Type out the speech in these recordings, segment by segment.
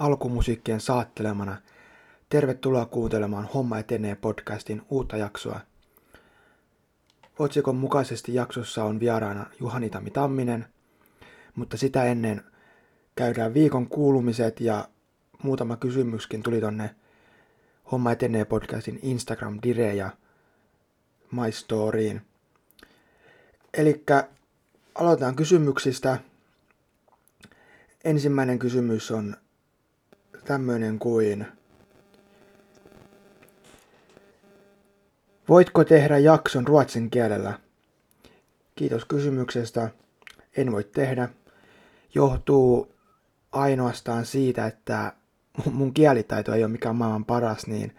alkumusiikkien saattelemana. Tervetuloa kuuntelemaan Homma etenee podcastin uutta jaksoa. Otsikon mukaisesti jaksossa on vieraana Juhani Tamminen, mutta sitä ennen käydään viikon kuulumiset ja muutama kysymyskin tuli tonne Homma etenee podcastin Instagram-direen ja My Storyin. Elikkä aloitetaan kysymyksistä. Ensimmäinen kysymys on tämmöinen kuin: voitko tehdä jakson ruotsin kielellä? Kiitos kysymyksestä. En voi tehdä. Johtuu ainoastaan siitä, että mun kielitaito ei ole mikään maailman paras, niin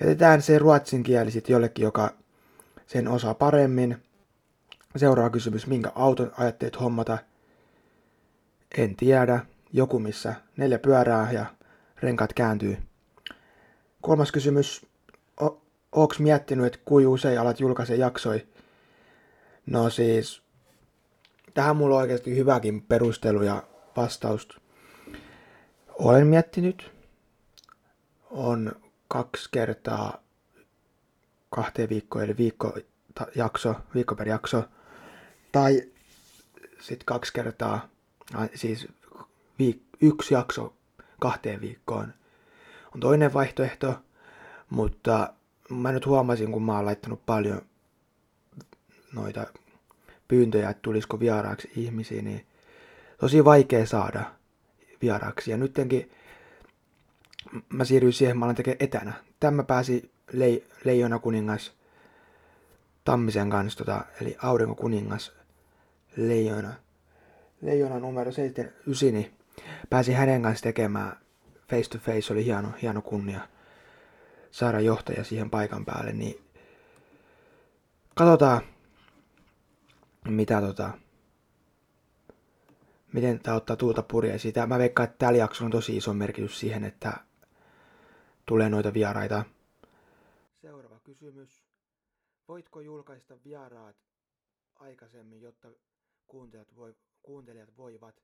jätetään se ruotsin kieli sitten jollekin, joka sen osaa paremmin. Seuraava kysymys: minkä auton ajatteet hommata? En tiedä. Joku, missä 4 pyörää ja renkaat kääntyy. Kolmas kysymys: Ootko miettinyt, että kuinka usein alat julkaise jaksoi? No siis, tähän mulla on oikeasti hyväkin perustelu ja vastaus. Olen miettinyt. On 2 kertaa 2 viikkoa, eli viikko per jakso. Tai sitten 2 kertaa, siis 1 jakso 2 viikkoon. On toinen vaihtoehto, mutta mä nyt huomasin, kun mä oon laittanut paljon noita pyyntöjä, että tulisiko vieraaksi ihmisiä, niin tosi vaikea saada vieraaksi. Ja nyttenkin mä siirryin siihen, mä alan tekemään etänä. Tämä pääsi Leijona kuningas Tammisen kanssa, eli Aurinkokuningas Leijona numero 79, niin pääsi hänen kanssa tekemään face to face. Oli hieno kunnia saada johtaja siihen paikan päälle, niin katsotaan, mitä miten tämä ottaa tuulta purjeisiin. Mä veikkaan, että tällä jaksolla on tosi iso merkitys siihen, että tulee noita vieraita. Seuraava kysymys: voitko julkaista vieraat aikaisemmin, jotta kuuntelijat voivat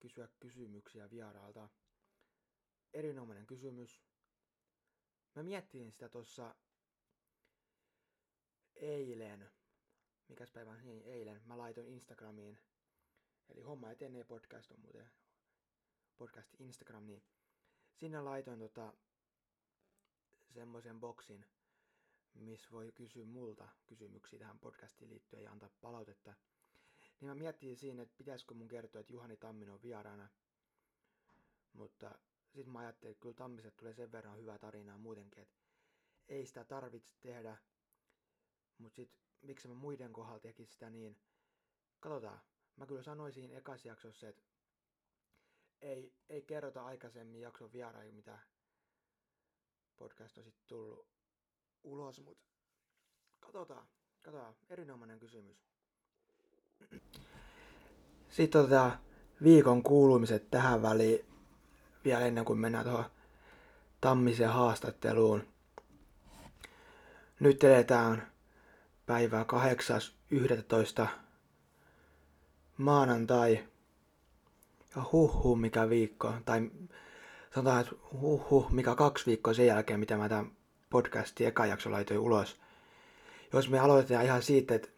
kysyä kysymyksiä vieraalta? Erinomainen kysymys. Mä miettiin sitä tuossa eilen. Mikäs päivä? Niin, eilen. Mä laitoin Instagramiin. Eli Homma etenee podcast on muuten podcasti Instagram, niin sinne laitoin semmoisen boksin, missä voi kysyä multa kysymyksiä tähän podcastiin liittyen ja antaa palautetta. Niin mä miettiin siinä, että pitäisikö mun kertoa, että Juhani Tamminen on vieraana. Mutta sitten mä ajattelin, että kyllä Tammiset tulee sen verran hyvää tarinaa muutenkin, että ei sitä tarvitse tehdä. Mutta sitten miksi mä muiden kohdalla tekin sitä, niin katsotaan. Mä kyllä sanoisin ekassa jaksossa, että ei kerrota aikaisemmin jakson vieraille, mitä podcast on sitten tullut ulos, mutta katsotaan. Erinomainen kysymys. Sitten otetaan viikon kuulumiset tähän väliin. Vielä ennen kuin mennään tuohon Tammisen haastatteluun. Nyt eletään päivää 8.11. maanantai. Ja huhhuh, mikä viikko. Tai sanotaan, että huhhuh, mikä 2 viikkoa sen jälkeen, mitä mä tämän podcastin ekan jakson laitoin ulos. Jos me aloitetaan ihan siitä, että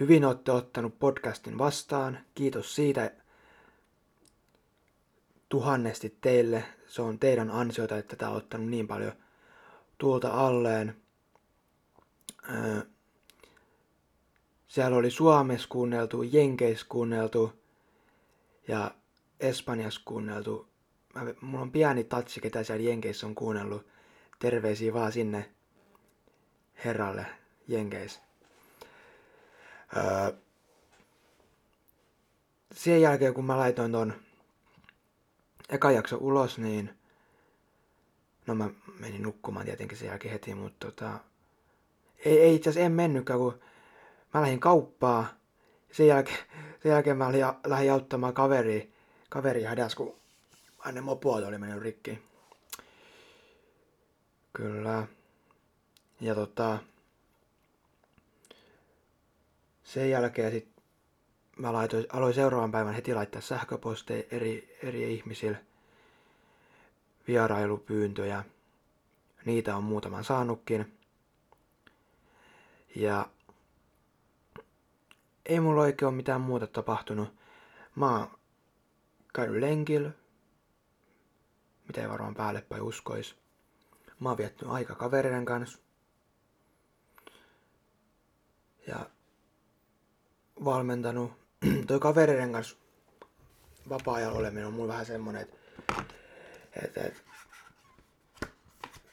hyvin olette ottanut podcastin vastaan. Kiitos siitä. 1000 teille. Se on teidän ansiota, että tämä on ottanut niin paljon tuolta alleen. Siellä oli Suomessa kuunneltu, Jenkeissä kuunneltu ja Espanjassa kuunneltu. Mulla on pieni tatsi, ketä siellä Jenkeissä on kuunnellut. Terveisiä vaan sinne herralle Jenkeissä. Sen jälkeen, kun mä laitoin ton eka jakso ulos, niin no mä menin nukkumaan tietenkin sen jälkeen heti, mutta ei itse asiassa en mennytkään, kun mä lähdin kauppaan. Sen jälkeen mä lähdin auttamaan kaveria hädässä, kun ne mopoat oli mennyt rikki. Kyllä. Ja sen jälkeen sit mä aloin seuraavan päivän heti laittaa sähköposteja eri ihmisille, vierailupyyntöjä. Niitä on muutaman saanutkin. Ja ei mulla oikein ole mitään muuta tapahtunut. Mä oon käynyt lenkillä, mitä ei varmaan päällepäin uskois. Mä oon viettänyt aika kavereiden kanssa. Ja valmentanut. Toi kavereiden kanssa vapaa-ajalla oleminen on mulla vähän semmonen, että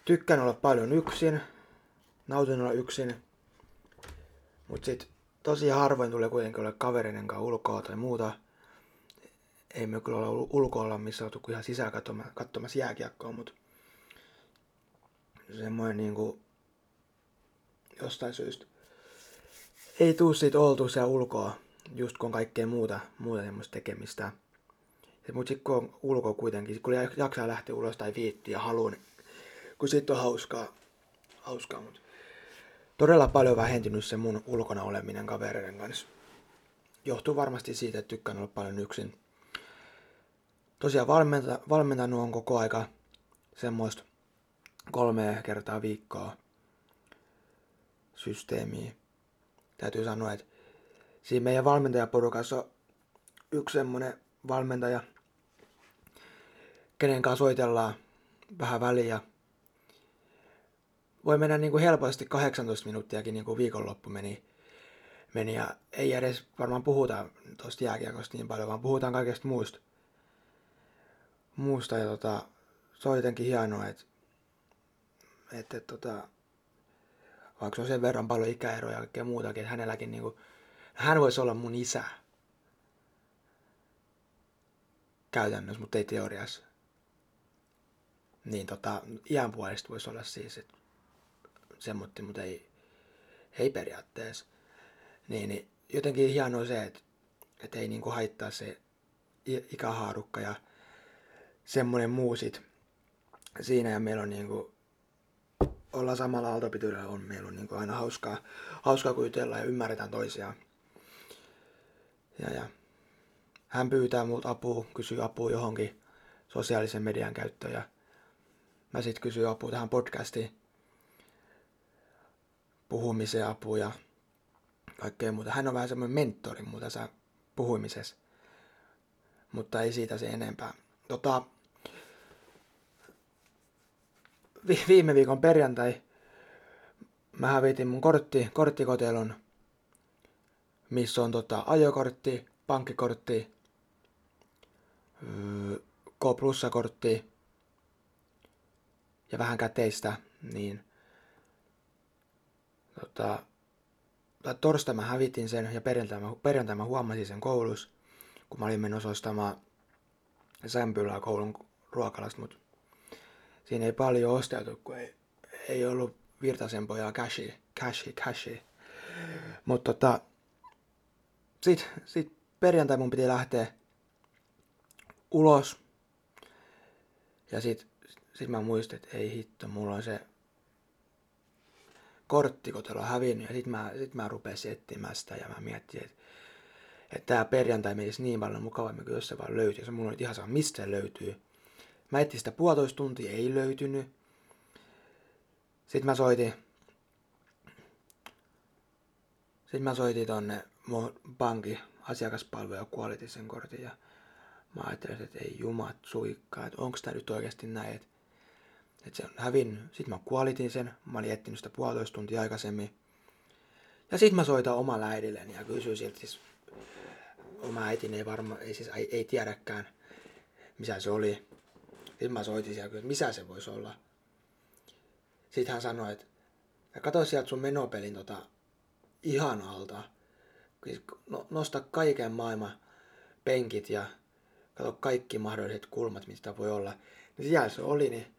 tykkään olla paljon yksin, nautin olla yksin, mut sit tosi harvoin tulee kuitenkin olla kavereiden kanssa ulkoa tai muuta. Ei me kyllä olla ulkoilla missä oltu kuin ihan sisään katsomassa jääkiekkoa, mut semmoinen niinku jostain syystä ei tuu sit oltu siellä ulkoa, just kun on kaikkea muuta semmoista tekemistä. Mut sit kun on ulkoa kuitenkin, sit kun jaksaa lähteä ulos tai viitti ja haluun, kun sit on hauskaa, mut todella paljon vähentynyt se mun ulkona oleminen kavereiden kanssa. Johtuu varmasti siitä, että tykkään olla paljon yksin. Tosiaan valmentanut on koko aika semmoista 3 kertaa viikkoa systeemiä. Täytyy sanoa, että siinä meidän valmentajaporukassa on yksi semmonen valmentaja, kenen kanssa soitellaan vähän väliä. Voi mennä niin kuin helposti 18 minuuttiakin niin kuin viikonloppu meni ja ei edes varmaan puhuta tuosta jääkiekosta niin paljon, vaan puhutaan kaikesta muusta ja se on jotenkin hienoa, että vaikka se on sen verran paljon ikäeroja ja kaikkea muutakin, että hänelläkin niin kuin, hän voisi olla mun isä käytännössä, mutta ei teoriassa. Niin iän puolesta voisi olla siis, että semmoitti, mutta ei periaatteessa. Niin jotenkin hienoa se, että ei niinku haittaa se ikähaarukka ja semmoinen muu sit siinä. Ja meillä on niinku, ollaan samalla aaltopituudella, meillä on niinku aina hauskaa kun jutellaan ja ymmärretään toisiaan. Ja hän pyytää multa apua, kysyy apua johonkin sosiaalisen median käyttöön ja mä sit kysyin apua tähän podcastiin. Puhumisen apua ja kaikkea muuta. Hän on vähän semmoinen mentori muuta tässä puhumisessa, mutta ei siitä se enempää. Viime viikon perjantai mä hävitin mun korttikotelon, missä on ajokortti, pankkikortti, K-plussakortti ja vähän käteistä, niin torstai mä hävitin sen ja perjantai mä huomasin sen koulussa, kun mä olin menossa ostamaan sämpylää koulun ruokalasta, mut siinä ei paljon osteltu, kun ei ollut Virtasen pojaa cashia. Mut sit perjantai mun piti lähteä ulos ja sit mä muistin, että ei hitto, mulla on se korttikotelo on hävinnyt ja sit mä rupesin etsimään sitä ja mä miettin, että tää perjantai menisi niin paljon mukavammin kuin jos se vaan löytyy. Se mulla oli ihan sama, mistä se löytyy. Mä etsin sitä 1,5 tuntia, ei löytynyt. Sit mä soitin. Tonne pankin asiakaspalveluun ja kuolitin sen kortin ja mä ajattelin, että ei jumat suikkaa, että onks tää nyt oikeesti näin, että se on hävinnyt. Sitten mä kuolitin sen. Mä olin etsinyt sitä 1,5 tuntia aikaisemmin. Ja sit mä soitan oman äidilleni ja kysyin siltä, siis oma äitini ei tiedäkään, missä se oli. Sitten mä soitin siellä, että missä se voisi olla. Sitten hän sanoi, että kato sieltä sun menopelin ihan alta. Nosta kaiken maailman penkit ja kato kaikki mahdolliset kulmat, mitä voi olla. Ja siellä se oli, niin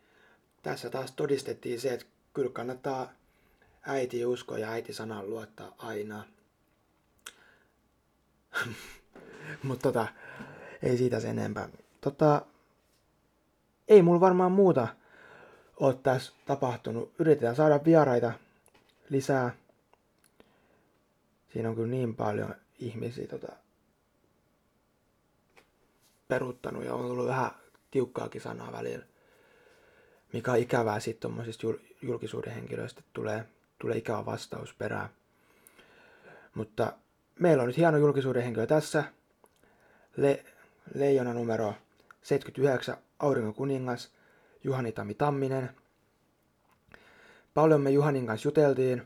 tässä taas todistettiin se, että kyllä kannattaa äiti uskoa ja äiti sanan luottaa aina. Mutta ei siitä sen enempää. Ei mulla varmaan muuta ole tässä tapahtunut. Yritetään saada vieraita lisää. Siinä on kyllä niin paljon ihmisiä peruuttanut ja on tullut vähän tiukkaakin sanaa välillä, mikä on ikävää. Sitten tuommoisista julkisuuden henkilöistä tulee ikävä vastaus perään. Mutta meillä on nyt hieno julkisuuden henkilö tässä. Leijona numero 79, Auringonkuningas, Juhani Tamminen. Paljon me Juhanin kanssa juteltiin.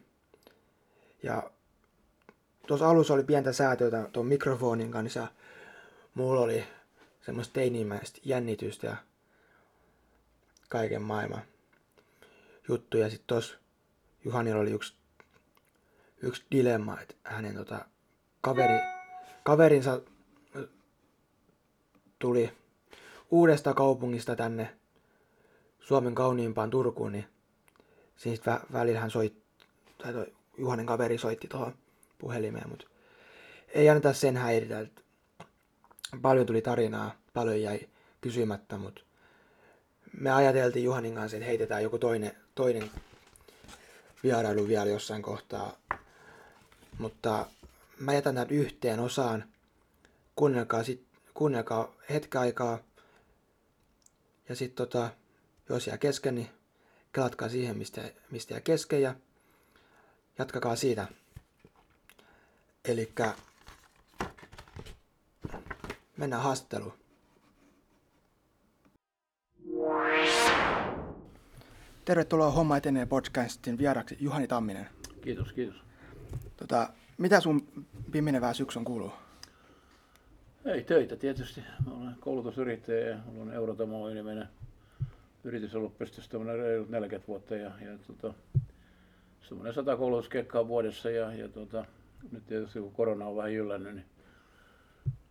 Ja tuossa alussa oli pientä säätöä tuon mikrofonin kanssa. Mulla oli semmoista teinimäistä jännitystä ja kaiken maailman juttuja. Sitten tuossa Juhanilla oli yksi dilemma, että hänen kaverinsa tuli uudesta kaupungista tänne Suomen kauniimpaan Turkuun, niin siinä sitten välillä hän Juhanin kaveri soitti tuohon puhelimeen, mutta ei anneta sen häiritä. Paljon tuli tarinaa, paljon jäi kysymättä, mutta me ajateltiin Juhanin kanssa, että heitetään joku toinen vierailu vielä jossain kohtaa. Mutta mä jätän tämän yhteen osaan. Kuunnelkaa hetken aikaa. Ja sitten jos jää kesken, niin kelatkaa siihen, mistä jää kesken ja jatkakaa siitä. Elikkä mennään haastatteluun. Tervetuloa Homma etenee -podcastin vieraksi Juhani Tamminen. Kiitos, kiitos. Mitä sun pimenevää syksyn kuuluu? Ei töitä tietysti. Mä olen koulutusyrittäjä ja mulla on Eurotammi niminen yritys ollut pystyssä tämmöinen reilut 40 vuotta ja semmoinen 100 koulutuskeikkaa vuodessa ja nyt tietysti kun korona on vähän jyllännyt, niin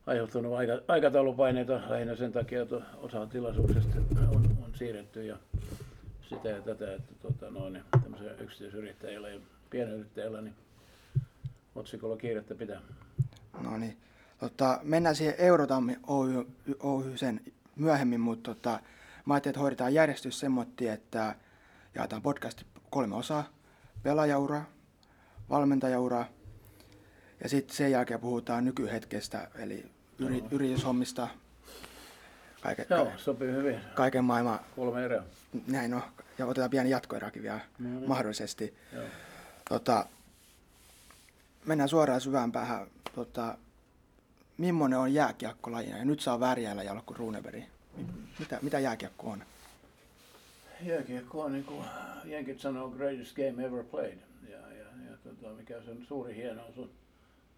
aiheuttanut aikataulupaineita lähinnä sen takia, että osa tilaisuuksista on siirretty ja sitä ja tätä, että tämmöisellä yksityisyrittäjällä ja pienyrittäjällä niin otsikolla kiirettä pitää. No niin, mennään siihen Eurotammi Oy sen myöhemmin, mutta mä ajattelin, että hoidetaan järjestys semmoinen, että jaetaan podcasti 3 osaa, pelaajaura, valmentajaura ja sitten sen jälkeen puhutaan nykyhetkestä, eli yrityshommista. Joo, sopii hyvin. Kaiken maailman. 3 erää. Näin on. Ja otetaan pieni jatkoerääkin vielä mahdollisesti. Joo. Mennään suoraan syvään päähän. Mimmonen on jääkiekko lajina? Ja nyt saa värjäillä jaloilla kuin Runeberg. Mitä jääkiekko on? Jääkiekko on niin kuin jenkit sanoo greatest game ever played. Mikä se on suuri hienous on.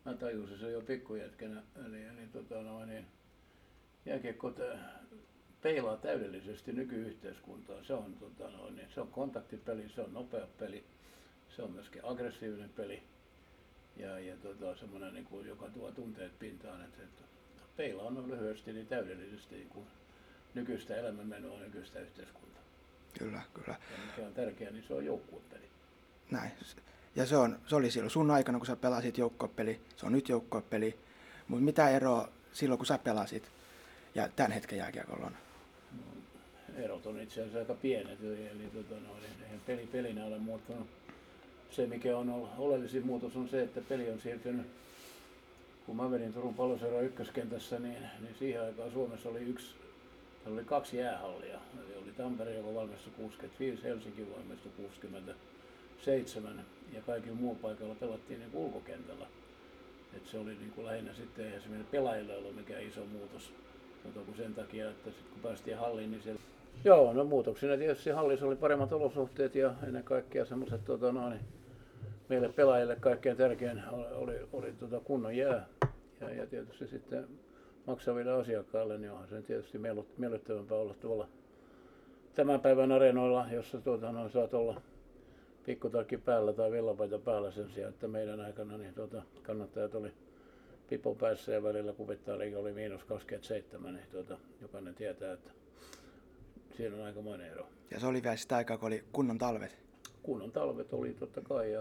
Mä tajusin se jo pikkujätkenä. Eli jääkiekko peilaa täydellisesti nykyyhteiskuntaa. Se on, se on kontaktipeli, se on nopea peli, se on myöskin aggressiivinen peli ja semmoinen, niin kuin, joka tuo tunteet pintaan. Että peilaa on lyhyesti niin täydellisesti niin kuin nykyistä elämänmenoa, nykyistä yhteiskuntaa. Kyllä, kyllä. Ja mikä on tärkeää, niin se on joukkuepeli. Näin. Ja se oli silloin sun aikana, kun sä pelasit joukkuepeli, se on nyt joukkuepeli. Mutta mitä eroa silloin, kun sä pelasit? Ja tämän hetken jääkiekolla on? Erot on itse asiassa aika pienet, eli eihän peli pelinä ole muuttunut. Se mikä on oleellisin muutos on se, että peli on siirtynyt. Kun mä vedin Turun Palloseuraan ykköskentässä, niin siihen aikaan Suomessa oli 2 jäähallia. Eli oli Tampere, joka valmistui 65, Helsinki valmistui 67 ja kaikilla muulla paikalla pelattiin niin ulkokentällä. Et se oli niin kuin lähinnä sitten, eihän se pelaajilla ei ollut mikään iso muutos. Kun sen takia, että sit kun päästiin halliin, niin siellä... Joo, no muutoksena tietysti hallissa oli paremmat olosuhteet ja ennen kaikkea semmoiset, meille pelaajille kaikkein tärkein oli kunnon jää. Ja tietysti sitten maksaville asiakkaille, niin onhan se tietysti miellyttävämpää olla tuolla tämän päivän areenoilla, jossa saat olla pikkutakki päällä tai villapaita päällä sen sijaan, että meidän aikana niin kannattajat oli pipo päässä ja välillä kuvittailikin oli -27, niin jokainen tietää, että siinä on aikamoinen ero. Ja se oli vielä sitä aikaa, kun oli kunnon talvet? Kunnon talvet oli totta kai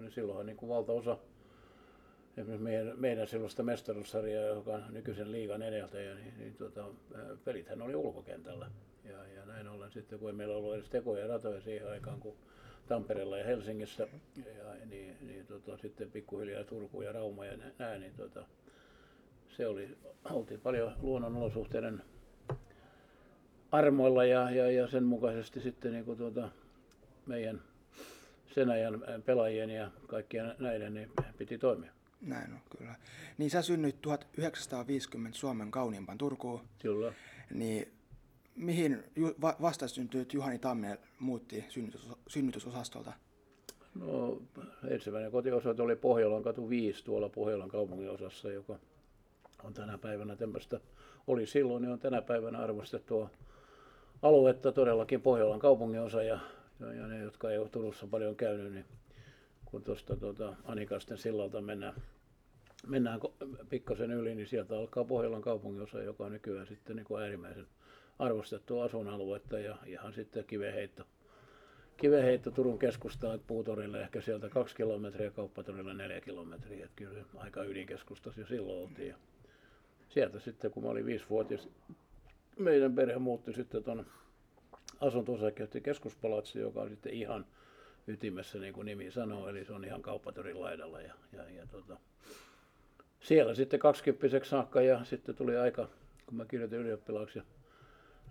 niin silloinhan niin kuin valtaosa esimerkiksi meidän silloista mestaruussarjaa, joka on nykyisen liigan edeltäjä, niin pelithän oli ulkokentällä. Ja näin ollen sitten, kun ei meillä ollut edes tekoja ratoja siihen aikaan, kun Tampereella ja Helsingissä, ja sitten pikkuhiljaa Turku ja Rauma ja näin, niin oltiin paljon luonnonolosuhteiden armoilla ja sen mukaisesti sitten niin kuin meidän sen ajan pelaajien ja kaikkien näiden niin piti toimia. Näin on, kyllä. Niin sä synnyit 1950 Suomen kauniimpaan Turkuun. Kyllä. Niin mihin vastasyntynyt Juhani Tamminen muutti synnytysosastolta? No, ensimmäinen kotiosoite oli Pohjolan katu 5 tuolla Pohjolan kaupunginosassa, joka on tänä päivänä tämmöistä, oli silloin ja on tänä päivänä arvostettua aluetta, todellakin Pohjolan kaupunginosa ja ne, jotka ei ole Turussa paljon käynyt, niin kun tuosta Anikasten sillalta mennään pikkasen yli, niin sieltä alkaa Pohjolan kaupunginosa, joka on nykyään sitten niin kuin äärimmäisen arvostettua asuinaluetta ja ihan sitten kivenheitto Turun keskustaan Puutorille, ehkä sieltä 2 kilometriä, Kauppatorille 4 kilometriä, että kyllä aika ydinkeskustassa jo silloin oltiin. Ja sieltä sitten, kun mä olin 5-vuotias, meidän perhe muutti sitten tuon asunto-osakeyhtiön Keskuspalatsiin, joka on sitten ihan ytimessä, niin kuin nimi sanoo, eli se on ihan Kauppatorin laidalla. Siellä sitten 20-vuotiaaksi saakka ja sitten tuli aika, kun mä kirjoitin ylioppilaaksi,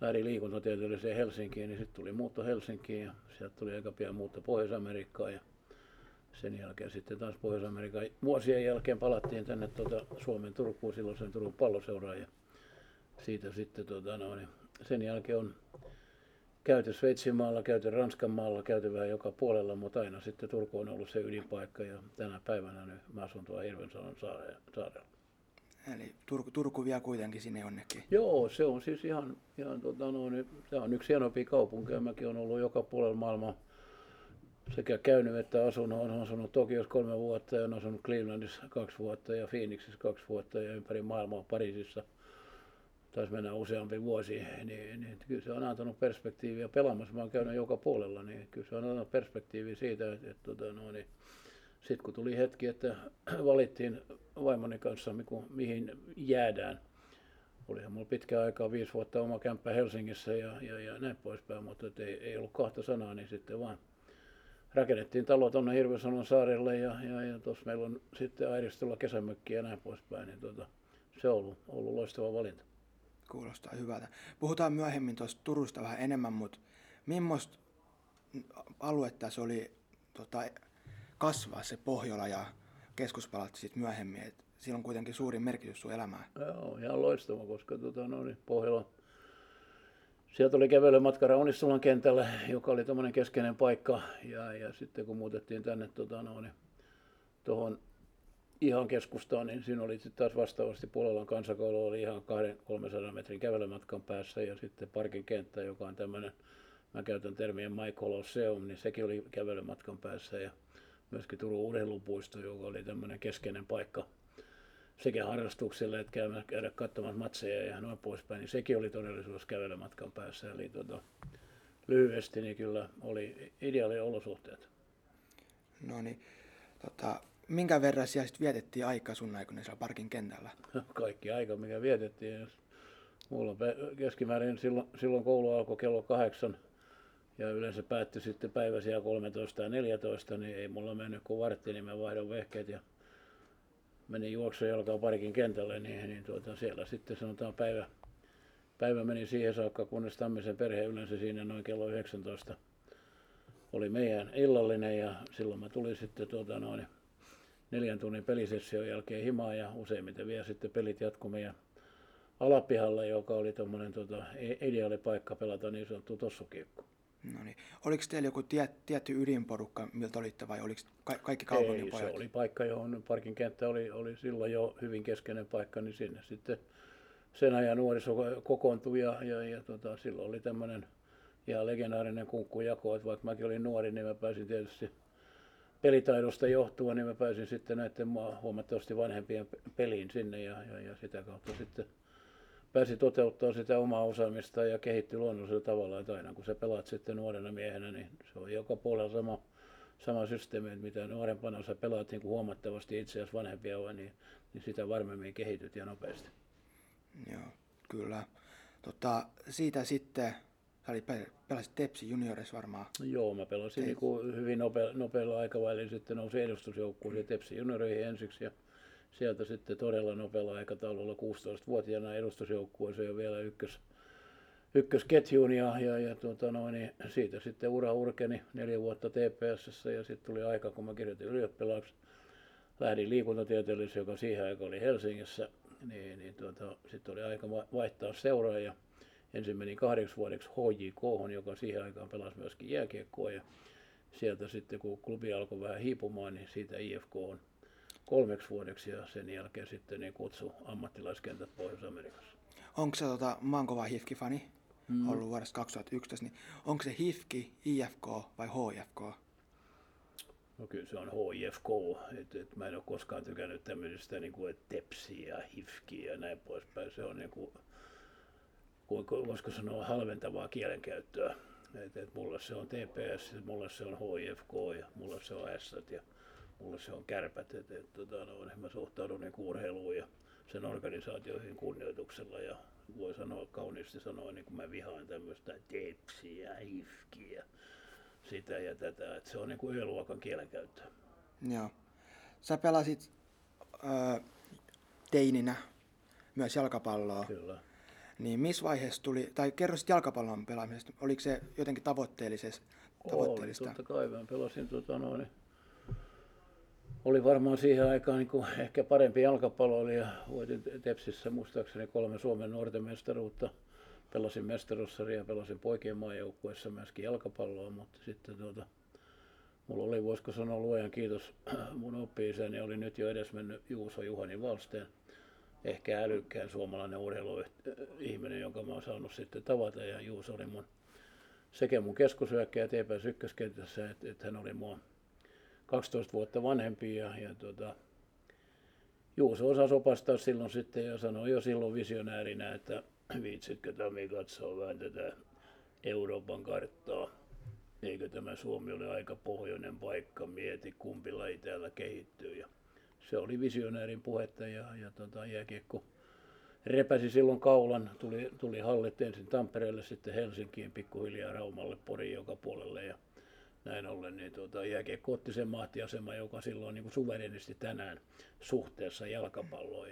lähdin liikuntatieteelliseen Helsinkiin, niin sitten tuli muutto Helsinkiin ja sieltä tuli aika pian muutto Pohjois-Amerikkaan ja sen jälkeen sitten taas Pohjois-Amerikan vuosien jälkeen palattiin tänne Suomen Turkuun, silloin sen Turun palloseuraan ja siitä sitten niin sen jälkeen on käyty Sveitsin maalla, käyty Ranskan maalla, käyty vähän joka puolella, mutta aina sitten Turku on ollut se ydinpaikka ja tänä päivänä nyt mä asun tuolla Hirvensalon saarella. Eli Turku vie kuitenkin sinne jonnekin. Joo, se on siis ihan tämä on yksi hienompia kaupunkeja. Mäkin olen ollut joka puolella maailmaa sekä käynyt että asunut. Olen asunut Tokiossa 3 vuotta ja olen asunut Clevelandissa 2 vuotta ja Phoenixissa 2 vuotta ja ympäri maailmaa Pariisissa. Taisi mennä useampi vuosi, niin kyllä se on antanut perspektiiviä. Pelaamassa mä olen käynyt joka puolella, niin kyllä se on antanut perspektiiviä siitä, että sitten kun tuli hetki, että valittiin vaimoni kanssa, mihin jäädään. Olihan mulla pitkä aikaa, 5 vuotta oma kämppä Helsingissä ja näin poispäin, mutta ei ollut kahta sanaa, niin sitten vaan rakennettiin talo tuonne Hirvensalon saarelle ja tuossa meillä on sitten Airistolla kesämökki ja näin poispäin, niin se on ollut loistava valinta. Kuulostaa hyvältä. Puhutaan myöhemmin tuosta Turusta vähän enemmän, mutta millaista aluetta se oli kasvaa se Pohjola ja Keskuspalatsi sitten myöhemmin, että sillä on kuitenkin suuri merkitys sun elämään. Joo, ihan loistava, koska Pohjola, sieltä oli kävelymatka Raunissulan kentällä, joka oli tämmöinen keskeinen paikka ja sitten kun muutettiin tänne tuohon ihan keskustaan, niin siinä oli sitten taas vastaavasti Puolelan kansakoulu oli ihan 200-300 metrin kävelymatkan päässä ja sitten Parkin kenttä, joka on tämmöinen, mä käytän termiä My Colosseum, niin sekin oli kävelymatkan päässä ja myöskin Turun urheilupuisto, joka oli tämmöinen keskeinen paikka sekä harrastuksille että käydä katsomassa matseja ja noin poispäin, niin sekin oli todellisuudessa kävelymatkan päässä. Eli lyhyesti niin kyllä oli ideaalia olosuhteet. No niin, minkä verran siellä sitten vietettiin aikaa sun aikoina siellä Parkin kentällä? Kaikki aika, mikä vietettiin. Mulla keskimäärin silloin koulu alkoi kello 8. Ja yleensä päättyi sitten päiväsiä 13 ja 14, niin ei mulla mennyt kuin vartti, niin mä vaihdoin vehkeet ja menin juoksujalkaan Parkin kentälle, niin siellä sitten sanotaan päivä meni siihen saakka, kunnes Tammisen perhe yleensä siinä noin kello 19 oli meidän illallinen ja silloin mä tulin sitten 4 tunnin pelisession jälkeen himaan ja useimmiten vielä sitten pelit jatkui meidän alapihalla, joka oli tommonen ideaali paikka pelata niin sanottu tossukiekko. No niin. Oliko teillä joku tietty ydinporukka, miltä olitte, vai oliko kaikki kaupungin pojat? Ei, se oli paikka, johon Parkin kenttä oli silloin jo hyvin keskeinen paikka, niin sinne sitten sen ajan nuoriso kokoontui ja silloin oli tämmöinen ihan legendaarinen kunkkujako, että vaikka mäkin olin nuori, niin mä pääsin tietysti pelitaidosta johtuen, niin mä pääsin sitten näiden huomattavasti vanhempien peliin sinne ja sitä kautta sitten pääsi toteuttaa sitä omaa osaamista ja kehittyi luonnollisella tavalla, että aina kun sä pelaat sitten nuorena miehenä, niin se on joka puolella sama systeemi, että mitä nuorempana sä pelaat niin kuin huomattavasti itse asiassa vanhempia on, niin sitä varmemmin kehityt ja nopeasti. Joo, kyllä. Siitä sitten, pelasit Tepsi juniorissa varmaan? Joo, mä pelasin niin kuin hyvin nopealla aikavälillä, sitten nousin edustusjoukkuun Tepsi junioriin ensiksi. sieltä sitten todella nopealla aikataululla 16-vuotiaana edustusjoukkueeseen ja vielä ykkösketjuun ja siitä sitten ura urkeni 4 vuotta TPS:ssä ja sitten tuli aika, kun mä kirjoitin ylioppilaaksi, lähdin liikuntatieteellisessä, joka siihen aikaan oli Helsingissä, sitten oli aika vaihtaa seuraa ja ensin menin 8 vuodeksi HJK:hon, joka siihen aikaan pelasi myöskin jääkiekkoa ja sieltä sitten kun klubi alkoi vähän hiipumaan, niin siitä IFK on 3 vuodeksi ja sen jälkeen sitten niin kutsu ammattilaiskentät Pohjois-Amerikassa. Onko se, mä oon kova HIFK-fani, ollut vuodesta 2011, niin onko se HIFK, IFK vai HIFK? No kyllä se on HIFK, et mä en ole koskaan tykännyt tämmöisistä niin kuin tepsiä ja HIFKiä ja näin poispäin. Se on niin kuin, voisiko sanoa, halventavaa kielenkäyttöä. Et mulle se on TPS, mulle se on HIFK ja mulle se on Ässät ja mulle se on Kärpät. Mä suhtaudun niin urheiluun ja sen organisaatioihin kunnioituksella ja voi sanoa kauniisti sanoa, niin kun mä vihaan tämmöistä tepsiä, HIFKiä. Sitä ja tätä, että se on niin kuin yöluokan kielenkäyttöä. Joo. Sä pelasit teininä myös jalkapalloa. Kyllä. Niin missä vaiheessa tuli, tai kerro sitten jalkapallon pelaamisesta, oliko se jotenkin tavoitteellista? Oli, totta kai. Mä pelasin, oli varmaan siihen aikaan niin kuin ehkä parempi jalkapalloilija. Voitin Tepsissä muistaakseni 3 Suomen nuorten mestaruutta. Pelasin mestaruussaria, pelasin poikien maajoukkueessa myöskin jalkapalloa, mutta sitten mulla oli, voisiko sanoa luojan kiitos, mun oppi-isäni oli nyt jo edesmennyt Juhani Valsteen, ehkä älykkään suomalainen urheiluihminen, jonka mä oon saanut sitten tavata, ja Juus oli mun keskusyökkäjä TPS ykköskentässä, että hän oli mua 12 vuotta vanhempi ja Juus osasi opastaa silloin sitten ja sanoi jo silloin visionäärinä, että viitsitkö Tami katsoa vähän tätä Euroopan karttaa? Eikö tämä Suomi ole aika pohjoinen paikka? Mieti, kumpi laji täällä kehittyy. Ja se oli visionäärin puhetta ja jääkiekko repäsi silloin kaulan. Tuli hallit ensin Tampereelle, sitten Helsinkiin, pikkuhiljaa Raumalle, Poriin joka puolelle. Ja näin ollen niin jääkiekko otti sen mahtiaseman, joka silloin niin kuin suverenisti tänään suhteessa jalkapalloon.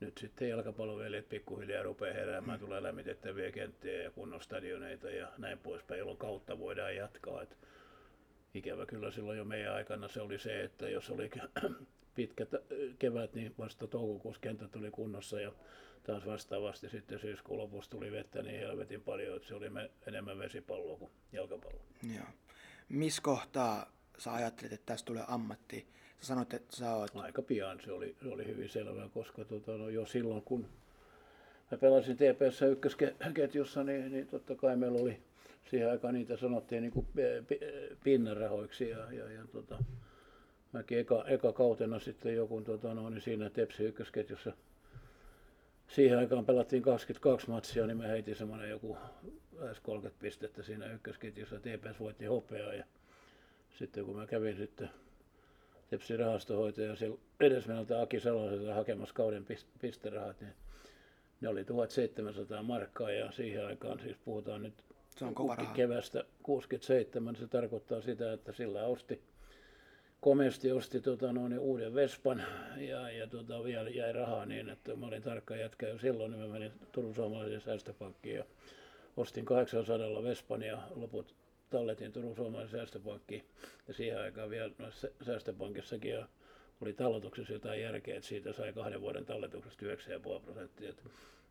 Nyt sitten jalkapallovelit pikkuhiljaa rupeaa heräämään, tulee lämmitettäviä kenttiä ja kunnon stadioneita ja näin poispäin, jolloin kautta voidaan jatkaa. Et ikävä kyllä silloin jo meidän aikana se oli se, että jos oli pitkä kevät, niin vasta toukokuussa kenttä tuli kunnossa ja taas vastaavasti sitten syyskuun lopussa tuli vettä niin helvetin paljon, että se oli enemmän vesipalloa kuin jalkapalloa. Joo. Missä kohtaa sä ajattelit, että tässä tulee ammatti? Sanoit, että sä oot... Aika pian se oli hyvin selvää, koska jo silloin kun mä pelasin TPS ykkösketjussa, niin totta kai meillä oli siihen aikaan niitä sanottiin niin kuin pinnanrahoiksi ja mäkin eka kautena sitten joku siinä Tepsi ykkösketjussa. Siihen aikaan pelattiin 22 matsia, niin mä heitin semmoinen joku lähes 30 pistettä siinä ykkösketjussa. TPS voitti hopeaa ja sitten kun mä kävin sitten Tepsin rahastohoitaja siellä edesmenneltä Aki Saloselta hakemassa kauden pisterahat, niin ne oli 1700 markkaa ja siihen aikaan, siis puhutaan nyt kevästä 67, se tarkoittaa sitä, että sillä komeasti osti uuden Vespan ja vielä jäi rahaa niin, että mä olin tarkka jätkä jo silloin, niin mä menin Turun Suomalaisen säästöpankkiin ja ostin 800 Vespan ja loput talletin Turun Suomalaisen säästöpankkiin ja siihen aikaan vielä säästöpankissakin oli talletuksessa jotain järkeä, että siitä sai 2 vuoden talletuksesta 9,5%.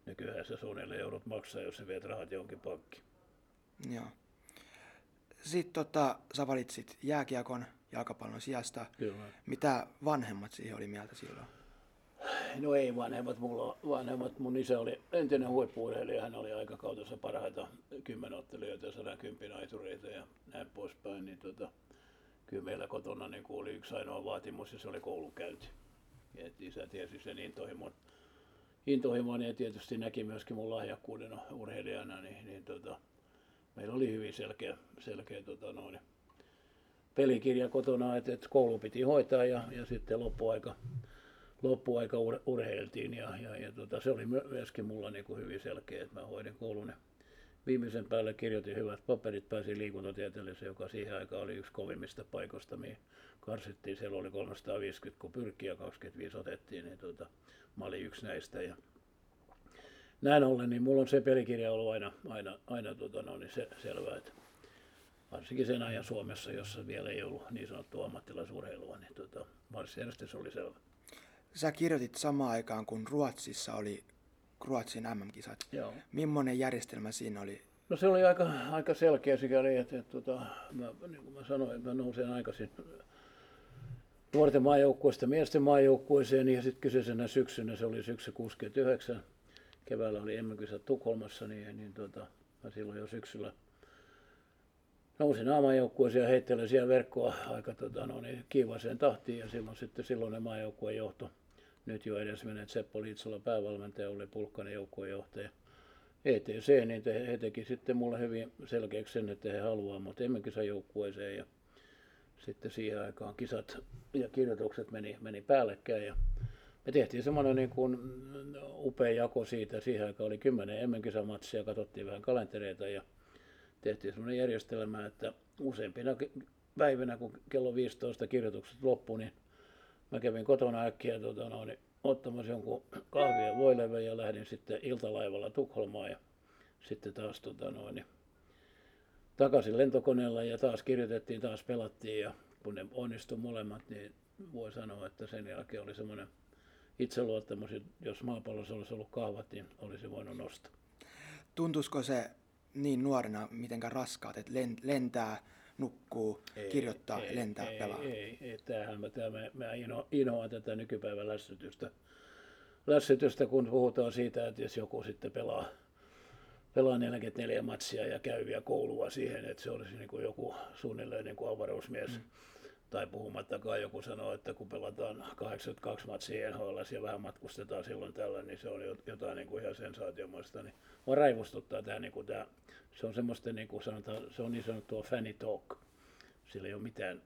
Nykyään se suunnilleen joudut maksaa, jos sä viet rahat jonkin pankkiin. Joo. Sitten sä valitsit jääkiekon jalkapallon sijasta. Kyllä. Mitä vanhemmat siihen oli mieltä silloin? No ei vanhemmat, mun isä oli entinen huippu-urheilija, hän oli aikakautensa parhaita 10 ottelijoita ja 110 aitureita ja näin poispäin, niin kyllä meillä kotona niin oli yksi ainoa vaatimus ja se oli koulunkäynti. Et isä tiesi sen intohimon ja tietysti näki myöskin mun lahjakkuuden urheilijana, niin meillä oli hyvin selkeä pelikirja kotona, että koulu piti hoitaa ja sitten loppuaika urheiltiin se oli myöskin mulla niin kuin hyvin selkeä, että mä hoidin koulun Viimeisen päälle kirjoitin hyvät paperit, pääsin liikuntatieteelliseen, joka siihen aikaan oli yksi kovimmista paikoista, mihin karsittiin. Siellä oli 350, kun pyrkkiä 25 otettiin, niin mä olin yksi näistä. Ja näin ollen, niin mulla on se pelikirja ollut aina selvää, että varsinkin sen ajan Suomessa, jossa vielä ei ollut niin sanottua ammattilaisurheilua, niin marssijärjestys oli selvä. Sä kirjoitit samaan aikaan, kun Ruotsissa oli Ruotsin MM-kisat. Joo. Millainen järjestelmä siinä oli? No se oli aika selkeä sikäli, että niin kuin mä sanoin, että mä nousin aikaisin nuorten maajoukkueesta miesten maajoukkueeseen, ja sitten kyseisenä syksynä, se oli syksy 69, keväällä oli MM-kisat Tukholmassa, niin mä silloin jo syksyllä nousin A-maajoukkueeseen ja heittelin siellä verkkoa aika kiivaiseen tahtiin, ja silloin maajoukkueen johto. Nyt jo edes menee Seppo Liitsola päävalmentaja, oli Pulkkanen joukkuejohtaja ETC, niin he teki sitten mulle hyvin selkeäksi sen, että he haluaa mut MM-kisajoukkueeseen, ja sitten siihen aikaan kisat ja kirjoitukset meni päällekkäin, ja me tehtiin semmoinen niin kuin upea jako siitä. Siihen aikaan oli 10 MM-kisamatsia, katsottiin vähän kalentereita ja tehtiin semmoinen järjestelmä, että useimpina päivinä, kun kello 15 kirjoitukset loppui, niin mä kävin kotona äkkiä ottamassa jonkun kahvia ja voilevän ja lähdin sitten iltalaivalla Tukholmaan ja sitten taas takaisin lentokoneella ja taas kirjoitettiin, taas pelattiin, ja kun ne onnistui molemmat, niin voi sanoa, että sen jälkeen oli semmoinen itseluottamus, jos maapallossa olisi ollut kahvat, niin olisi voinut nostaa. Tuntuisiko se niin nuorena mitenkään raskaat, että lentää, nukkuu, kirjoittaa, lentää, pelaa? Ei. Mä inhoan tätä nykypäivän lässytystä, kun puhutaan siitä, että jos joku sitten pelaa 44 matsia ja käy vielä koulua siihen, että se olisi niin kuin joku suunnilleen niin kuin avaruusmies. Tai puhumattakaan joku sanoo, että kun pelataan 82 matsia NHL:ssä ja vähän matkustetaan silloin tällöin, niin se on jotain niin kuin ihan sensaatiomaista. Niin mua raivostuttaa tämä, niin kuin tämä. Se on semmoista, niin kuin sanotaan, se on niin sanottua fanny talk. Sillä ei ole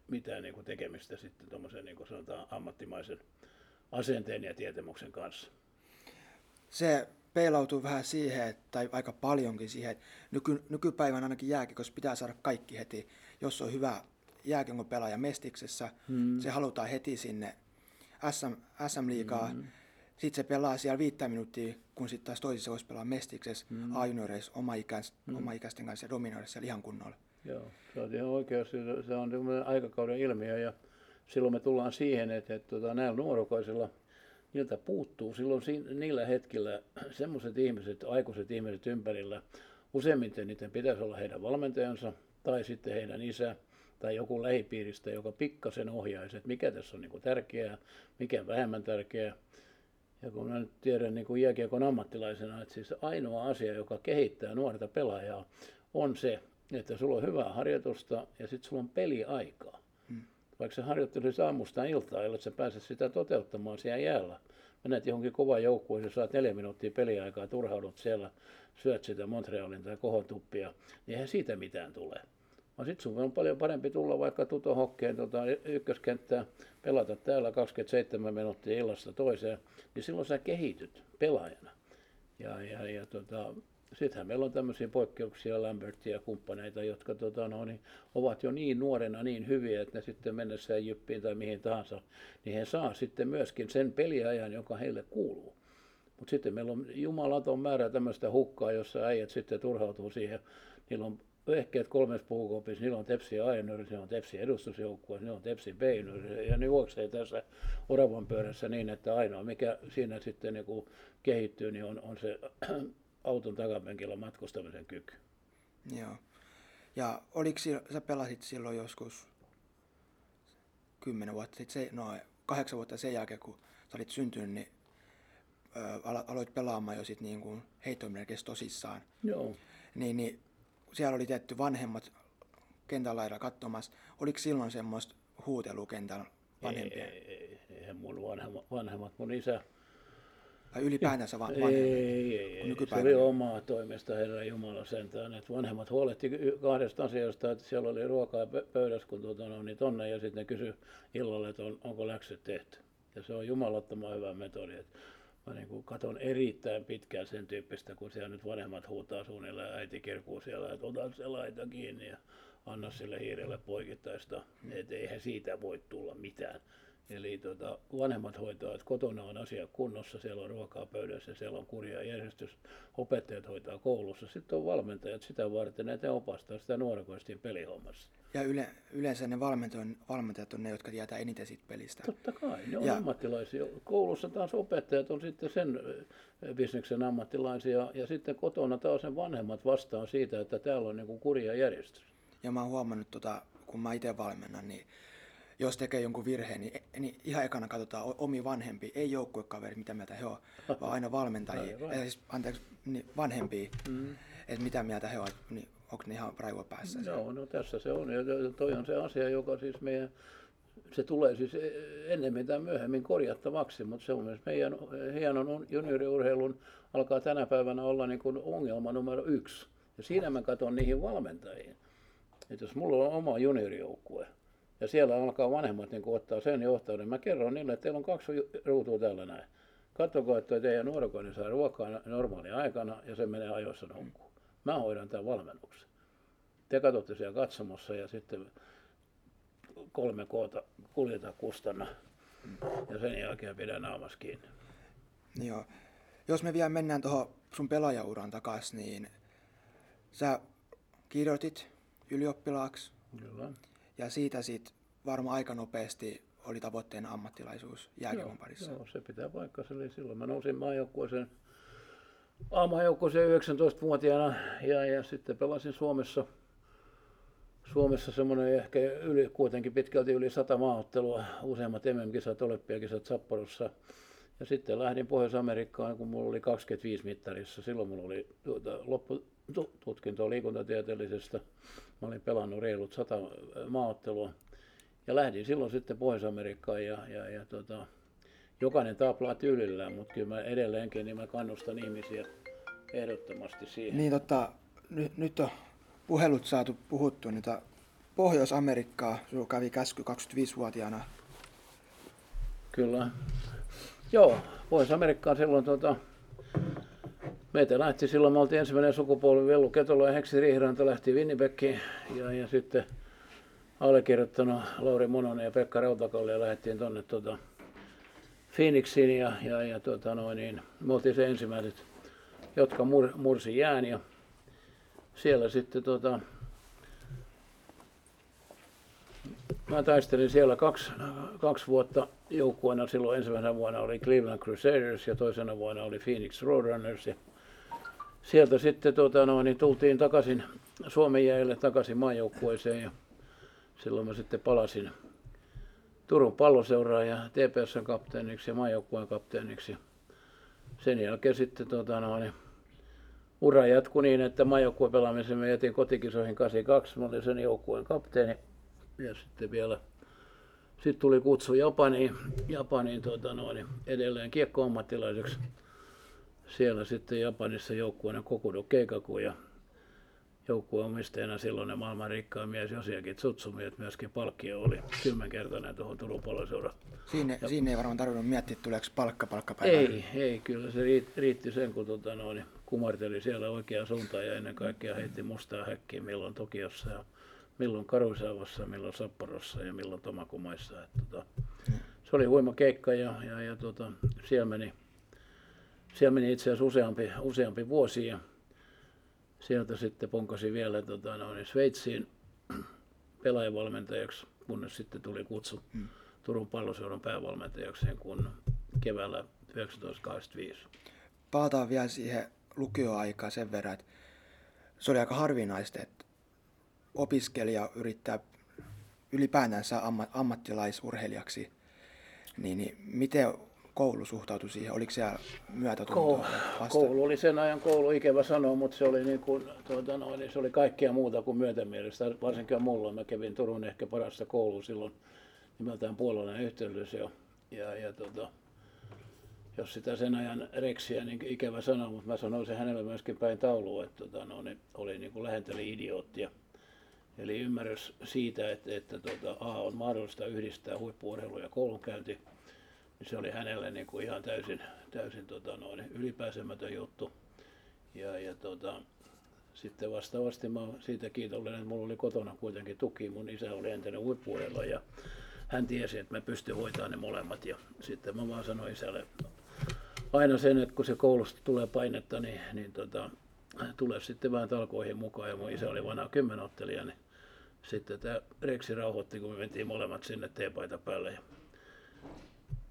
mitään niin kuin tekemistä sitten tuommoisen niin kuin sanotaan ammattimaisen asenteen ja tietämyksen kanssa. Se peilautuu vähän siihen, tai aika paljonkin siihen, että nykypäivän ainakin jääkiekossa pitää saada kaikki heti, jos on hyvä jääkiekon pelaaja mestiksessä, se halutaan heti sinne SM-liigaan, sitten se pelaa siellä 5 minuuttia, kun sitten taas toisissa voisi pelaa mestiksessä, A-junioreissa, oma-ikäisten kanssa ja dominoida siellä ihan kunnolla. Joo, se on ihan oikeus, se on aikakauden ilmiö, ja silloin me tullaan siihen, että näillä nuorukaisilla, niiltä puuttuu silloin niillä hetkillä semmoiset ihmiset, aikuiset ihmiset ympärillä, useimmiten niiden pitäisi olla heidän valmentajansa tai sitten heidän isä, tai joku lähipiiristä, joka pikkasen ohjaisi, että mikä tässä on niin kuin tärkeää, mikä vähemmän tärkeää. Ja kun minä nyt tiedän niin kuin jääkiekon ammattilaisena, että siis ainoa asia, joka kehittää nuorta pelaajaa, on se, että sulla on hyvää harjoitusta ja sitten sulla on peliaikaa. Vaikka sä harjoittelisit aamusta iltaa, jolla sä pääset sitä toteuttamaan siellä jäällä. Menet johonkin kovaan joukkueeseen, saat 4 minuuttia peliaikaa, turhaudut siellä, syöt sitä Montrealin tai kohotuppia, niin eihän siitä mitään tule. No sit sun on paljon parempi tulla vaikka Tuto Hokkeen ykköskenttään, pelata täällä 27 minuuttia illasta toiseen, niin silloin sä kehityt pelaajana. Sittenhän meillä on tämmöisiä poikkeuksia, Lambertia ja kumppaneita, jotka ovat jo niin nuorena niin hyviä, että ne sitten mennessään Jyppiin tai mihin tahansa, niin he saa sitten myöskin sen peliajan, joka heille kuuluu. Mutta sitten meillä on jumalaton määrä tämmöistä hukkaa, jossa äijät sitten turhautuu siihen, niillä on vehkeet 3 puukopissa, niillä on Tepsi A-juniorit, niillä on Tepsi edustusjoukkue, niillä on Tepsi B-juniorit, ja ne juoksee tässä oravan pyörässä niin, että ainoa mikä siinä sitten niin kuin kehittyy, niin on se auton takapenkillä matkustamisen kyky. Joo. Ja sä pelasit silloin joskus 10 vuotta sitten, 8 vuotta sen jälkeen, kun sä olit syntynyt, niin aloit pelaamaan jo sitten niin kuin heittomerkeissä tosissaan. Joo. Niin, siellä oli tietty vanhemmat kentän laidalla katsomassa. Oliko silloin semmoista huutelua kentän vanhempia? Eihän mun vanhemmat, mun isä. Tai ylipäätänsä vanhemmat? Ei. Se oli omaa toimesta, Herra Jumala sentään. Että vanhemmat huolehti 2 asiasta, että siellä oli ruokaa pöydässä, kun niin tonne, ja sitten ne kysyi illalla, että onko läksyt tehty. Ja se on jumalattoman hyvä metodi. mä niin katon erittäin pitkään sen tyyppistä, kun siellä nyt vanhemmat huutaa suunnilleen ja äiti kerkuu siellä, että otan se laita kiinni ja anna sille hiirelle poikittaista, että eihän siitä voi tulla mitään. Eli vanhemmat hoitaa, että kotona on asia kunnossa, siellä on ruokaa pöydässä, siellä on kurja järjestys, opettajat hoitaa koulussa, sitten on valmentajat sitä varten, että opastaa sitä nuorekoistin pelihommassa. Ja yleensä ne valmentajat on ne, jotka tietää eniten siitä pelistä. Totta kai, ne on ammattilaisia. Koulussa taas opettajat on sitten sen bisneksen ammattilaisia ja sitten kotona taas sen vanhemmat vastaan siitä, että täällä on niinku kurja järjestys. Ja mä oon huomannut, kun mä itse valmennan, niin jos tekee jonkun virheen, niin ihan ekana katsotaan omi vanhempi, ei joukkuekaveri, mitä mieltä he on, vaan aina valmentajia, vanhempia, että mitä mieltä he on, niin onko ne ihan raivua päässä? Joo, no tässä se on, ja toi on se asia, joka siis meidän, se tulee siis ennemmin tai myöhemmin korjattavaksi, mutta se on myös meidän hienon junioriurheilun alkaa tänä päivänä olla niin kuin ongelma numero 1, ja siinä mä katson niihin valmentajiin, että jos mulla on oma juniorijoukkue, ja siellä alkaa vanhemmat niin ottaa sen johtajan, niin mä kerron niille, että teillä on 2 ruutua täällä näin. Katsokaa, että teidän nuorekoinen saa ruokaa normaalia aikana ja se menee ajoissa nukkuun. Mä hoidan tämän valmennuksen. Te katsotte siellä katsomassa ja sitten 3 koota kuljeta kustanna ja sen jälkeen pidä naamassa kiinni. Joo. Jos me vielä mennään tuohon sun pelaajauran takaisin, niin sä kirjoitit ylioppilaaksi. Kyllä. Ja siitä varmaan aika nopeasti oli tavoitteena ammattilaisuus jääkiekon parissa. Joo, se pitää paikkansa. Eli silloin mä nousin A-maajoukkueeseen 19-vuotiaana ja sitten pelasin Suomessa semmoinen ehkä kuitenkin pitkälti yli 100 maaottelua, useimmat MM-kisat, olympiakisat Sapporossa. Ja sitten lähdin Pohjois-Amerikkaan, kun mulla oli 25 mittarissa. Silloin mulla oli loppututkintoa liikuntatieteellisestä. Mä olin pelannut reilut 100 maaottelua ja lähdin silloin sitten Pohjois-Amerikkaan ja jokainen taplaa tyylillään, mutta kyllä mä edelleenkin niin mä kannustan ihmisiä ehdottomasti siihen. Niin nyt on puhelut saatu puhuttua, niin Pohjois-Amerikkaa sulla kävi käsky 25-vuotiaana. Kyllä. Joo, Pohjois-Amerikkaan silloin meitä lähti silloin, me oltiin ensimmäinen sukupolvi, Vellu Ketola ja Heksi Riihiranta lähti Winnipegiin ja sitten allekirjoittanut Late Mononen ja Pekka Rautakallio lähdettiin tuonne Phoenixiin ja me oltiin se ensimmäiset, jotka mursi jään ja siellä sitten mä taistelin siellä 2 vuotta joukkueena. Silloin ensimmäisenä vuonna oli Cleveland Crusaders ja toisena vuonna oli Phoenix Roadrunners. Ja sieltä sitten tultiin takaisin Suomen jäille, takaisin maajoukkueeseen ja silloin mä sitten palasin Turun palloseuraan ja TPS:n kapteeniksi ja maajoukkueen kapteeniksi. Sen jälkeen sitten ura jatkui niin, että maajoukkueen pelaamisen me jätin kotikisoihin 82, mä olin sen joukkueen kapteeni. Ja sitten vielä tuli kutsu Japaniin edelleen kiekkoammattilaiseksi. Siellä sitten Japanissa joukkueena Kokudo Keikaku ja joukkueen omistajana silloinen maailman rikkain mies Yoshiaki Tsutsumi, että myöskin palkkio oli 10-kertainen tuohon Turun palloseuraan. Siinä ei varmaan tarvinnut miettiä, tuleeko palkkapäivää. Ei, kyllä se riitti sen, kun kumarteli siellä oikeaan suuntaan ja ennen kaikkea heitti mustaa häkkiä milloin Tokiossa. Ja milloin Karuisavassa, milloin Sapporossa ja milloin Tomakomaissa. Se oli huima keikka ja siellä meni itse asiassa useampi vuosi ja sieltä sitten ponkasin vielä Sveitsiin pelaajavalmentajaksi, kunnes sitten tuli kutsu Turun palloseuran päävalmentajakseen kun keväällä 1985. Palataan vielä siihen lukioaikaan sen verran, että se oli aika harvinaista, että opiskelija yrittää ylipäätänsä ammattilaisurheilijaksi, niin miten koulu suhtautui siihen? Oliko siellä myötätuntoa? Koulu oli sen ajan koulu, ikävä sanoa, mutta se oli, se oli kaikkea muuta kuin myötämielistä. Varsinkin mulla, mä kävin Turun ehkä parasta koulua silloin nimeltään Puolalainen yhteydys. Jos sitä sen ajan reksiä, niin ikävä sanoa, mutta mä sanoin sen hänelle myöskin päin taulua, että oli niin kuin lähenteli idioottia. Eli ymmärrys siitä, että on mahdollista yhdistää huippu-urheilu ja koulunkäynti. se oli hänelle niin kuin ihan täysin ylipääsemätön juttu. Ja sitten vastaavasti mä siitä kiitollinen, että mulla oli kotona kuitenkin tuki. Mun isä oli entinen huippu-urheilija ja hän tiesi, että mä pystyn hoitamaan ne molemmat. Ja sitten mä vaan sanoin isälle aina sen, että kun se koulusta tulee painetta, niin tulee sitten vähän talkoihin mukaan. Ja mun isä oli vanha kymmenottelija, niin sitten tämä Reksi rauhoitti, kun me mentiin molemmat sinne teepaita päälle. Ja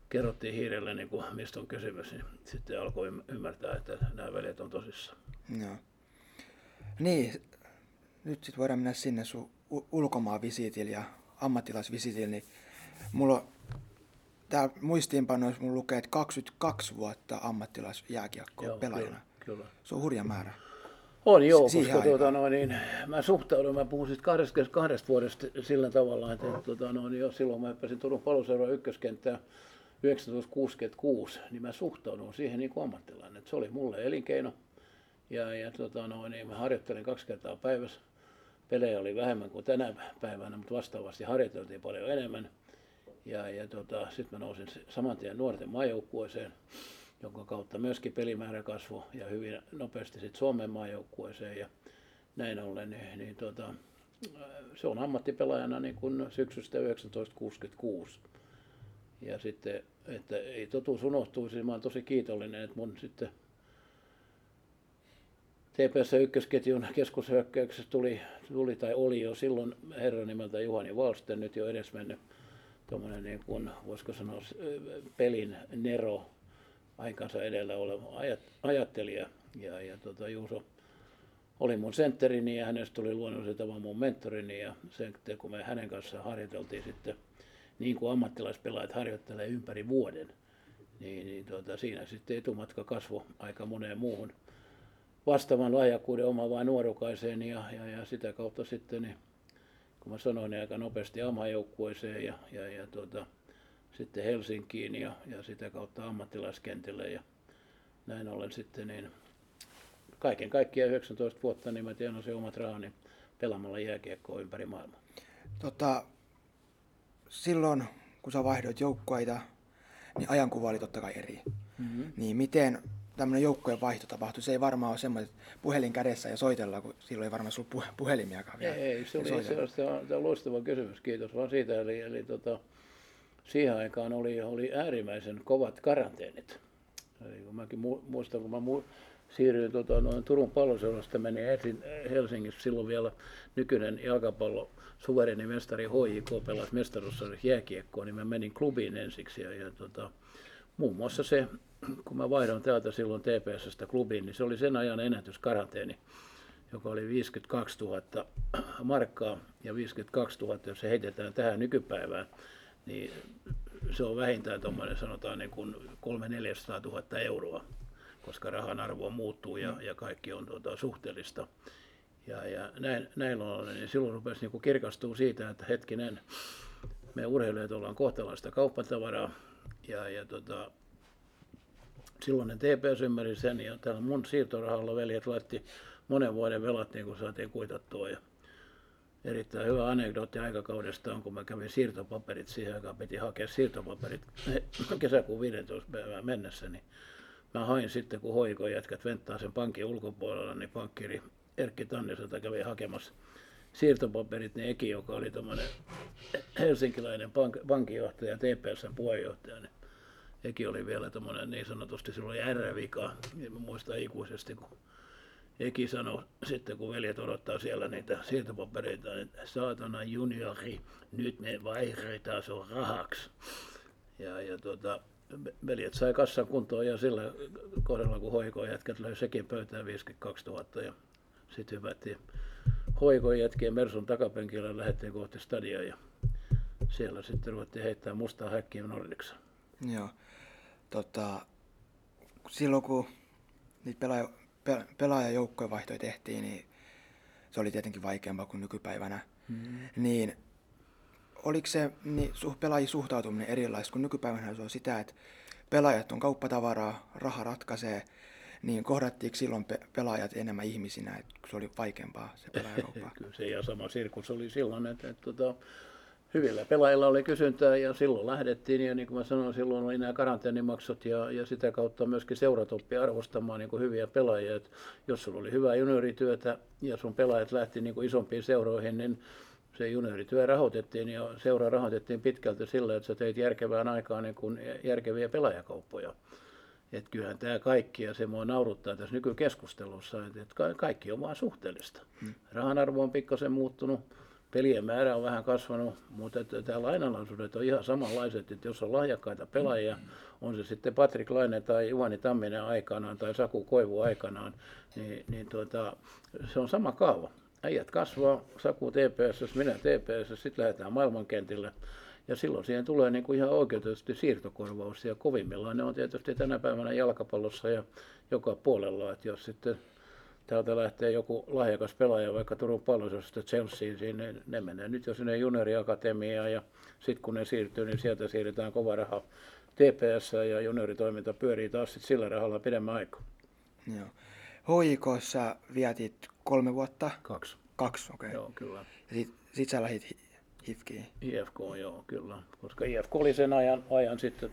kerrottiin hiirelle, niin kuin, mistä on kysymys, niin sitten alkoi ymmärtää, että nämä veljet on tosissaan. No. Niin, nyt sitten voidaan mennä sinne sun ulkomaanvisiitille ja ammattilaisvisiitille. Niin mulla on täällä muistiinpanoissa, mulla lukee, että 22 vuotta ammattilaisjääkiekkoa pelaajana. Kyllä. Se on hurja määrä. On joo, koska mä suhtaudun, mä puhun sitten 22 vuodesta sillä tavalla, että silloin mä hyppäsin Turun Paloseuran ykköskenttään 1966, niin mä suhtaudun siihen niin kuin ammattilainen. Se oli mulle elinkeino ja mä harjoittelin 2 kertaa päivässä. Pelejä oli vähemmän kuin tänä päivänä, mutta vastaavasti harjoiteltiin paljon enemmän. Sitten mä nousin saman tien nuorten maajoukkueeseen, jonka kautta myöskin pelimäärä kasvoi ja hyvin nopeasti sitten Suomen maajoukkueeseen ja näin ollen, niin se on ammattipelaajana niin kuin syksystä 1966. Ja sitten, että ei totuus unohtuisi, mä olen tosi kiitollinen, että mun sitten TPS-ykkösketjun keskushyökkäyksessä oli jo silloin herra nimeltä Juhani Valsten, nyt jo edesmennyt tuommoinen niin kuin, voisiko sanoa, pelin nero, aikansa edellä oleva ajattelija ja Juuso oli mun sentterini ja hänestä tuli luonnollisesti tavallaan mun mentorini ja sen, kun me hänen kanssaan harjoiteltiin sitten niin kuin ammattilaispelaajat harjoittelee ympäri vuoden, niin siinä sitten etumatka kasvoi aika moneen muuhun vastaavan lahjakkuuden omaavaan nuorukaiseen ja sitä kautta sitten, niin, kun mä sanoin, niin aika nopeasti amajoukkueeseen ja sitten Helsinkiin ja sitä kautta ammattilaiskentille ja näin ollen sitten niin kaiken kaikkiaan 19 vuotta niin mä tienasin omat rahani pelaamalla jääkiekkoa ympäri maailmaa. Silloin kun sä vaihdoit joukkueita, niin ajankuva oli totta kai eri. Mm-hmm. Niin miten tämmöinen joukkueen vaihto tapahtui? Se ei varmaan ole semmoinen, että puhelin kädessä ja soitellaan, kun silloin ei varmaan ollut puhelimiakaan vielä. Ei, se on loistava kysymys, kiitos vaan siitä. Eli siihen aikaan oli äärimmäisen kovat karanteenit. Eli kun mäkin muistan, kun mä siirryin Turun Palloseurasta, menin Helsingissä silloin vielä nykyinen jalkapallo suvereni mestari HJK pelasi mestaruussarjassa jääkiekkoa, niin mä menin klubiin ensiksi ja muun muassa se, kun mä vaihdoin täältä silloin TPS:stä klubiin, niin se oli sen ajan ennätyskaranteeni, joka oli 52 000 markkaa ja 52 000, jos se heitetään tähän nykypäivään. Niin se on vähintään tuommoinen, sanotaan niin kuin 300 000–400 000 euroa, koska rahan arvo muuttuu ja kaikki on suhteellista. Ja näin ollen, niin silloin rupesi niin kuin kirkastua siitä, että hetkinen, me urheilijat ollaan kohtalaista kauppatavaraa. Silloin TPS ymmärsi sen ja tällä mun siirtorahalla veljet laitti monen vuoden velat, niin kuin saatiin kuitattua. Erittäin hyvä anekdootti aikakaudesta on, kun mä kävin siirtopaperit, siihen aikaan piti hakea siirtopaperit kesäkuun 15. päivään mennessä, niin mä hain sitten, kun hoiko jätkät venttaa sen pankin ulkopuolella, niin pankkiri Erkki Tanniselta kävi hakemassa siirtopaperit, niin Eki, joka oli tommoinen helsinkiläinen pankinjohtaja, TPS:n puheenjohtaja, niin Eki oli vielä tommoinen niin sanotusti, sillä oli R-vika, niin mä muistan ikuisesti, kun Eki sanoi sitten, kun veljet odottaa siellä niitä siirtopapereita, että saatana juniori, nyt me vaihdetaan sun rahaksi. Veljet sai kassan kuntoon ja sillä kohdalla, kun hoikoon jätkät löi sekin pöytään 52 000 ja sitten hypättiin hoikoon jätkien Mersun takapenkillä ja lähdettiin kohti stadia ja siellä sitten ruvettiin heittää mustaa häkkiä Nordiksa. Joo, silloin kun niitä pelaajajoukkojen vaihtoja tehtiin, niin se oli tietenkin vaikeampaa kuin nykypäivänä. Niin oliko se niin pelaajien suhtautuminen erilaista, kun nykypäivänä se on sitä, että pelaajat on kauppatavaraa, raha ratkaisee, niin kohdattiinko silloin pelaajat enemmän ihmisinä, että se oli vaikeampaa se pelaajajoukkoa? Kyllä se ja sama sirkus oli silloin, että hyvillä pelaajilla oli kysyntää ja silloin lähdettiin ja niin kuin mä sanoin, silloin oli nämä karanteenimaksut ja sitä kautta myöskin seurat oppi arvostamaan niin kuin hyviä pelaajia. Et jos sulla oli hyvää juniorityötä ja sun pelaajat lähti niin kuin isompiin seuroihin, niin se juniorityö rahoitettiin ja seura rahoitettiin pitkälti sillä, että sä teit järkevään aikaan niin kuin järkeviä pelaajakauppoja. Et kyllähän tämä kaikki, ja se mua nauruttaa tässä nykykeskustelussa, että kaikki on vaan suhteellista. Rahan arvo on pikkasen muuttunut. Pelien määrä on vähän kasvanut, mutta tämä lainalaisuudet on ihan samanlaiset, että jos on lahjakkaita pelaajia, on se sitten Patrik Laine tai Juhani Tamminen aikanaan tai Saku Koivu aikanaan, niin, se on sama kaava. Äijät kasvaa, Saku TPS, minä TPS, sitten lähdetään maailmankentille. Ja silloin siihen tulee niin kuin ihan oikeutetusti siirtokorvaus, ja kovimmillaan ne on tietysti tänä päivänä jalkapallossa ja joka puolella, että jos sitten täältä lähtee joku lahjakas pelaaja, vaikka Turun Palloisesta Chelseain, niin ne menee nyt jo sinne junioriakatemiaan, ja sitten kun ne siirtyy, niin sieltä siirretään kova raha TPS, ja junioritoiminta pyörii taas sitten sillä rahalla pidemmän aikaa. Joo. HJK:ssa vietit 3 vuotta? 2, okei. Okay. Joo, kyllä. Ja sit sä lähdit HIFK:iin? HIFK, joo, kyllä. Koska HIFK oli sen ajan sitten,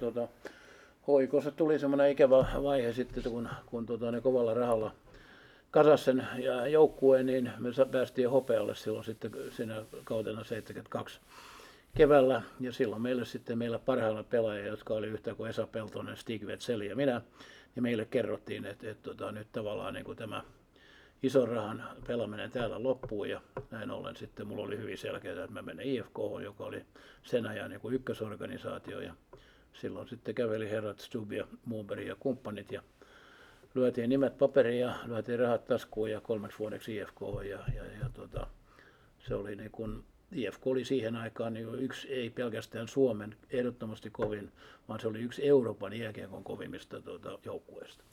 HJK:ssa tuli semmoinen ikävä vaihe sitten, kun ne kovalla rahalla kasasi sen joukkueen, niin me päästiin hopealle silloin sitten siinä kautena 72 keväällä. Ja silloin meillä parhailla pelaajia, jotka oli yhtä kuin Esa Peltonen, Stig Wetzel ja minä, niin meille kerrottiin, että nyt tavallaan niin kuin tämä ison rahan pelaaminen täällä loppuu, ja näin ollen sitten mulla oli hyvin selkeää, että mä menen IFK:hon, joka oli sen ajan niin kuin ykkösorganisaatio, ja silloin sitten käveli herrat Stub ja Moonberg ja kumppanit, ja lyötiin nimet paperiin ja lyötiin rahat taskuun ja 3 vuodeksi IFK:hon, ja se oli niin kuin, IFK oli siihen aikaan niin yksi, ei pelkästään Suomen ehdottomasti kovin, vaan se oli yksi Euroopan jääkiekon kovimmista joukkueista.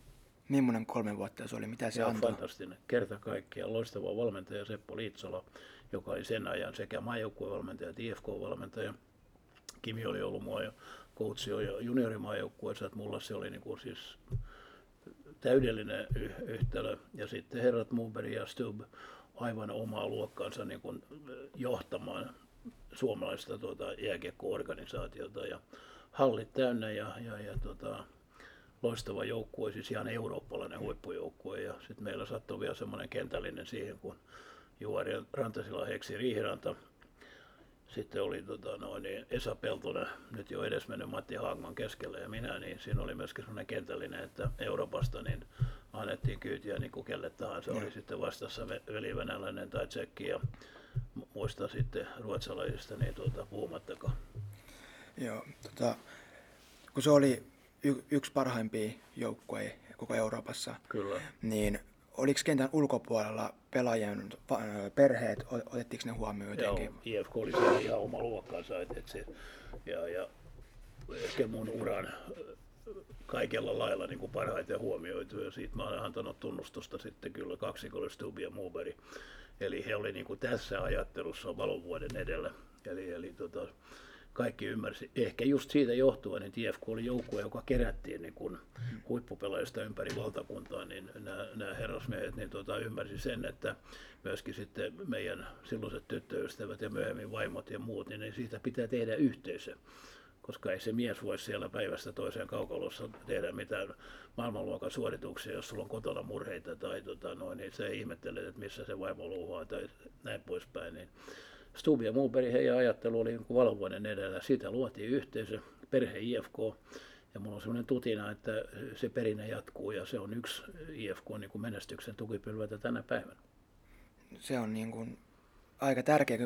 Millainen 3 vuotta se oli? Mitä se antoi? Fantastinen. Kerta kaikkiaan loistava valmentaja Seppo Liitsola, joka oli sen ajan sekä maajoukkuevalmentaja että IFK-valmentaja. Kimi oli ollut mua ja koutsi jo juniorimaajoukkueessa, että mulla se oli niin kuin siis täydellinen yhtälö. Ja sitten herrat Moberg ja Stubb aivan omaa luokkaansa niin kuin johtamaan suomalaista jääkiekko-organisaatiota. Ja hallit täynnä ja loistava joukkue, siis ihan eurooppalainen huippujoukkue, ja sitten meillä sattui vielä semmoinen kentällinen siihen, kun Juhani Rantasila, Heksi Riihiranta, sitten oli Esa Peltonen, nyt jo edesmennyt Matti Haagman keskellä ja minä, niin siinä oli myöskin semmoinen kentällinen, että Euroopasta niin annettiin kyytiä niin kuin kelle tahansa, oli sitten vastassa velivenäläinen tai tsekki ja muista sitten ruotsalaisista, niin puhumattakaan. Joo, kun se oli yksi parhaimpia joukkueita koko Euroopassa. Kyllä. Niin oliko kentän ulkopuolella pelaajien perheet, otettiinko ne huomioon jotenkin? Joo, IFK oli siellä ihan oma luokkansa. Ja ehkä mun uran kaikella lailla niin kuin parhaiten huomioitu, ja siitä mä olen antanut tunnustusta sitten kyllä kaksikolle Stubbi ja Moberg. Eli he oli niin kuin tässä ajattelussa valovuoden edellä. Eli kaikki ymmärsi. Ehkä just siitä johtuen, että IFK oli joukkue, joka kerättiin niin kun huippupelaajista ympäri valtakuntaa, niin nämä herrasmiehet niin ymmärsi sen, että myöskin sitten meidän silloiset tyttöystävät ja myöhemmin vaimot ja muut, niin siitä pitää tehdä yhteisö. Koska ei se mies voi siellä päivästä toiseen kaukalossa tehdä mitään maailmanluokan suorituksia, jos sulla on kotona murheita tai niin se ihmettelee, että missä se vaimo luuhaa tai näin poispäin. Niin Stub ja Moberg, heidän ajattelu oli valovuoden edellä. Siitä luotiin yhteisö, perhe IFK, ja mulla on sellainen tutina, että se perinne jatkuu, ja se on yksi IFK-menestyksen tukipylvätä tänä päivänä. Se on niin kuin aika tärkeä.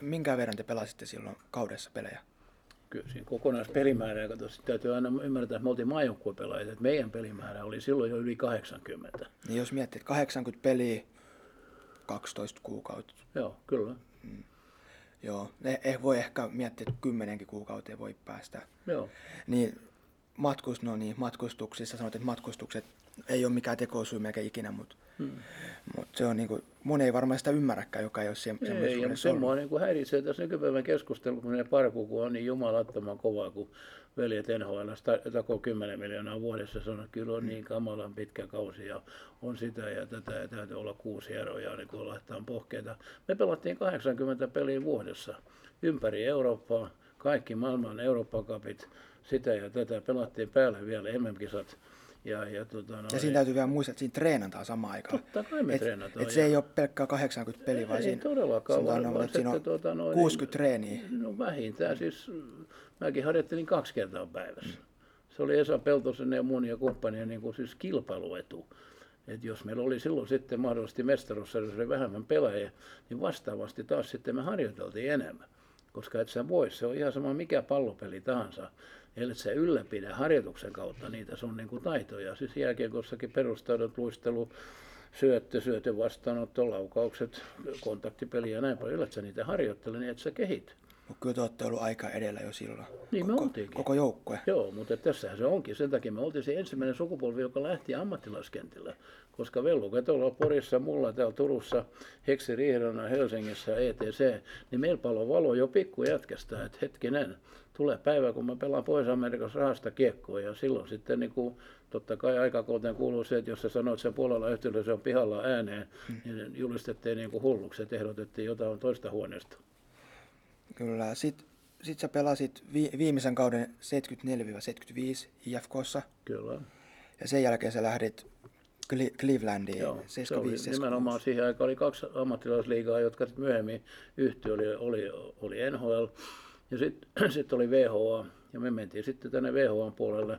Minkä verran te pelasitte silloin kaudessa pelejä? Kyllä siinä kokonaispelimäärää, täytyy aina ymmärtää, että me oltiin maajoukkuepelaajia, että meidän pelimäärä oli silloin jo yli 80. Niin jos miettii, että 80 peliä, 12 kuukautta. Joo, kyllä. Mm. Joo, voi ehkä miettiä, että 10 kuukauteen voi päästä. Joo. Niin, matkustuksissa sanoit, että matkustukset ei ole mikään tekosyy melkein ikinä, mutta se on niin kuin moni ei varmaan sitä ymmärräkään, joka ei ole semmoinen. Ei, se mua niin häiritsee tässä nykypäivän keskustelu, kun ne parkuku on niin jumalattoman kovaa, kun veljet NHL:stä takoo 10 miljoonaa vuodessa sanoo, että kyllä on niin kamalan pitkä kausi ja on sitä ja tätä ja täytyy olla 6 eroja, niin kun laitetaan pohkeita. Me pelattiin 80 peliä vuodessa ympäri Eurooppaa, kaikki maailman Eurooppa-cupit, sitä ja tätä, pelattiin päälle vielä MM-kisat. Ja siinä täytyy vielä muistaa, että siinä treenataan samaan aikaan. Totta kai me treenataan. Et se ei ole pelkkää 80 peliä, vaan siinä on 60 treeniä. No vähintään. Siis, mäkin harjoittelin 2 kertaa päivässä. Se oli Esa Peltosen ja mun ja kumppanien niin siis kilpailuetu. Et jos meillä oli silloin sitten mahdollisesti mestaruussarjassa vähemmän pelaajia, niin vastaavasti taas sitten me harjoiteltiin enemmän. Koska et sä vois, se on ihan sama mikä pallopeli tahansa. Eli sä ylläpidä harjoituksen kautta niitä sun niin kuin taitoja. Siis jääkiekossakin perustaidot, luistelu, syöttö, vastaanotto, laukaukset, kontaktipeli ja näin paljon. Ylät sä niitä harjoittele, niin et sä kehity. Mutta kyllä te olette ollut aika edellä jo silloin. Niin me oltiinkin. Koko joukkue. Joo, mutta tässähän se onkin. Sen takia me oltiin se ensimmäinen sukupolvi, joka lähti ammattilaiskentillä. Koska Vellu Ketola Porissa, mulla täällä Turussa, Heksi Riihirana Helsingissä, ETC, niin meillä palo valo jo pikkujätkästä, että hetkinen, tulee päivä, kun mä pelaan Pohjois-Amerikassa rahasta kiekkoa ja silloin sitten niin kuin, totta kai aikakauteen kuuluu se, että jos sä sanoit sen puolella yhteydessä pihalla ääneen, niin julistettiin niin kuin hulluksi, että ehdotettiin jotain toista huoneesta. Kyllä. Sitten sä pelasit viimeisen kauden 74-75 IFK:ssa. Kyllä. Ja sen jälkeen sä lähdit Clevelandiin. Joo, 75, se oli nimenomaan siihen aikaan oli 2 ammattilaisliigaa, jotka myöhemmin yhtyi, oli NHL ja sitten oli WHA. Ja me mentiin sitten tänne WHA:n puolelle.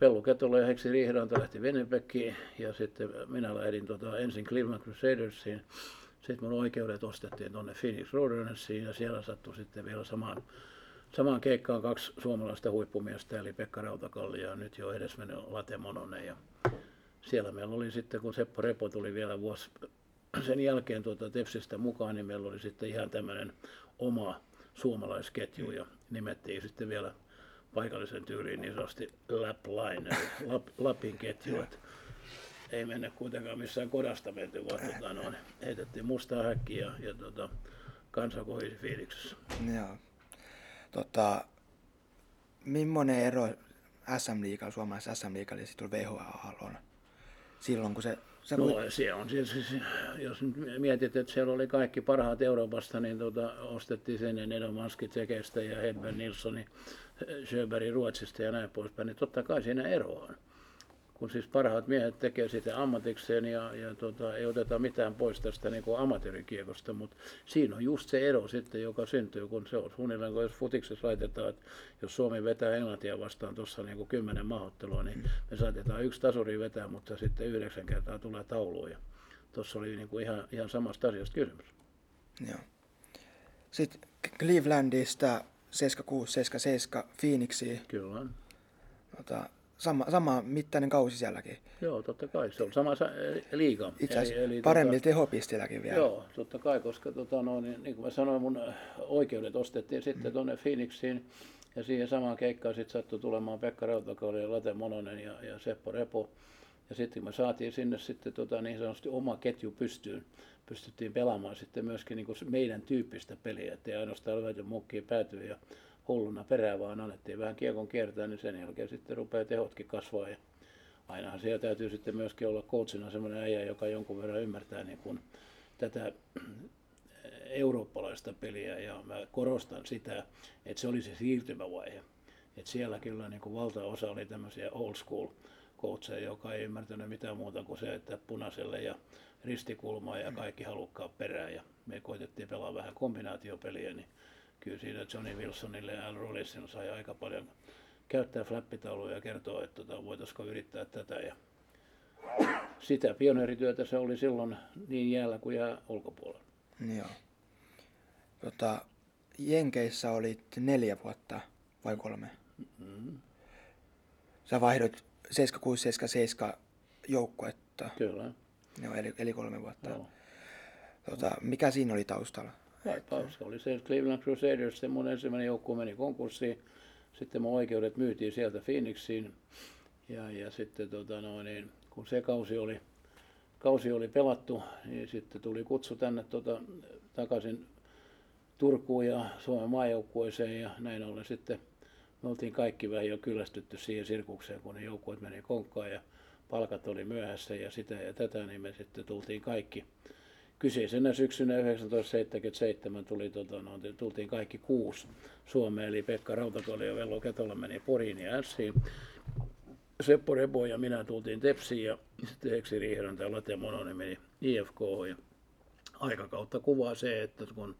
Vellu Ketola ja Heksi Riihiranta lähti Winnipegkiin ja sitten minä lähdin ensin Cleveland Crusadersiin. Sitten mun oikeudet ostettiin tuonne Phoenix Roadrunnersiin ja siellä sattui sitten vielä samaan keikkaan 2 suomalaista huippumiestä, eli Pekka Rautakallio ja nyt jo edesmennyt Late Mononen. Ja siellä meillä oli sitten, kun Seppo Repo tuli vielä vuosi sen jälkeen Tepsistä mukaan, niin meillä oli sitten ihan tämmöinen oma suomalaisketju ja nimettiin sitten vielä paikallisen tyyliin niin sanotusti Lapline, eli Lapin ketju. Ei mennä kuitenkaan missään kodasta menty, vaan heitettiin mustaa häkkiä ja kansa kohisi fiiliksessä. Joo. Millainen ero SM-liigalla, suomalaisessa SM-liigalla ja sitten VHL-alalla silloin, kun se... No se on siis, jos nyt mietit, että siellä oli kaikki parhaat Euroopasta, niin ostettiin sen ja Nedomanski Tsekeistä ja Hedberg Nilssoni, Sjöberg Ruotsista ja näin poispäin, niin totta kai siinä eroa. Kun siis parhaat miehet tekee sitä ammatikseen ja ei oteta mitään pois tästä niin kuin amatöörikiekosta, mutta siinä on just se ero sitten, joka syntyy, kun se on suunnilleen, kun jos futiksessa laitetaan, että jos Suomi vetää Englantia vastaan tuossa niin 10 maaottelua, niin me saatetaan 1 tasuri vetää, mutta sitten 9 kertaa tulee tauluun ja tuossa oli niin kuin ihan samasta asiasta kysymys. Joo. Sitten Clevelandista 76-77 Phoenixiin. Kyllä. Sama mittainen kausi sielläkin. Joo, totta kai. Se on sama liiga. Itse asiassa paremmilla tehopisteilläkin vielä. Joo, totta kai, koska niin kuin mä sanoin, mun oikeudet ostettiin sitten tuonne Phoenixiin. Ja siihen samaan keikkaan sitten sattui tulemaan Pekka Rautakallio, Late Mononen ja Seppo Repo. Ja sitten me saatiin sinne sitten niin sanotusti oma ketju pystyyn. Pystyttiin pelaamaan sitten myöskin niin kuin meidän tyyppistä peliä, ettei ainoastaan löyty munkkiin päätyy ja hulluna perään, vaan annettiin vähän kiekon kiertää, niin sen jälkeen sitten rupeaa tehotkin kasvaa. Ja ainahan siellä täytyy sitten myöskin olla coachina semmoinen äijä, joka jonkun verran ymmärtää niin kuin tätä eurooppalaista peliä. Ja mä korostan sitä, että se oli se siirtymävaihe. Että siellä kyllä niin kuin valtaosa oli tämmöisiä old school coacheja, joka ei ymmärtänyt mitään muuta kuin se, että punaiselle ja ristikulmaa ja kaikki halukkaan perään. Ja me koitettiin pelaa vähän kombinaatiopeliä. Niin kyllä siinä Johnny Wilsonille ja Al Rollinsille sai aika paljon käyttää flappitauluja ja kertoa, että voitaisiko yrittää tätä. Ja sitä pioneerityötä se oli silloin niin jäällä kuin jää ulkopuolella. Joo. Jenkeissä olit 4 vuotta vai 3? Mm-hmm. Sä vaihdoit 76-77 joukkuetta. Kyllä. Joo, eli 3 vuotta. Joo. Mikä siinä oli taustalla? Se oli se Cleveland Crusaders, se mun ensimmäinen joukkue meni konkurssiin, sitten mun oikeudet myytiin sieltä Phoenixiin ja sitten kun se kausi oli kausi oli pelattu, niin sitten tuli kutsu tänne takaisin Turkuun ja Suomen maajoukkueeseen, ja näin ollen sitten me oltiin kaikki vähän jo kyllästytty siihen sirkukseen, kun ne joukkueet meni konkkaan ja palkat oli myöhässä ja sitä ja tätä, niin me sitten tultiin kaikki. Kyseisenä syksynä 1977 tultiin kaikki 6 Suomeen, eli Pekka Rautakallio ja Vellu Ketola meni Poriin ja Ässiin. Seppo Repo ja minä tultiin Tepsiin ja sitten Heksi Riihiranta ja Late Mononen meni HIFK:hon. Ja aikakautta kuvaa se, että kun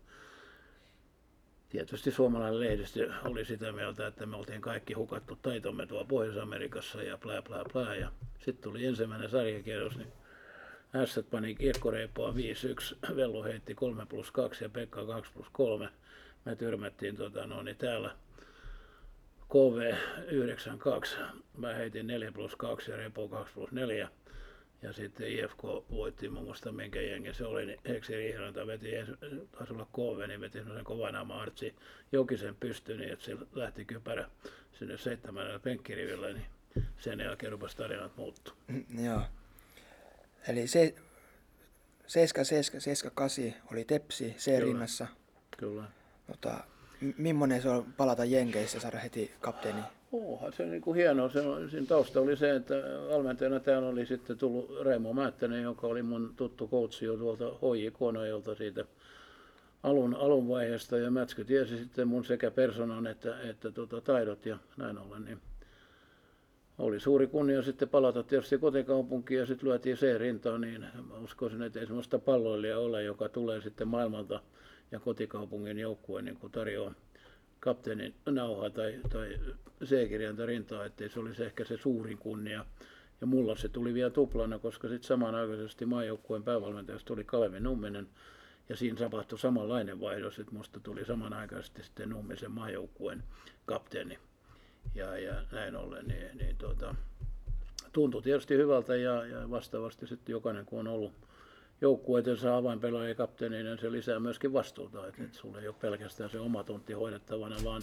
tietysti suomalainen lehdistö oli sitä mieltä, että me oltiin kaikki hukattu taitomme tuolla Pohjois-Amerikassa ja plää plää plää. Ja sitten tuli ensimmäinen sarjakierros, niin Ässät pani kiekkoreippaa 5-1, Vellu heitti 3+2 ja Pekka 2+3. Me tyrmättiin täällä KV 9-2. Mä heitin 4+2 ja Repo 2+4. Ja sitten IFK voitti, mun muista minkä jengen se oli, niin Heksi Riihiranta veti, taisi olla KV, niin veti semmoisen kovanaama-artsi Jokisen pystyyn, niin että se lähti kypärä sinne 7. penkkirivillä, niin sen jälkeen rupesi tarinat muuttua. Joo. Eli 7-8 oli Tepsi C-rinnassa. Kyllä. Mimmonen se on palata Jenkeissä saada heti kapteeni? Oha, se on niin kuin hienoa. Siinä tausta oli se, että valmentajana täällä oli sitten tullut Reimo Määttäinen, joka oli mun tuttu coachi jo tuolta HJK-ajalta siitä alun vaiheesta. Ja Mätsky tiesi sitten mun sekä persoonan että taidot ja näin ollen. Niin oli suuri kunnia sitten palata tietysti kotikaupunkiin ja sitten lyötiin C-rintaan, niin uskoisin, että ei sellaista palloilijaa ole, joka tulee sitten maailmalta ja kotikaupungin joukkueen niin tarjoaa kapteenin nauhaa tai C-kirjainta rintaa, ettei se olisi ehkä se suurin kunnia. Ja mulla se tuli vielä tuplana, koska sitten samanaikaisesti maajoukkueen päävalmentajasta tuli Kalevi Numminen ja siinä tapahtui samanlainen vaihdos, että musta tuli samanaikaisesti sitten Nummisen maajoukkueen kapteeni. Ja näin ollen niin tuntui tietysti hyvältä ja vastaavasti sitten jokainen kun on ollut joukkueetensa avainpelaaja kapteeni, niin se lisää myöskin vastuuta, että sulla ei ole pelkästään se oma tontti hoidettavana, vaan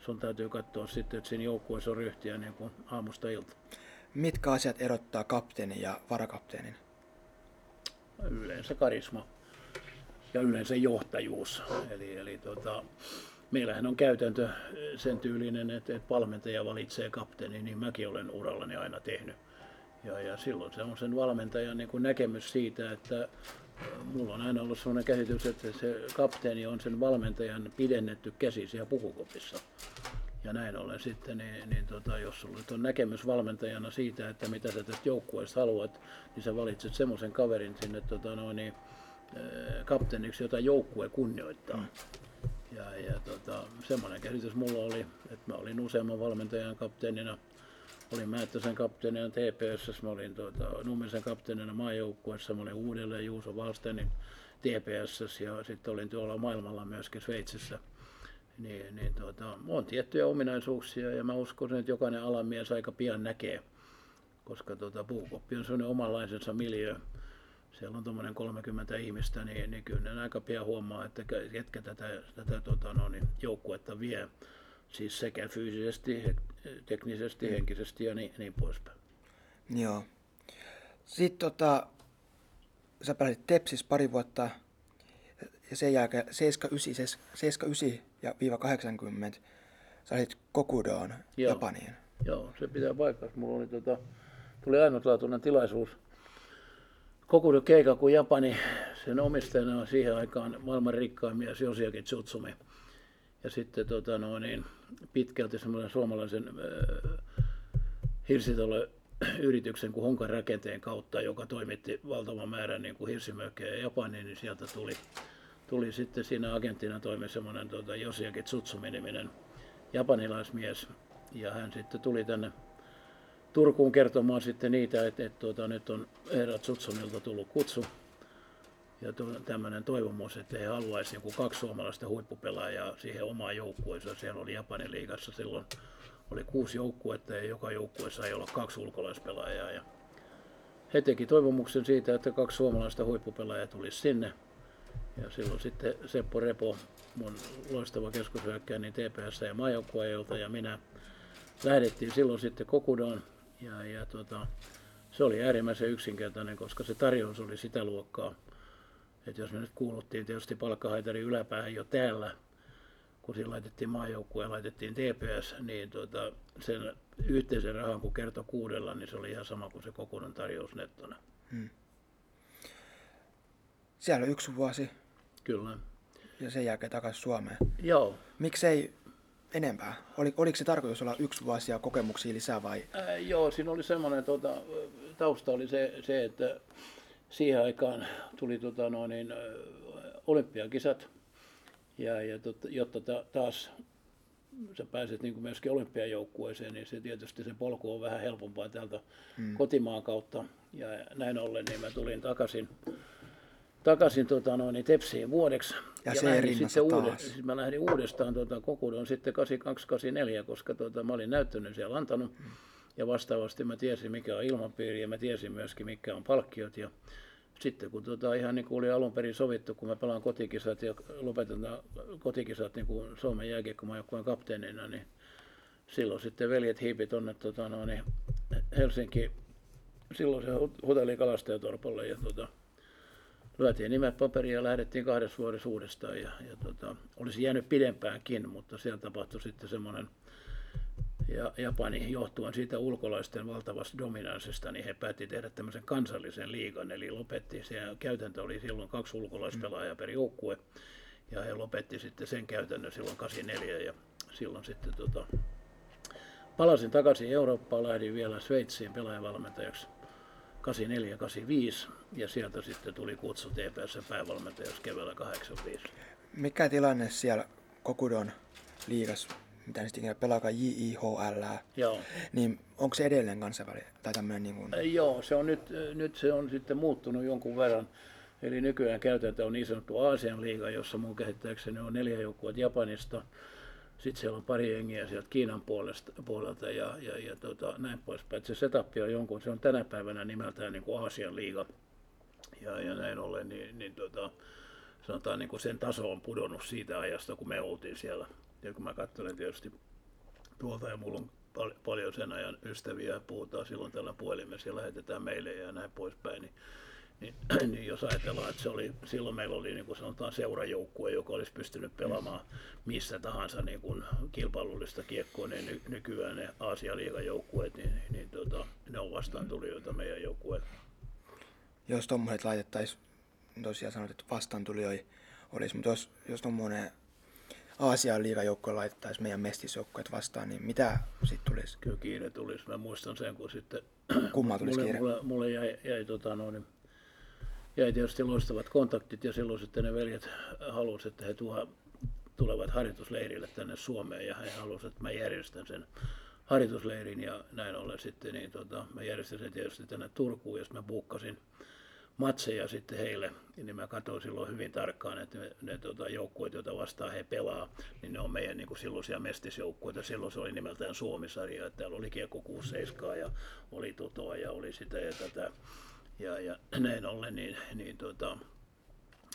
sun täytyy katsoa sitten, että siinä joukkueessa on ryhtiä niin kuin aamusta ilta. Mitkä asiat erottaa kapteenin ja varakapteenin? Yleensä karisma ja yleensä johtajuus. Eli meillähän on käytäntö sen tyylinen, että valmentaja valitsee kapteeni, niin mäkin olen urallani aina tehnyt. Ja silloin se on sen valmentajan niin kuin näkemys siitä, että mulla on aina ollut sellainen käsitys, että se kapteeni on sen valmentajan pidennetty käsi siellä pukukopissa. Ja näin ollen sitten, jos sulla on näkemys valmentajana siitä, että mitä sä tästä joukkueesta haluat, niin sä valitset semmoisen kaverin sinne kapteeniksi, jota joukkue kunnioittaa. Ja semmoinen käsitys mulla oli, että mä olin useamman valmentajan kapteenina, olin Määttäisen kapteenina TPS, mä olin Nummisen kapteenina maajoukkuessa, mä olin uudelleen Juuso Valstenin TPS ja sitten olin tuolla maailmalla myöskin Sveitsissä. On tiettyjä ominaisuuksia ja mä uskon, että jokainen alamies aika pian näkee, koska puukoppi on sellainen omanlaisensa miljöö. Siellä on tuommoinen 30 ihmistä, niin kyllä ne aika pian huomaa, että ketkä tätä joukkuetta vie. Siis sekä fyysisesti, teknisesti, henkisesti ja niin poispäin. Joo. Sitten sä pääsit Tepsis pari vuotta ja sen jälkeen 79-80 sä olit Kokudoon, joo, Japaniin. Joo, se pitää paikkansa. Mulla oli tuli ainutlaatuinen tilaisuus. Kokudo Keikaku Japani, sen omistajana on siihen aikaan maailman rikkain mies Yoshiaki Tsutsumi. Ja sitten pitkälti semmoisen suomalaisen hirsitaloyrityksen kuin Honkan rakenteen kautta, joka toimitti valtavan määrän niin kuin hirsimökkejä Japaniin, niin sieltä tuli sitten siinä agenttina toimi semmoinen Yoshiaki Tsutsumi-niminen japanilaismies. Ja hän sitten tuli tänne Turkuun kertomaan sitten niitä, että nyt on herra Tsutsumilta tullut kutsu ja tämmöinen toivomus, että he haluaisivat niin 2 suomalaista huippupelaajaa siihen omaan joukkueensa. Siellä oli Japanin liigassa silloin oli 6 joukkuetta ja joka joukkueessa ei ollut 2 ulkolaispelaajaa. Ja he teki toivomuksen siitä, että 2 suomalaista huippupelaajaa tulisi sinne. Ja silloin sitten Seppo Repo, mun loistava keskushyökkäjä, niin TPS ja maajoukkueelta ja minä lähdettiin silloin sitten Kokudoon. Ja Se oli äärimmäisen yksinkertainen, koska se tarjous oli sitä luokkaa, että jos me nyt kuuluttiin tietysti palkkahaitarin yläpäähän jo täällä, kun siinä laitettiin maajoukkueen ja laitettiin TPS, niin sen yhteisen rahan kun kertoi 6, niin se oli ihan sama kuin se kokonainen tarjous nettona. Hmm. Siellä oli yksi vuosi. Kyllä. Ja sen jälkeen takaisin Suomeen. Joo. Miksei enempää? Oliko se tarkoitus olla yksi vuosi ja kokemuksia lisää vai? Joo, siinä oli semmoinen, tausta oli se, että siihen aikaan tuli olympiakisat, ja jotta taas sä pääset niin kuin myöskin olympiajoukkueeseen, niin se tietysti se polku on vähän helpompaa täältä kotimaan kautta. Ja näin ollen niin mä tulin takaisin Tepsiin vuodeksi ja mä lähdin uudestaan Kokudon sitten 82-84, koska mä olin näyttänyt siellä antanut ja vastaavasti mä tiesin mikä on ilmapiiri ja mä tiesin myöskin mikä on palkkiot ja sitten kun ihan niin kuin oli alun perin sovittu, kun mä pelaan kotikisat ja lopetan kotikisat niin kuin Suomen jääkiekkomaajoukkueen kapteenina, niin silloin sitten veljet hiipi tonne Helsinki silloisen hotellikalastajatorpalle ja lyötiin nimet paperiin ja lähdettiin 2 vuodessa uudestaan ja olisi jäänyt pidempäänkin, mutta siellä tapahtui sitten semmoinen ja Japani johtuen siitä ulkolaisten valtavasta dominanssista, niin he päätti tehdä tämmöisen kansallisen liigan, eli lopetti, se käytäntö oli silloin 2 ulkolaispelaajaa per joukkue ja he lopetti sitten sen käytännön silloin 84 ja silloin sitten palasin takaisin Eurooppaan, lähdin vielä Sveitsiin pelaajavalmentajaksi 84-85 ja sieltä sitten tuli kutsu TPS:n päävalmentajaksi keväällä 85. Mikä tilanne siellä Kokudon liigassa? Mitä niistä ikinä pelaakaan JIHL, niin onko se edelleen kansainvälinen tai tämmöinen? Niin kuin... Joo, se on nyt se on sitten muuttunut jonkun verran. Eli nykyään käytäntö on niin sanottu Aasian liiga, jossa mun käsittääkseni on 4 joukkuetta Japanista. Sitten siellä on pari jengiä sieltä Kiinan puolelta ja näin poispäin. Se setup on jonkun, se on tänä päivänä nimeltään niin kuin Aasian liiga ja näin ollen, niin sanotaan niin kuin sen taso on pudonnut siitä ajasta, kun me oltiin siellä. Ja kun mä katselen tietysti tuolta ja mulla on paljon sen ajan ystäviä ja puhutaan silloin tällä puhelimessa ja lähetetään meille ja näin poispäin, niin jos ajatellaan, että se oli, silloin meillä oli niin kuin sanotaan seurajoukkue, joka olisi pystynyt pelaamaan missä tahansa niin kuin kilpailullista kiekkoa, niin nykyään ne Aasia-liigan joukkueet, niin ne on vastaan tulijoita meidän joukkueet. Jos tommoset laitettaisiin, tosiaan sanoit, että vastaan tulijoita olisi, mutta jos tommoinen Aasian liigajoukkoja laitettaisiin meidän mestisjoukkoja vastaan, niin mitä sitten tulisi? Kyllä kiire tulisi. Mä muistan sen, kun sitten mulle jäi tietysti loistavat kontaktit ja silloin sitten ne veljet halusivat, että he tulevat harjoitusleirille tänne Suomeen ja he halusivat, että mä järjestän sen harjoitusleirin ja näin ollen sitten mä järjestin sen tietysti tänne Turkuun ja sitten mä buukkasin matseja sitten heille, niin mä katsoin silloin hyvin tarkkaan, että ne joukkueet, joita vastaan he pelaa, niin ne on meidän niin kuin silloisia mestisjoukkueita. Silloin se oli nimeltään Suomi-sarja, että täällä oli kiekko 6-7 ja oli tutoa ja oli sitä ja tätä. Ja näin ollen, niin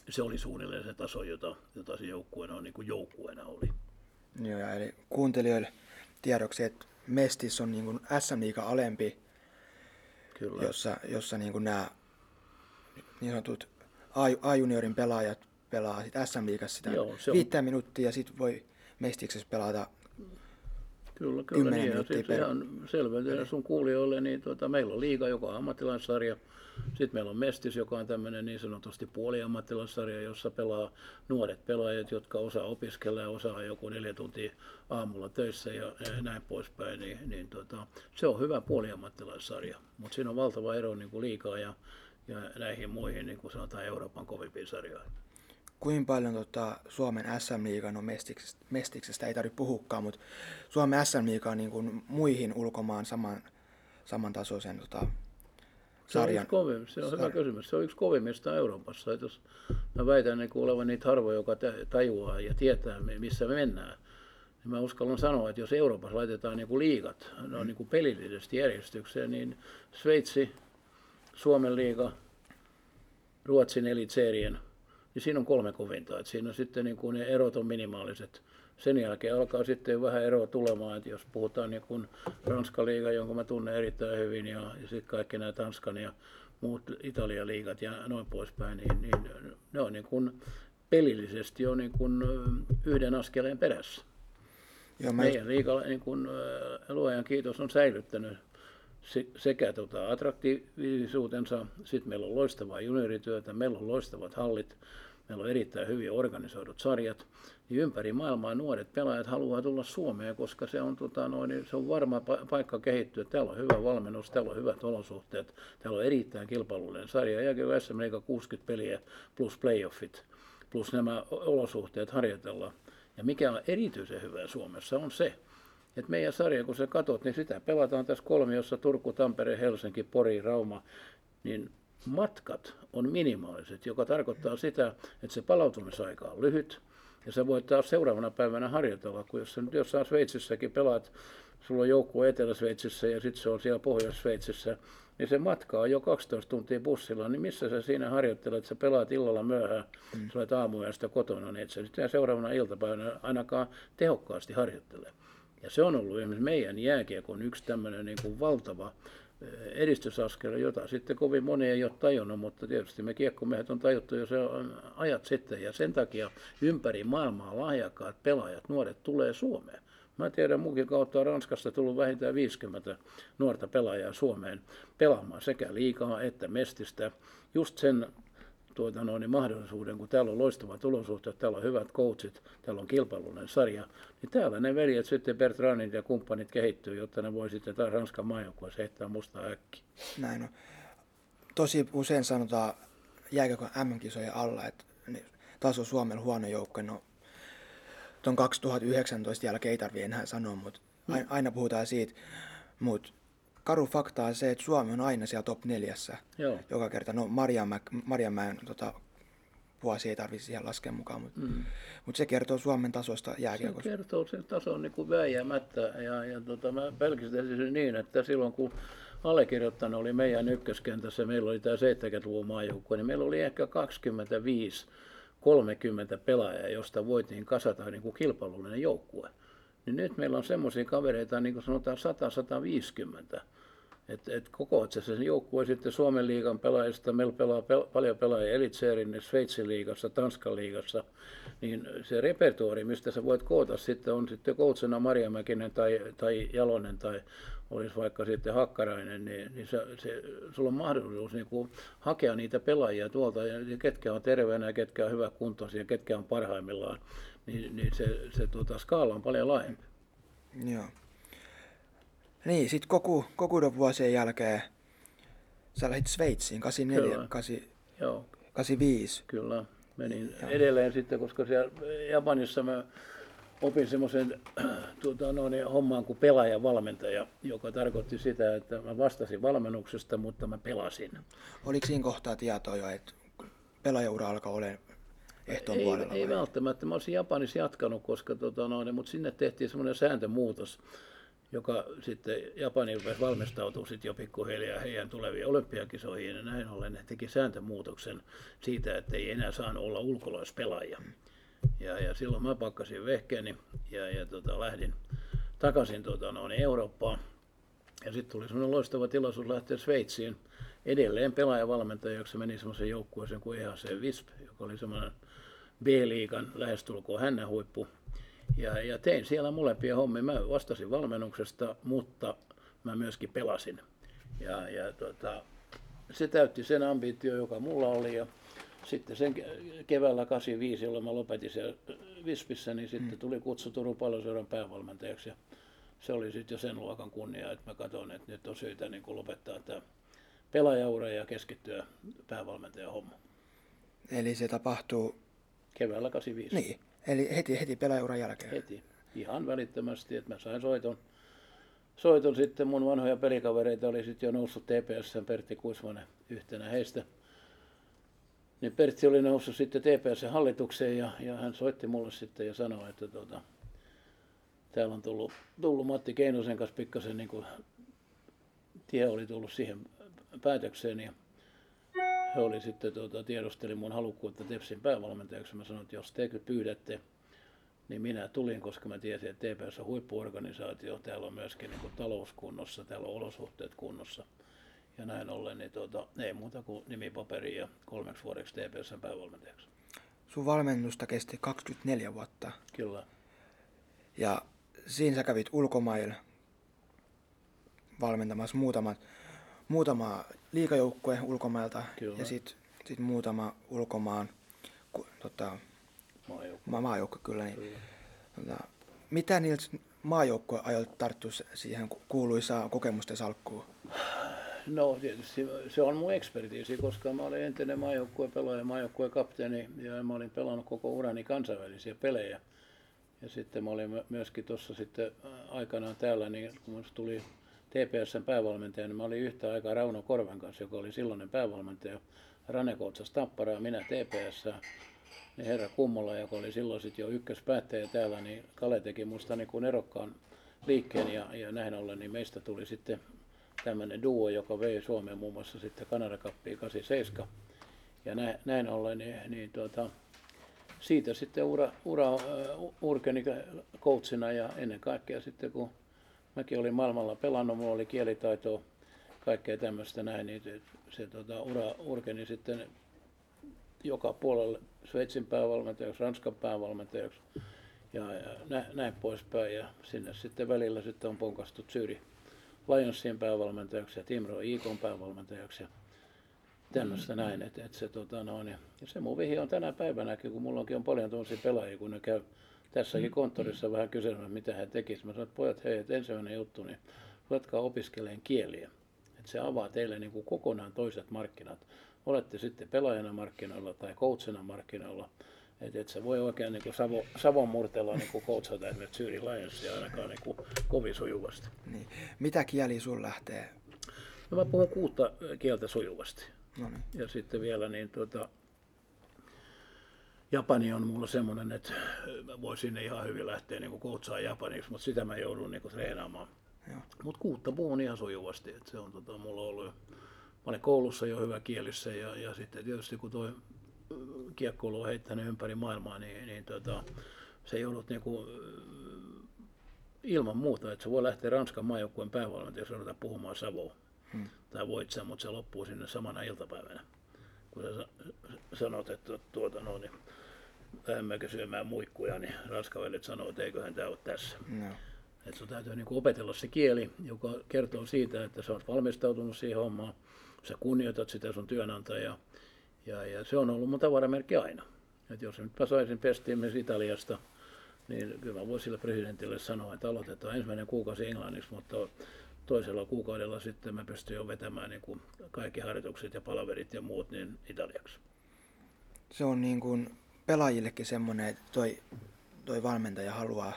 se oli suunnilleen se taso, jota se joukkueena on, niin kuin joukkueena oli. Joo, ja eli kuuntelijoille tiedoksi, että mestis on niin kuin SM-liiga alempi, kyllä. jossa niin kuin nämä niin sanotut A-juniorin pelaajat pelaa SM-liigassa sitä 5 minuuttia ja sitten voi mestiksessä pelata 10 minuuttia. Kyllä, ihan selvä. Sun kuulijoille, niin meillä on liiga, joka on ammattilaissarja. Sitten meillä on mestis, joka on tämmöinen niin sanotusti puoliammattilaissarja, jossa pelaa nuoret pelaajat, jotka osaa opiskella ja osaa joku 4 tuntia aamulla töissä ja näin poispäin. Niin se on hyvä puoliammattilaissarja, mutta siinä on valtava ero niin kuin liigaa ja näihin muihin, niin kuin sanotaan, Euroopan kovimpiin sarjoihin. Kuinka paljon Suomen SM-liiga, no mestiksestä ei tarvitse puhukaan, mutta Suomen SM-liiga on niin kuin muihin ulkomaan samantasoisen sarjan? Se on hyvä kysymys. Se on yksi kovimmista Euroopassa. Et jos mä väitän niin kuin olevan niitä harvoja, joka tajuaa ja tietää, missä me mennään. Niin mä uskallan sanoa, että jos Euroopassa laitetaan niin kuin liigat niin kuin pelillisesti järjestykseen, niin Sveitsi, Suomen liiga, Ruotsin elitserien Ja siinä on kolme kovinta, että siinä on sitten niin kuin ne erot on minimaaliset. Sen jälkeen alkaa sitten vähän eroa tulemaan, että jos puhutaan niin kuin Ranska-liiga, jonka mä tunnen erittäin hyvin, ja sitten kaikki nämä Tanskan ja muut Italia-liigat ja noin poispäin, niin ne on niin kuin pelillisesti on niin kuin yhden askeleen perässä. Joo, meidän liiga niin kuin luojan kiitos on säilyttänyt sekä attraktiivisuutensa, sitten meillä on loistavaa juniorityötä, meillä on loistavat hallit, meillä on erittäin hyvin organisoidut sarjat. Niin ympäri maailmaa nuoret pelaajat haluaa tulla Suomeen, koska se on varma paikka kehittyä. Täällä on hyvä valmennus, täällä on hyvät olosuhteet, täällä on erittäin kilpailullinen sarja. Ja SM-liiga 60 peliä plus playoffit plus nämä olosuhteet harjoitellaan. Ja mikä on erityisen hyvä Suomessa on se, että meidän sarja, kun sä katot, niin sitä pelataan tässä kolmiossa Turku, Tampere, Helsinki, Pori, Rauma, niin matkat on minimaaliset, joka tarkoittaa sitä, että se palautumisaika on lyhyt ja sä voit taas seuraavana päivänä harjoitella, kun jos sä nyt jossain Sveitsissäkin pelaat, sulla on joukkue Etelä-Sveitsissä ja sitten se on siellä Pohjois-Sveitsissä, niin se matka on jo 12 tuntia bussilla, niin missä sä siinä harjoittelet, sä pelaat illalla myöhään, sä olet aamuyöstä kotona, niin et sä sitten seuraavana iltapäivänä ainakaan tehokkaasti harjoittele. Ja se on ollut esimerkiksi meidän jääkiekon yksi tämmöinen niin kuin valtava edistysaskel, jota sitten kovin moni ei ole tajunnut, mutta tietysti me kiekkomiehet on tajuttu jo se ajat sitten, ja sen takia ympäri maailmaa lahjakkaat pelaajat, nuoret, tulee Suomeen. Mä tiedän, munkin kautta on Ranskasta tullut vähintään 50 nuorta pelaajaa Suomeen pelaamaan sekä liigaa että mestistä. Just sen mahdollisuuden, kun täällä on loistavat olosuhteet, täällä on hyvät coachit, täällä on kilpailullinen sarja, niin täällä ne veljet sitten Bertrandit ja kumppanit kehittyy, jotta ne voi sitten taas Ranskan maajoukkueessa heittää mustaa äkkiä. Näin on. Tosi usein sanotaan jääkiekon MM-kisojen alla, että taso Suomen huono joukkue, no tuon 2019 jälkeen ei tarvitse enää sanoa, mutta aina puhutaan siitä, mutta karu fakta on se, että Suomi on aina siellä top 4:ssä joka kerta. No Marjamäen vuosi ei tarvitse siihen laskea mukaan, mutta se kertoo Suomen tasosta jääkiekosta. Se kertoo sen tason niin kuin vääjäämättä ja mä pelkästään siis niin, että silloin kun allekirjoittanut oli meidän ykköskentässä, meillä oli tämä 70-luvun maajoukkue, niin meillä oli ehkä 25-30 pelaajaa, josta voitiin kasata niin kuin kilpailullinen joukkue. Niin nyt meillä on semmoisia kavereita, niin kuin sanotaan 100-150, että koko sen joukkue sitten Suomen liigan pelaajista, meillä pelaa paljon pelaajia Elitserien, Sveitsin liigassa, Tanskan liigassa, niin se repertuaari, mistä sä voit koota sitten, on sitten coachina Marjamäkinen tai Jalonen tai olisi vaikka sitten Hakkarainen, niin sulla on mahdollisuus niin kuin hakea niitä pelaajia tuolta, ja ketkä on terveenä, ketkä on hyväkuntoisia, ketkä on parhaimmillaan, niin se skaala on paljon laajempi. Joo. Niin, sitten Kokudon vuosien jälkeen sä lähdit Sveitsiin, 1985. Kyllä, menin edelleen sitten, koska siellä Japanissa mä opin semmoisen hommaan kuin pelaajavalmentaja, joka tarkoitti sitä, että mä vastasin valmennuksesta, mutta mä pelasin. Oliko siinä kohtaa tietoa jo, että pelaajaura alkaa olemaan ehtoonpuolella? Ei välttämättä, mä olisin Japanissa jatkanut, koska, mutta sinne tehtiin semmoinen sääntömuutos, joka sitten Japani rupesi valmistautua sitten jo pikkuhiljaa heidän tuleviin olympiakisoihin, ja näin ollen ne teki sääntömuutoksen siitä, että ei enää saanut olla ulkolaispelaajia. Ja silloin mä pakkasin vehkeeni ja lähdin takaisin Eurooppaan. Ja sitten tuli semmoinen loistava tilaisuus lähteä Sveitsiin edelleen pelaajavalmentajaksi. Menin semmoisen joukkueeseen kuin EHC Visp, joka oli semmoinen B-liigan lähestulkoon hännän huippu. Ja tein siellä molempia hommia. Mä vastasin valmennuksesta, mutta mä myöskin pelasin. Ja se täytti sen ambitio, joka mulla oli. Ja sitten sen keväällä 85, jolloin mä lopetin siellä Vispissä, niin sitten tuli kutsu Turun Palloseuran päävalmentajaksi. Ja se oli sitten jo sen luokan kunnia, että mä katson, että nyt on syytä niin kuin lopettaa tämä pelaajaura ja keskittyä päävalmentajan homma. Eli se tapahtuu? Keväällä 85. Niin. Eli heti pelaajauran jälkeen? Heti. Ihan välittömästi, että mä sain soiton sitten. Mun vanhoja pelikavereita oli sitten jo noussut TPS:n, Pertti Kuismanen yhtenä heistä. Niin Pertti oli noussut sitten TPS:n hallitukseen ja hän soitti mulle sitten ja sanoi, että täällä on tullut Matti Keinosen kanssa pikkasen niin kuin tie oli tullut siihen päätökseen. Ja he oli sitten tiedusteli mun halukkuutta TPSin päävalmentajaksi. Mä sanoin, että jos te pyydätte, niin minä tulin, koska mä tiesin, että TPS on huippuorganisaatio. Täällä on myöskin niin kuin talouskunnossa, täällä on olosuhteet kunnossa. Ja näin ollen, niin ei muuta kuin nimipaperi ja 3 vuodeksi TPSn päävalmentajaksi. Sun valmennusta kesti 24 vuotta. Kyllä. Ja siinä sä kävit ulkomailla valmentamassa muutama liigajoukkue ulkomailta. Kyllä. Ja sit muutama ulkomaan maajoukko kyllä. Niin, mitä niiltä maajoukkojen ajoilta tarttuu siihen kuuluisaa kokemusten salkkuun? No tietysti se on mun ekspertiisi, koska mä olin entinen maajoukkueen pelaaja, maajoukkueen kapteeni ja mä olin pelannut koko urani kansainvälisiä pelejä. Ja sitten mä olin myöskin tuossa sitten aikanaan täällä, niin kun minusta tuli TPSn päävalmentaja, niin mä olin yhtä aikaa Rauno Korven kanssa, joka oli silloinen päävalmentaja. Rane koutsasi Tapparaa, minä TPS, niin herra Kummola, joka oli silloin sitten jo ykköspäättäjä täällä, niin Kale teki musta niin kuin erokkaan liikkeen ja näin ollen, niin meistä tuli sitten tämmöinen duo, joka vei Suomeen muun muassa sitten Kanadakappia 87. Ja näin ollen, siitä sitten ura urkeni coachina ja ennen kaikkea sitten kun mäkin olin maailmalla pelannut, mulla oli kielitaitoa, kaikkea tämmöistä näin, niin se ura urkeni sitten joka puolelle Sveitsin päävalmentajaksi, Ranskan päävalmentajaksi ja näin poispäin. Ja sinne sitten välillä sitten on ponkastu Zürich Lionsin päävalmentajaksi ja Timro Iikon päävalmentajaksi. Tämmöistä näin, että se, ja se mun vihje on tänä päivänäkin, kun mullakin on paljon tuollaisia pelaajia, kun ne käy tässäkin konttorissa vähän kyselemään, mitä he tekisivät. Mä sanon, että pojat, hei, että ensimmäinen juttu, niin ruvetkaa opiskeleen kieliä. Että se avaa teille niin kuin kokonaan toiset markkinat. Olette sitten pelaajana markkinoilla tai coachina markkinoilla. Että se voi oikein niin kuin Savon murteella niin coachata esimerkiksi Zürich Lionsia ainakaan niin kuin kovin sujuvasti. Niin. Mitä kieli sun lähtee? No mä puhun 6 kieltä sujuvasti. Noniin. Ja sitten vielä niin japani on mulla semmoinen, että mä voisin ihan hyvin lähteä niinku coachaan japaniksi, mutta sitä mä joudun niinku treenaamaan. Mut 6 puhun ihan sujuvasti, että se on mulla ollut jo, mä olin koulussa jo hyvä kielissä ja sitten tietysti kun toi kiekkoilu on heittänyt ympäri maailmaa, niin se joudut niinku ilman muuta, että se voi lähteä Ranskan maajoukkueen päävalmentajaksi ja ruveta puhumaan savoa. Tai voit sä, mutta se loppuu sinne samana iltapäivänä, kun sä sanot, että niin lähdemmekö syömään muikkuja, niin raskavelit sanoo, että eiköhän tää ole tässä. No. Et sun täytyy niinku opetella se kieli, joka kertoo siitä, että sä oot valmistautunut siihen hommaan, sä kunnioitat sitä sun työnantajaa ja se on ollut mun tavaramerkki aina. Et jos nyt mä saisin pestiimme Italiasta, niin kyllä mä voisin sille presidentille sanoa, että aloitetaan ensimmäinen kuukausi englanniksi, mutta toisella kuukaudella sitten mä pystyn jo vetämään niin kuin kaikki harjoitukset ja palaverit ja muut niin italiaksi. Se on niin kuin pelaajillekin semmoinen, että toi valmentaja haluaa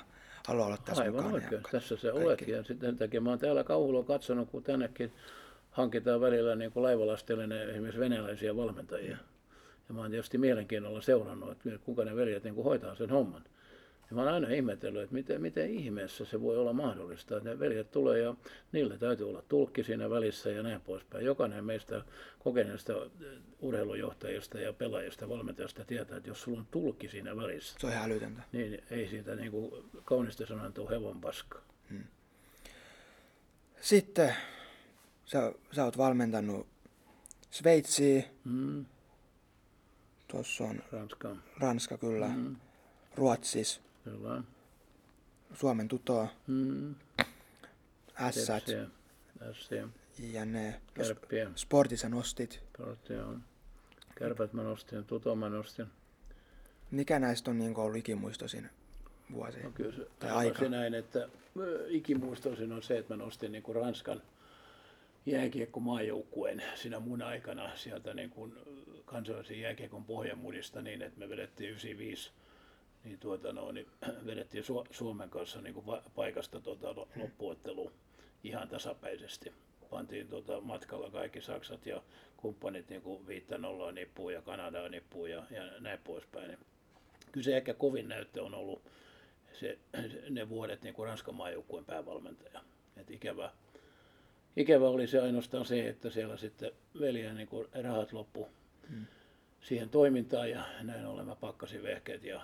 olla tässä aivan mukaan. Aivan oikein, tässä se oletkin. Ja sitten sen takia mä oon täällä kauhulla katsonut, kun tännekin hankitaan välillä niin kuin laivalastillinen esimerkiksi venäläisiä valmentajia. Ja mä oon tietysti mielenkiinnolla seurannut, että kuka ne veljet niin kuin hoitaa sen homman. Ja mä olen aina ihmetellyt, että miten ihmeessä se voi olla mahdollista, että ne veljet tulee ja niillä täytyy olla tulkki siinä välissä ja näin poispäin. Jokainen meistä kokeneista urheilujohtajista ja pelaajista, valmentajista tietää, että jos sulla on tulkki siinä välissä, se on ihan älytöntä. Niin ei siitä niin kuin kaunista sanan tule hevon paskaa. Sitten sä oot valmentanut Sveitsiä, tuossa on Ranska kyllä, Ruotsis. Hyvä. Suomen tutoa, Ässät, ja ne Kärppiä. Sportissa nostit. Kärpät mä nostin, tutoa mä nostin. Mikä näistä on niin ollut ikimuistoisin vuosi? No kyllä se näin, että ikimuistoisin on se, että mä nostin niin kuin Ranskan jääkiekkomaajoukkueen siinä mun aikana sieltä niin kuin kansainvälisen jääkiekon pohjamudista niin, että me vedettiin 95. Niin vedettiin Suomen kanssa niin kuin paikasta loppuotteluun ihan tasapäisesti. Pantiin matkalla kaikki Saksat ja kumppanit niin kuin 5-0 nippuun ja Kanadaan nippuun ja näin poispäin. Kyllä se ehkä kovin näyttö on ollut ne vuodet niin kuin Ranskan maajoukkueen päävalmentaja. Et ikävä oli se ainoastaan se, että siellä sitten veljen niin kuin rahat loppu siihen toimintaan ja näin ollen mä pakkasin vehkeet ja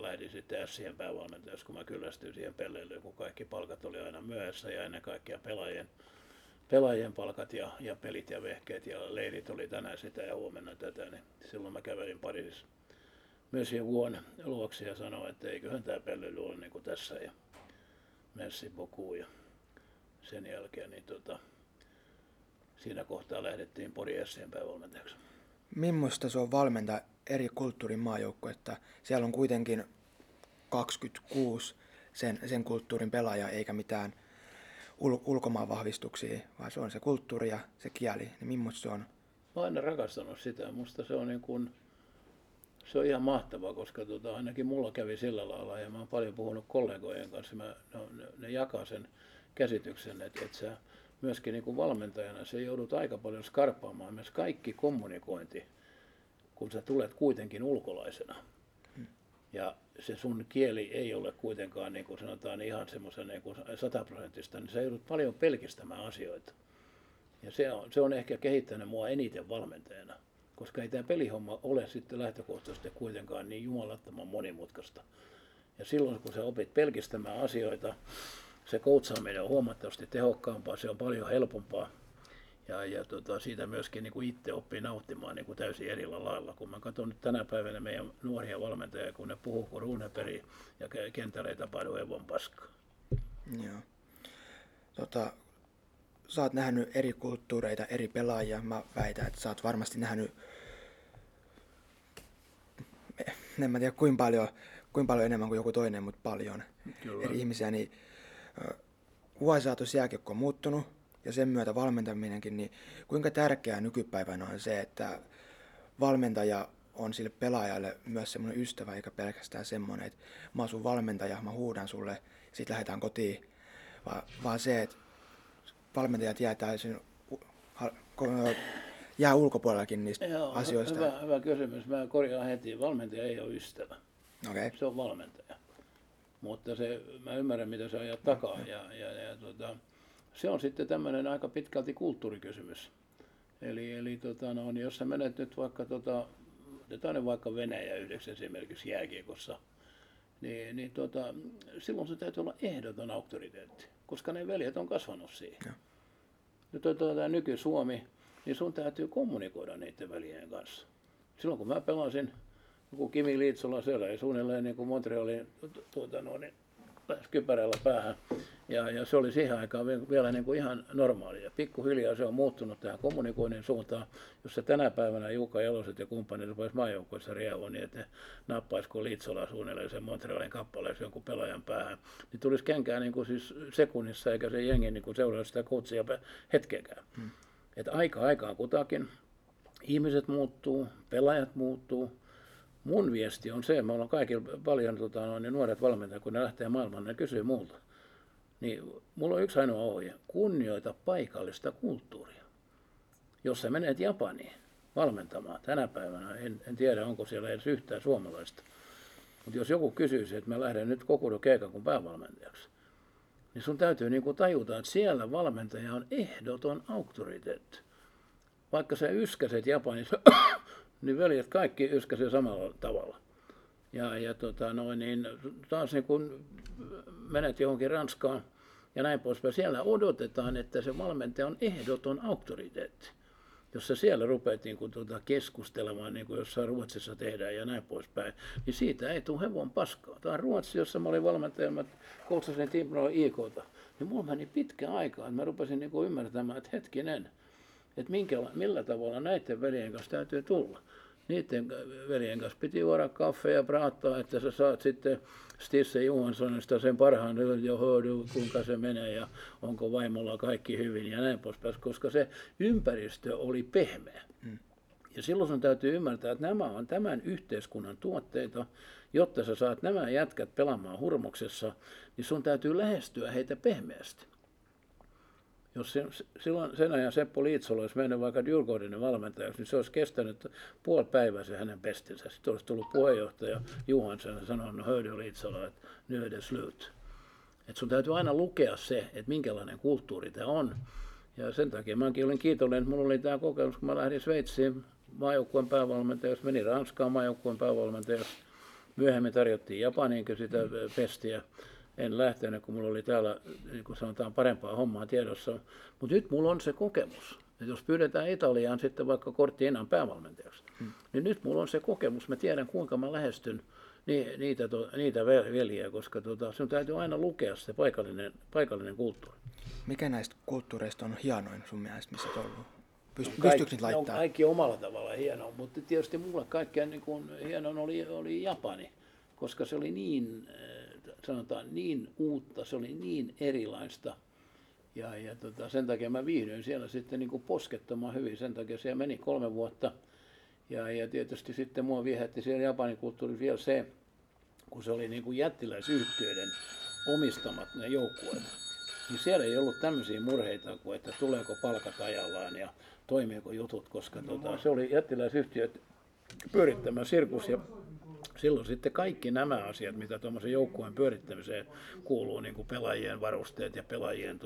lähdin sitten Ässien päävalmentajaksi, kun mä kyllästyin siihen pelleilyyn, kun kaikki palkat oli aina myöhässä ja ennen kaikkea pelaajien palkat ja pelit ja vehkeet ja leirit oli tänään sitä ja huomenna tätä, niin silloin mä kävelin Pariisissa myös vuonna luokse ja sanoin, että eiköhän tämä pelleily ole niin kuin tässä ja merci beaucoup ja sen jälkeen niin siinä kohtaa lähdettiin Pori Ässien päävalmentajaksi. Mimmosta se on valmentaa eri kulttuurin maajoukkoja, että siellä on kuitenkin 26 sen kulttuurin pelaaja eikä mitään ulkomaan vahvistuksia, vaan se on se kulttuuri ja se kieli, niin mimmosta se on? Mä oon aina rakastanut sitä, musta se on, niin kun, se on ihan mahtavaa, koska ainakin mulla kävi sillä lailla ja mä oon paljon puhunut kollegojen kanssa, ne jakaa sen käsityksen, että sä myöskin niin kuin valmentajana se joudut aika paljon skarppaamaan myös kaikki kommunikointi, kun sä tulet kuitenkin ulkolaisena. Ja se sun kieli ei ole kuitenkaan niin kuin sanotaan ihan semmoisen niin kuin 100%, niin sä joudut paljon pelkistämään asioita. Ja se on ehkä kehittänyt mua eniten valmentajana, koska ei tämä pelihomma ole sitten lähtökohtaisesti kuitenkaan niin jumalattoman monimutkaista. Ja silloin kun sä opit pelkistämään asioita, se koutsaaminen on huomattavasti tehokkaampaa, se on paljon helpompaa ja siitä myöskin niin kuin itse oppii nauttimaan niin kuin täysin eri lailla. Kun mä katson nyt tänä päivänä meidän nuoria valmentajia, kun ne puhuu kuin ruuneperi ja kentällä ei tapahdu evon paskaa. Joo. Sä oot nähnyt eri kulttuureita, eri pelaajia. Mä väitän, että sä oot varmasti nähnyt, en mä tiedä kuinka paljon enemmän kuin joku toinen, mutta paljon. Kyllä. Eri ihmisiä. Niin vuosisaatossa jääkiekko on muuttunut ja sen myötä valmentaminenkin, niin kuinka tärkeää nykypäivänä on se, että valmentaja on sille pelaajalle myös semmoinen ystävä eikä pelkästään semmoinen, että mä oon sun valmentaja, mä huudan sulle, sit lähdetään kotiin, vaan se, että valmentajat jää ulkopuolellakin niistä asioista. Hyvä kysymys, mä korjaan heti, valmentaja ei ole ystävä, okay. Se on valmentaja. Mutta mä ymmärrän, mitä se ajat takaa ja se on sitten tämmöinen aika pitkälti kulttuurikysymys. Eli jos sä menet nyt vaikka vaikka Venäjä yhdeksi esimerkiksi jääkiekossa, niin silloin se täytyy olla ehdoton auktoriteetti, koska ne veljet on kasvanut siihen. Ja. Nyt on tämä nyky-Suomi, niin sun täytyy kommunikoida niiden veljen kanssa. Silloin kun mä pelasin, kun Kimi Liitsola siellä ei suunnilleen niin kuin Montrealin pääsi kypärällä päähän ja se oli siihen aikaan vielä niin kuin ihan normaalia. Pikkuhiljaa se on muuttunut tähän kommunikoinnin suuntaan, jossa tänä päivänä Jukka Jaloset ja kumppanit rupesivat maajoukkueessa riehuun niin, että nappaisiko Liitsola suunnilleen sen Montrealin kappaleeksi jonkun pelaajan päähän, niin tulisi kenkään niin kuin siis sekunnissa eikä se jengi niin kuin seuraa sitä kutsia hetkeäkään. Että aikaan kutakin ihmiset muuttuu, pelaajat muuttuu. Mun viesti on se, me ollaan kaikilla paljon nuoret valmentajat, kun ne lähtee maailmaan, ne kysyy multa. Niin mulla on yksi ainoa ohje, kunnioita paikallista kulttuuria. Jos sä menet Japaniin valmentamaan tänä päivänä, en tiedä onko siellä edes yhtään suomalaista, mutta jos joku kysyisi, että mä lähden nyt Kokudo Keikakun päävalmentajaksi, niin sun täytyy niin kuin tajuta, että siellä valmentaja on ehdoton auktoriteetti. Vaikka sä yskäset Japanissa, niin veljet kaikki yskäsivät samalla tavalla. Ja taas niin kun menet johonkin Ranskaan ja näin poispäin, siellä odotetaan, että se valmentaja on ehdoton auktoriteetti. Jos se siellä rupeat niin kun, keskustelemaan, niin kuin jossain Ruotsissa tehdään ja näin poispäin, niin siitä ei tule hevon paskaa. Tämä on Ruotsi, jossa mä olin valmentaja, mä koutsasin Timbroa IK:ta, niin mulla meni pitkä aika, että mä rupesin niin kun ymmärtämään, että hetkinen, että millä tavalla näiden veljen kanssa täytyy tulla. Niiden veljen kanssa piti juoda kaffea ja praattaa, että sä saat sitten Stisse Johanssonista sen parhaan höödyn, kuinka se menee ja onko vaimolla kaikki hyvin ja näin poispäin, koska se ympäristö oli pehmeä. Ja silloin sun täytyy ymmärtää, että nämä on tämän yhteiskunnan tuotteita, jotta sä saat nämä jätkät pelaamaan hurmoksessa, niin sun täytyy lähestyä heitä pehmeästi. Jos silloin sen ajan Seppo Liitsola olisi mennyt vaikka Djurgårdenin valmentajaksi, niin se olisi kestänyt puoli päivää se hänen pestinsä. Sitten olisi tullut puheenjohtaja Juhansson ja sanonut Höydy Liitsola, että nyt edes löyt. Että sun täytyy aina lukea se, että minkälainen kulttuuri tämä on. Ja sen takia minäkin olin kiitollinen, että minulla oli tämä kokemus, kun mä lähdin Sveitsiin maajoukkueen päävalmentajaksi, meni Ranskaan maajoukkueen päävalmentajaksi. Myöhemmin tarjottiin Japaniinkin sitä pestiä. En lähtenyt, kun mulla oli täällä, niin kuin sanotaan, parempaa hommaa tiedossa. Mutta nyt mulla on se kokemus. Et jos pyydetään Italiaan sitten vaikka kortti enää päävalmentajaksi, niin nyt mulla on se kokemus. Mä tiedän, kuinka mä lähestyn niitä veljiä, koska sinun täytyy aina lukea se paikallinen kulttuuri. Mikä näistä kulttuureista on hienoin sun mielestä, missä on ollut? Pystyykö niitä laittamaan? Ne on kaikki omalla tavallaan hienoa, mutta tietysti mulle kaikkein niin hienoin oli Japani, koska se oli niin, sanotaan, niin uutta, se oli niin erilaista. Ja sen takia mä viihdyin siellä sitten niin kuin poskettoman hyvin, sen takia siellä meni 3 vuotta. Ja tietysti sitten mua viehätti siellä Japanin kulttuuri vielä se, kun se oli niin kuin jättiläisyhtiöiden omistamat ne joukkueet. Niin siellä ei ollut tämmöisiä murheita kuin, että tuleeko palkat ajallaan ja toimiiko jutut, koska se oli jättiläisyhtiöt pyörittämä sirkus. Ja silloin sitten kaikki nämä asiat, mitä tuommoisen joukkueen pyörittämiseen kuuluu, niin kuin pelaajien varusteet ja pelaajien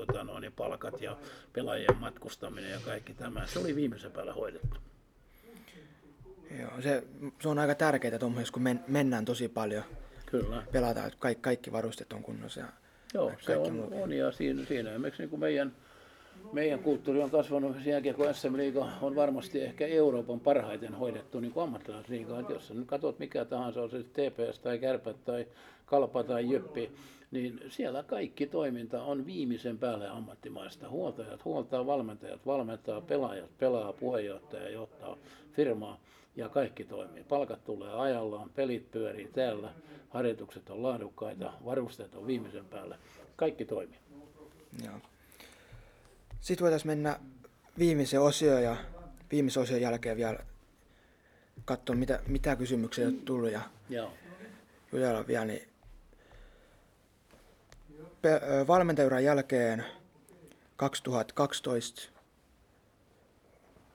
palkat ja pelaajien matkustaminen ja kaikki tämä, se oli viimeisen päällä hoidettu. Joo, se on aika tärkeää tuommoisessa, kun mennään tosi paljon. Kyllä. Pelataan, että kaikki varusteet on kunnossa. Joo, se on ja siinä esimerkiksi niin meidän kulttuuri on kasvanut sen jälkeen, kun SM-liiga on varmasti ehkä Euroopan parhaiten hoidettu niin kuin ammattilaisliiga. Jos sä nyt katsot mikä tahansa, on se TPS tai Kärpät tai Kalpa tai Jyppi, niin siellä kaikki toiminta on viimeisen päälle ammattimaista. Huoltajat huoltaa, valmentajat valmentaa, pelaajat pelaa, puheenjohtaja johtaa firmaa ja kaikki toimii. Palkat tulee ajallaan, pelit pyörii täällä, harjoitukset on laadukkaita, varusteet on viimeisen päälle. Kaikki toimii. Joo. Sitten voitaisiin mennä viimeiseen osioon ja viimeisen osion jälkeen vielä katsoa, mitä kysymyksiä on tullut ja jutella vielä. Niin valmentajuran jälkeen 2012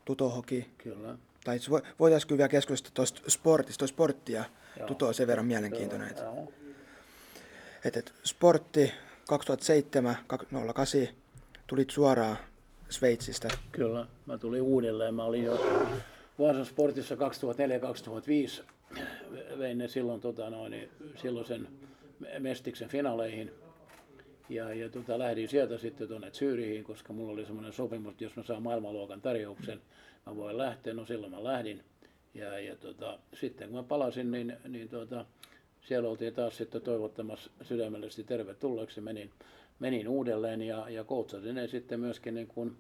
tutohoki. Kyllä. Tai voitaisiin vielä keskustella tuosta sportista, tuo sportti ja tuto on sen verran mielenkiintoinen. Että sportti 2007-2008. Tulit suoraan Sveitsistä. Kyllä, mä tulin uudelleen. Mä olin jo Vaasan Sportissa 2004-2005. Vein ne silloin silloisen mestiksen finaaleihin. Ja lähdin sieltä sitten tuonne Zürichiin, koska mulla oli semmoinen sopimus, että jos mä saan maailmanluokan tarjouksen, mä voin lähteä. No silloin mä lähdin. Sitten kun mä palasin, niin siellä oltiin taas sitten toivottamassa sydämellisesti tervetulleeksi. Menin uudelleen ja koutsasin sitten myöskin niin kuin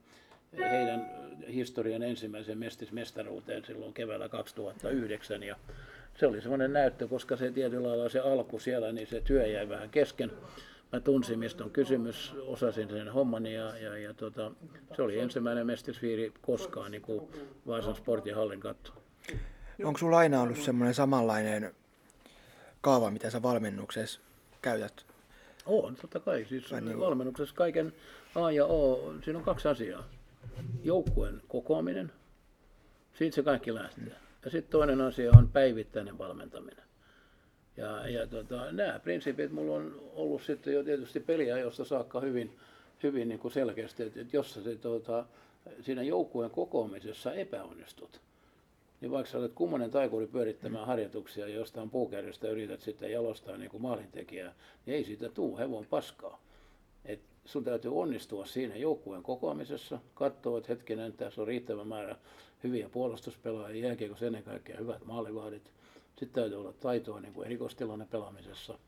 heidän historian ensimmäisen mestismestaruuteen silloin keväällä 2009. Ja se oli semmoinen näyttö, koska se tietyllä lailla se alku siellä, niin se työ jäi vähän kesken. Mä tunsin, mistä on kysymys, osasin sen homman ja se oli ensimmäinen mestisviiri koskaan niin kuin Vaasan Sportin hallin katto. Onko sulla aina ollut semmoinen samanlainen kaava, mitä sä valmennuksessa käytät? On, totta kai. Siis valmennuksessa kaiken A ja O, siinä on 2 asiaa. Joukkueen kokoaminen, siitä se kaikki lähtee. Ja sitten toinen asia on päivittäinen valmentaminen. Ja nämä prinsiipit mulla on ollut sitten jo tietysti peliajosta saakka hyvin niin kuin selkeästi, että jos se, siinä joukkueen kokoamisessa epäonnistut, niin vaikka sä olet kummonen taikuri pyörittämään harjoituksia ja jostain puukärjestä yrität sitten jalostaa niin kuin maalintekijää, niin ei siitä tule hevon paskaa. Et sun täytyy onnistua siinä joukkueen kokoamisessa, katsoa, että hetkinen, tässä on riittävä määrä hyviä puolustuspelaajia, jääkiekossa ennen kaikkea hyvät maalivahdit. Sitten täytyy olla taitoa niin kuin erikoistilanne pelaamisessa.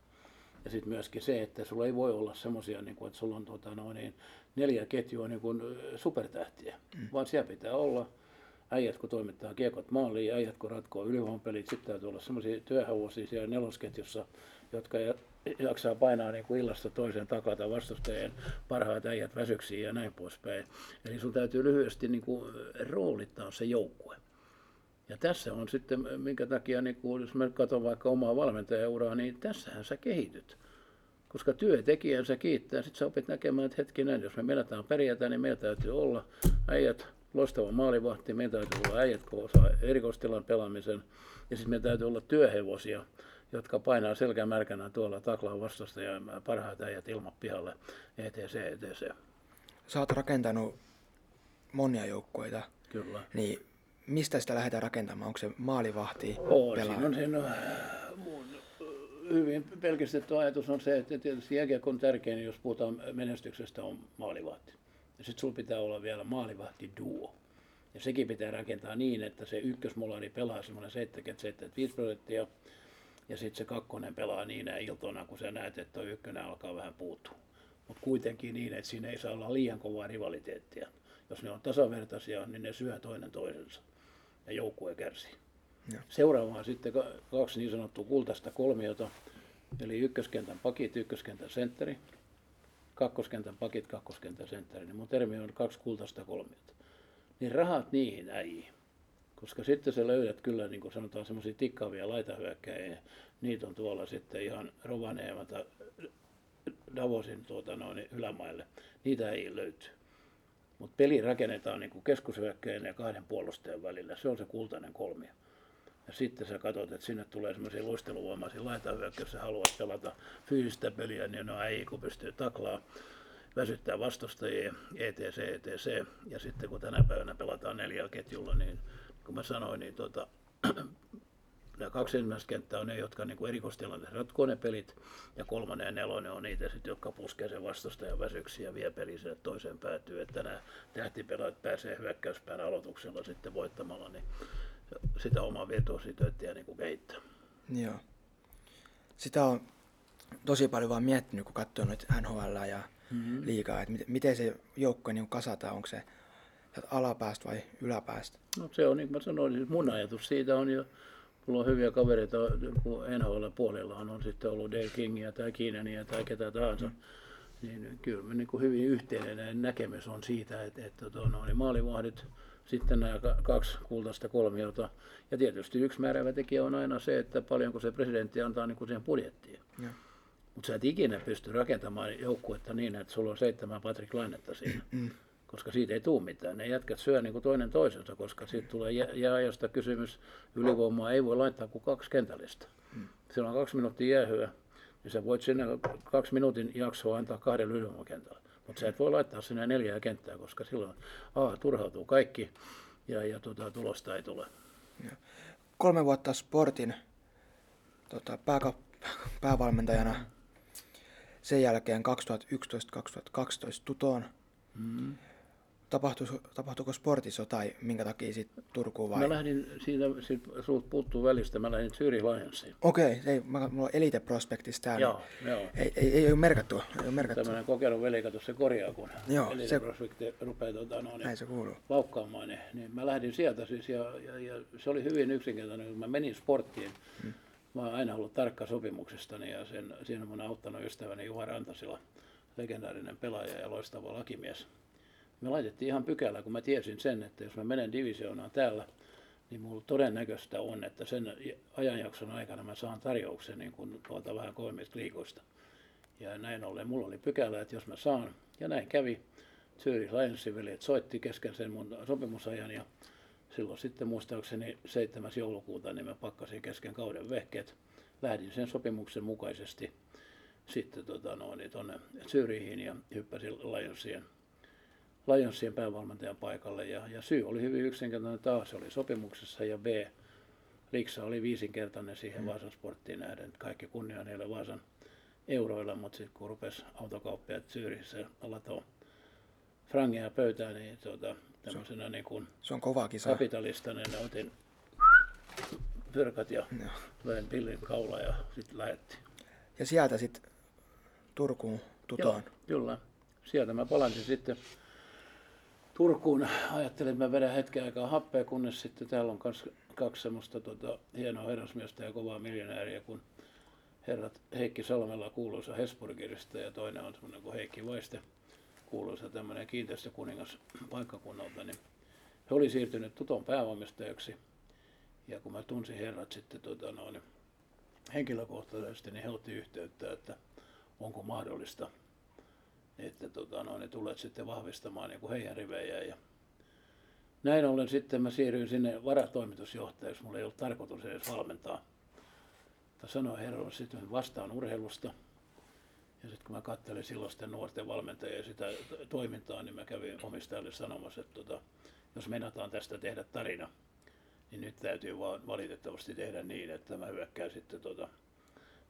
Ja sitten myöskin se, että sulla ei voi olla semmoisia, niin että sulla on 4 ketjua niin kuin supertähtiä, vaan siellä pitää olla. Äijät, kun toimittaa kiekot maaliin, äijät, kun ratkoo ylivoimapelit, sitten täytyy olla sellaisia työhavuosia siellä nelosketjussa, jotka jaksaa painaa niin kuin illasta toiseen takata vastustajien parhaat äijät väsyksiin ja näin poispäin. Eli sun täytyy lyhyesti niin kuin roolittaa se joukkue. Ja tässä on sitten, minkä takia, niin kuin, jos mä katson vaikka omaa valmentajauraa, niin tässähän sä kehityt. Koska työtekijän sä kiittää, sitten sä opit näkemään, että hetkinen, jos me meinataan pärjätä, niin meillä täytyy olla äijät, loistava maalivahti, meidän täytyy olla äijät, kun osaa erikoistilan pelaamisen, ja sitten meidän täytyy olla työhevosia, jotka painaa selkämärkänä tuolla taklaa vastasta ja parhaat äijät ilman pihalle, etc. Sä oot rakentanut monia joukkueita. Kyllä. Niin mistä sitä lähdetään rakentamaan? Onko se maalivahti? Siinä on hyvin pelkistetty ajatus on se, että tietysti jääkiekko on tärkein, jos puhutaan menestyksestä, on maalivahti. Ja sitten sulla pitää olla vielä maalivahti duo. Ja sekin pitää rakentaa niin, että se ykkösmolari pelaa semmoinen 75% ja sitten se kakkonen pelaa niinä iltona, kun sä näet, että toi ykkönen alkaa vähän puuttua. Mutta kuitenkin niin, että siinä ei saa olla liian kovaa rivaliteettia. Jos ne on tasavertaisia, niin ne syö toinen toisensa ja joukkue kärsii. Ja. Seuraavaan sitten kaksi niin sanottua kultaista kolmiota, eli ykköskentän pakit, ykköskentän sentteri, kakkoskentän pakit, kakkoskentän sentteri, niin mun termi on kaksi kultaista kolmiota. Niin rahat niihin äijiin, koska sitten sä löydät kyllä, niin kuin sanotaan, semmoisia tikkaavia laitahyökkäjiä, niitä on tuolla sitten ihan Rovaniemeltä Davosin ylämaille, niitä ei löytyy. Mutta peli rakennetaan niin keskushyökkäjän ja kahden puolustajan välillä, se on se kultainen kolmio. Ja sitten sä katsot, että sinne tulee semmoisia luisteluvoimaisia laitahyökkäjä, jos sä haluat pelata fyysistä peliä, niin no ei, kun pystyy taklaa, väsyttää vastustajia, etc. Ja sitten kun tänä päivänä pelataan 4 ketjulla, niin kun mä sanoin, niin nämä kaksi ensimmäistä kenttää on ne, jotka niin kuin erikoistilanteessa ratkoo ne pelit, ja 3. ja 4. on niitä, jotka puskee sen vastustajan väsyksiä ja vie peli sinne toiseen päätyyn, että nämä tähtipelaat pääsee hyökkäyspään aloituksella sitten voittamalla, niin sitä omaa virtuositöittiä niin kehittää. Joo. Sitä on tosi paljon vaan miettinyt, kun katsoo nyt NHL ja liigaa, että miten se joukko niin kasataan, onko se alapäästä vai yläpäästä? No se on, niin kuin mä sanoin, siis mun ajatus siitä on jo. Mulla on hyviä kavereita, kun NHL-puolella on sitten ollut Dale Kingia tai Kiinania tai ketä tahansa. Niin kyllä me niin kuin hyvin yhteinen näkemys on siitä, että maalivahdit, sitten nämä kaksi kultaista kolmiota. Ja tietysti yksi määräävä tekijä on aina se, että paljonko se presidentti antaa niin kuin siihen budjettiin. Mutta sä et ikinä pysty rakentamaan joukkuetta niin, että sulla on 7 Patrick Lainetta siinä. Koska siitä ei tule mitään. Ne jätkät syö niin kuin toinen toisensa, koska siitä tulee jääajasta kysymys. Ylivoimaa ei voi laittaa kuin 2 kentällistä. Siellä on 2 minuuttia jäähyä, niin sä voit sinne 2 minuutin jaksoa antaa 2 ylivoimakentällä. Mutta sä et voi laittaa sinne 4 kenttää, koska silloin turhautuu kaikki ja tulosta ei tule. 3 vuotta Sportin päävalmentajana, sen jälkeen 2011-2012 Tutoon. Tapahtuiko Sportissa tai minkä takia sitten Turkuun vai? Mä lähdin siitä puuttuu välistä, mä lähdin Zürich Lionsiin. Okei, mulla on Elite Prospektissa täällä. Joo. Ei ole merkattu. Tällainen kokenut veli, kato se korjaa, kun Elite Prospekti rupeaa laukkaamaan. Niin mä lähdin sieltä siis ja se oli hyvin yksinkertainen, kun mä menin Sporttiin. Mä oon aina ollut tarkka sopimuksestani ja siinä mun auttanut ystäväni Juha Rantasila. Legendaarinen pelaaja ja loistava lakimies. Me laitettiin ihan pykälää, kun mä tiesin sen, että jos mä menen divisioonaan täällä, niin mulla todennäköistä on, että sen ajanjakson aikana mä saan tarjouksen niin kuin tuolta vähän kovimmista liikoista. Ja näin ollen mulla oli pykälä, että jos mä saan, ja näin kävi. Zürich Lionsin veljet soitti kesken sen mun sopimusajan ja silloin sitten muistaakseni 7. joulukuuta niin mä pakkasin kesken kauden vehkeet. Lähdin sen sopimuksen mukaisesti. Sitten tuonne Zyrihin ja hyppäsin Lionsien päävalmentajan paikalle ja syy oli hyvin yksinkertainen, taas oli sopimuksessa ja B, liksa oli 5-kertainen siihen Vaasan Sporttiin nähden. Kaikki kunnia heille Vaasan euroilla, mutta sitten kun rupesi autokauppiaat Zyrihissä latoon frangeja pöytään, niin tämmöisenä niin kuin se on kova kisa. Kapitalistana niin otin pyrkät ja löin pillin kaula ja sitten lähettiin. Ja sieltä sitten Turkuun Tutoon. Joo, kyllä. Sieltä mä palasin sitten Turkuun. Ajattelin, että mä vedän hetken aikaa happea, kunnes sitten täällä on kaksi semmoista hienoa herrasmiestä ja kovaa miljonääriä, kun herrat Heikki Salmella kuuluisa Hesburgerista ja toinen on semmoinen kuin Heikki Vaiste, kuuluisa tämmöinen kiinteistökuningas paikkakunnalta. Niin he oli siirtynyt Tuton pääomistajaksi ja kun mä tunsin herrat sitten henkilökohtaisesti, niin he otti yhteyttä, että onko mahdollista, että ne tulet sitten vahvistamaan niin kuin heidän rivejään. Ja näin ollen sitten mä siirryin sinne varatoimitusjohtajaksi, mulla ei ollut tarkoitus edes valmentaa. Sanoin herralle sitten vastaan urheilusta. Ja sitten kun mä katselin silloisten nuorten valmentajia ja sitä toimintaa, niin mä kävin omistajalle sanomassa, että jos meinataan tästä tehdä tarina, niin nyt täytyy vaan valitettavasti tehdä niin, että mä hyökkään sitten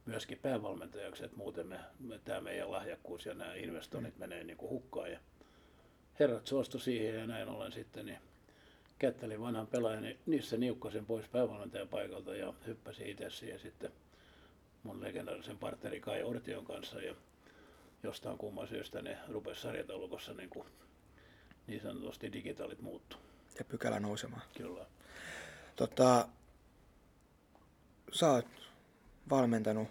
myöskin päävalmentajaksi, että muuten tämä meidän lahjakkuus ja nämä investoinnit menee niin kuin hukkaan. Ja herrat suostu siihen ja näin ollen sitten niin kättelin vanhan pelaajan niissä niukkasen pois päävalmentajan paikalta ja hyppäsin itse siihen sitten mun legendaarisen partnerin Kai Ortion kanssa. Ja jostain kumman syystä ne rupesi sarjataulukossa niin sanotusti digitaalit muuttu. Ja pykälä nousemaan. Kyllä. Sä oot valmentanut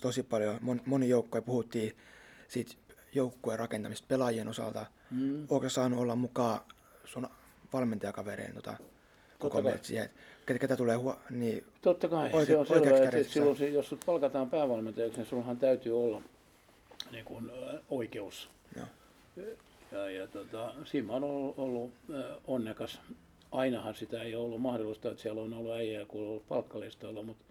tosi paljon, moni joukkoja, puhuttiin siitä joukkueen rakentamista pelaajien osalta. Ootko saanut olla mukaan sun valmentajakavereen kokoonpanoon, ketä tulee niin totta kai, se on selvä, että silloin jos sut palkataan päävalmentajaksi, niin sunhan täytyy olla niin kuin oikeus. Joo. Siinä on ollut onnekas. Ainahan sitä ei ole ollut mahdollista, että siellä on ollut äijää, kun on ollut palkkalistoilla, mutta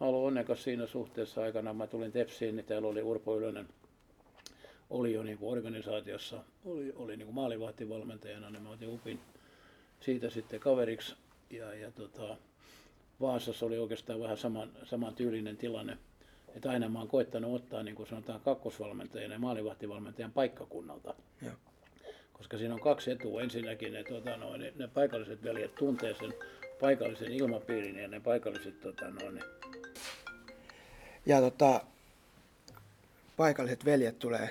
mä olen onnekas siinä suhteessa. Aikanaan mä tulin Tepsiin, niin täällä oli Urpo Ylönen, oli jo niin kuin organisaatiossa, oli niin kuin maalivahtivalmentajana, niin mä otin upin siitä sitten kaveriksi. Vaasassa oli oikeastaan vähän samantyylinen tilanne. Että aina mä oon koettanut ottaa niin kuin sanotaan kakkosvalmentajan ja maalivahtivalmentajan paikkakunnalta. Joo. Koska siinä on kaksi etua. Ensinnäkin ne paikalliset veljet tuntee sen paikallisen ilmapiirin ja ne paikalliset Ja paikalliset veljet tulee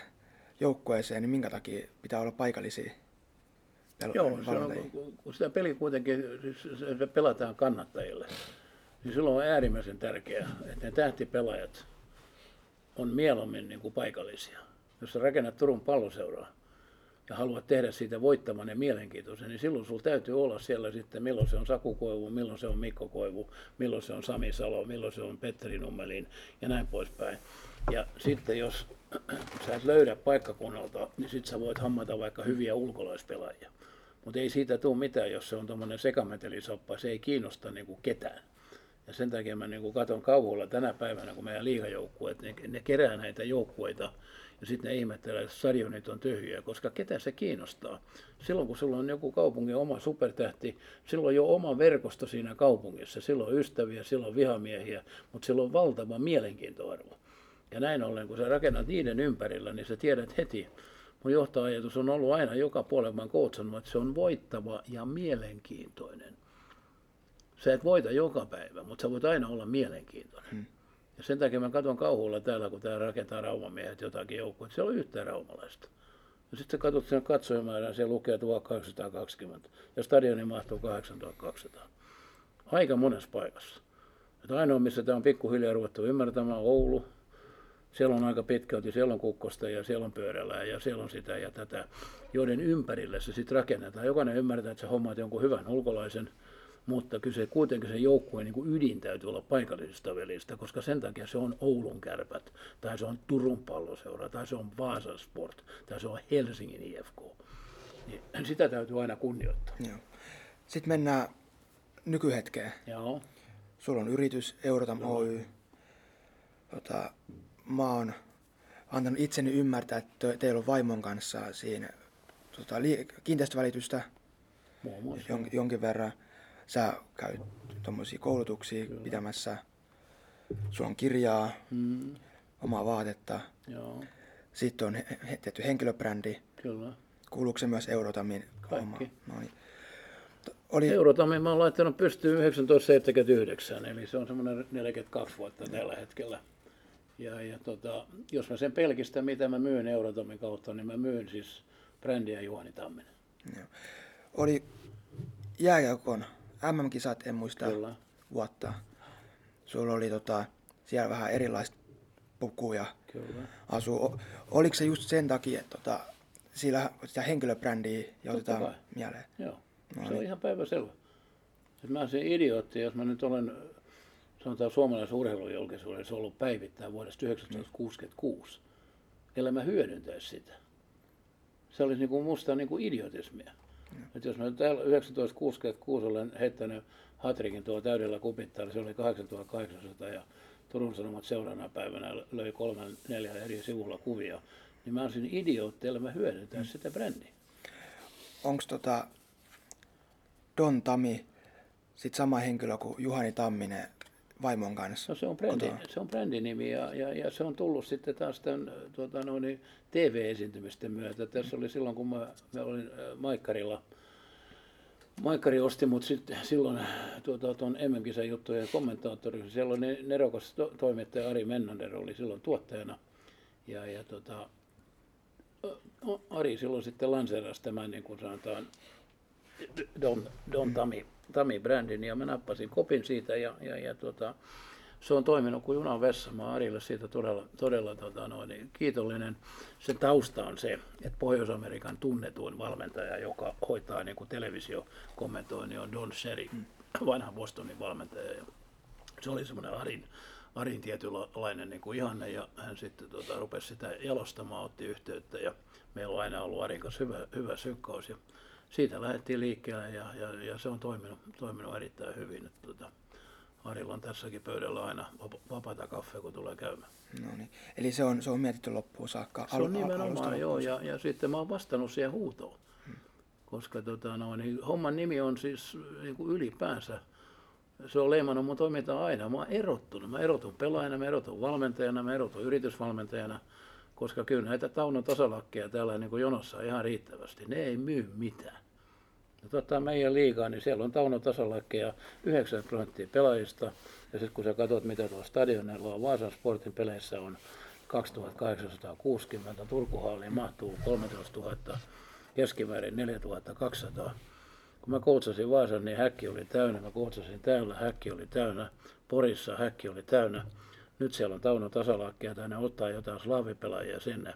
joukkueeseen, niin minkä takia pitää olla paikallisia? Joo, kun sitä peli kuitenkin se pelataan kannattajille. Niin silloin on äärimmäisen tärkeää, että ne tähtipelaajat on mieluummin niin kuin paikallisia. Jos sä rakennat Turun palloseuraa ja haluat tehdä siitä voittaman ja mielenkiintoisen, niin silloin sulla täytyy olla siellä sitten, milloin se on Saku Koivu, milloin se on Mikko Koivu, milloin se on Sami Salo, milloin se on Petteri Nummelin ja näin poispäin. Ja sitten jos sä et löydä paikkakunnalta, niin sit sä voit hammata vaikka hyviä ulkolaispelaajia. Mutta ei siitä tule mitään, jos se on tommonen sekametelisoppa, se ei kiinnosta niin kuin ketään. Ja sen takia mä niin katson kauhulla tänä päivänä, kun meidän liigajoukkueet, ne kerää näitä joukkueita ja sitten ne ihmettelee, että stadionit on tyhjiä, koska ketä se kiinnostaa. Silloin kun sulla on joku kaupungin oma supertähti, silloin on jo oma verkosto siinä kaupungissa, silloin on ystäviä, silloin on vihamiehiä, mutta silloin on valtava mielenkiintoarvo. Ja näin ollen, kun sä rakennat niiden ympärillä, niin sä tiedät heti. Mun johtoajatus on ollut aina joka puolella, mä oon koutsannut, että se on voittava ja mielenkiintoinen. Sä et voita joka päivä, mutta sä voit aina olla mielenkiintoinen. Ja sen takia mä katson kauhulla täällä, kun täällä rakentaa raumamiehet jotakin joukkoa, että siellä on yhtään raumalaista. Ja sitten sä katsot sen katsojamäärän, siellä lukee 1820 ja stadioni mahtuu 8200. Aika monessa paikassa. Että ainoa, missä tämä on pikkuhiljaa ruvettu ymmärtämään, on Oulu. Siellä on aika pitkälti, siellä on Kukkosta ja siellä on Pyörälää ja siellä on sitä ja tätä, joiden ympärille se sitten rakennetaan. Jokainen ymmärtää, että sä hommaat jonkun hyvän ulkolaisen. Mutta kuitenkin se joukkueen niin ydin täytyy olla paikallisista velistä, koska sen takia se on Oulun Kärpät, tai se on Turun Palloseura, tai se on Vaasan Sport, tai se on Helsingin HIFK. Niin sitä täytyy aina kunnioittaa. Joo. Sitten mennään nykyhetkeen. Joo. Sulla on yritys, Eurotam Oy. Mä oon antanut itseni ymmärtää, että teillä on vaimon kanssa siinä kiinteistövälitystä jonkin verran. Sä käyt tuommoisia koulutuksia Kyllä. pitämässä, sulla on kirjaa, omaa vaatetta, Joo. sitten on tietty henkilöbrändi, Kyllä. kuuluuko se myös Eurotamin homma? No niin. Eurotamin mä oon laittanut pystyyn 1979, eli se on semmoinen 42 vuotta tällä hetkellä. Jos mä sen pelkistän, mitä mä myyn Eurotamin kautta, niin mä myyn siis brändiä Juhani Tamminen. Joo. Oli jääkiekon MM-kisat, en muista Kyllä. vuotta. Sulla oli siellä vähän erilaista pukuja asuu. Oliko se just sen takia, että sillä sitä henkilöbrändiä ja otetaan mieleen? Joo, no, se on ihan päiväselvä. Mä olen se idiootti, jos mä nyt olen suomalaisen urheilujulkisuudessa ollut päivittäin vuodesta 1966, eli mä hyödyntäisi sitä. Se olisi musta idiotismia. Että jos mä 1966 olen heittänyt hatrikin tuo täydellä kupittaalla, se oli 8800 ja Turun Sanomat seuraavana päivänä löi 3-4 eri sivulla kuvia, niin mä olisin idiootteilla, mä hyödyntään sitä brändiä. Onko Don Tami sitten sama henkilö kuin Juhani Tamminen vaimon kanssa. No, se on brändinimi ja se on tullut sitten taas tämän TV-esiintymisten myötä. Tässä oli silloin, kun mä olin Maikkarilla. Maikkari osti mut sitten silloin tuon MM-kisan juttujen kommentaattoriksi. Siellä oli nerokas toimittaja Ari Mennander oli silloin tuottajana. Ari silloin sitten lanseerasi tämän niin kuin sanotaan Don Tami-brändin ja mä nappasin kopin siitä se on toiminut kuin junan vessa. Mä oon Arille siitä todella kiitollinen. Se tausta on se, että Pohjois-Amerikan tunnetuin valmentaja, joka hoitaa niin kuin televisiokommentoinnin, on Don Cherry, vanha Bostonin valmentaja. Ja se oli semmoinen Arin tietynlainen niin kuin ihanne ja hän sitten rupesi sitä jalostamaan, otti yhteyttä ja meillä on aina ollut Arin kanssa hyvä sykkaus. Ja siitä lähdettiin liikkeelle ja se on toiminut erittäin hyvin. Arilla on tässäkin pöydällä aina vapaata kaffea, kun tulee käymään. No niin. Eli se on mietitty loppuun saakka? Se on nimenomaan, joo. Ja sitten mä oon vastannut siihen huutoon. Koska homman nimi on siis niin kuin ylipäänsä, se on leimannut mun toimintaa aina. Mä oon erottunut. Mä erotun pelaajana, mä erotun valmentajana, mä erotun yritysvalmentajana. Koska kyllä näitä Taunon tasalakkeja täällä niin kuin jonossa on ihan riittävästi. Ne ei myy mitään. Jos ottaa meidän liigaa, niin siellä on Taunon tasalakkeja 9% pelaajista. Ja sitten kun sä katsot, mitä tuolla stadionilla on, Vaasan Sportin peleissä on 2860, Turkuhalliin mahtuu 13 000, keskimäärin 4200. Kun mä koutsasin Vaasan, niin häkki oli täynnä, mä koutsasin täällä, häkki oli täynnä, Porissa häkki oli täynnä. Nyt siellä on Taunon tasalakkeja, tai ne ottaa jotain slaavipelaajia sinne,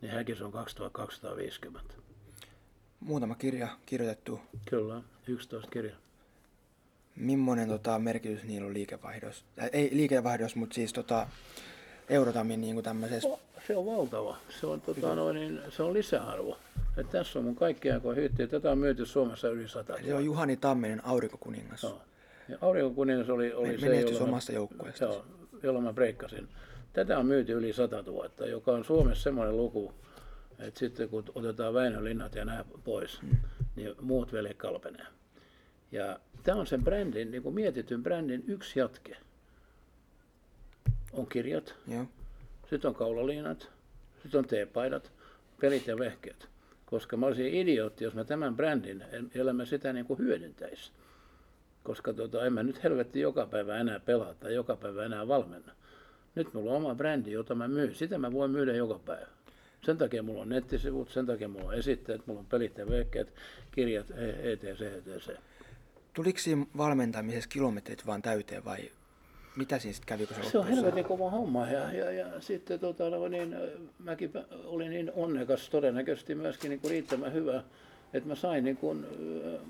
niin häkissä on 2250. Muutama kirja kirjoitettu. Kyllä, 11 kirjaa. Mimmoinen merkitys niillä on liikevaihdossa? Ei liikevaihdossa, mutta siis Eurotamin niin kuin tämmöisessä... Se on valtava. Se on lisäarvo. Et tässä on mun kaikki aikoja hyyttiä. Tätä on myyty Suomessa yli 100. Se on Juhani Tamminen, Aurinkokuningas. Joo. Ja Aurinkokuningas oli menestys omasta joukkueesta. Joo, jolla mä breikkasin. Tätä on myyty yli 100 000, joka on Suomessa semmoinen luku, et sitten kun otetaan Väinö Linnat ja nämä pois, niin muut veljet kalpenee. Ja tämä on sen brändin, niin kuin mietityn brändin yksi jatke. On kirjat, sitten on kaulaliinat, sitten on teepaidat, pelit ja vehkeet. Koska mä olisin idiootti, jos mä tämän brändin elämä sitä niin kuin hyödyntäisi. Koska en mä nyt helvetti joka päivä enää pelaa tai joka päivä enää valmenna. Nyt mulla on oma brändi, jota mä myyn. Sitä mä voin myydä joka päivä. Sen takia mulla on nettisivut, sen takia mulla on esitteet, mulla on pelit ja vehkeet, kirjat, etc. Tuliko siinä valmentamisessa kilometrit vaan täyteen vai mitä siinä sitten kävi? Se on helvetin kova homma ja sitten mäkin olin niin onnekas todennäköisesti myöskin niin kuin riittävän hyvä, että mä sain niin kuin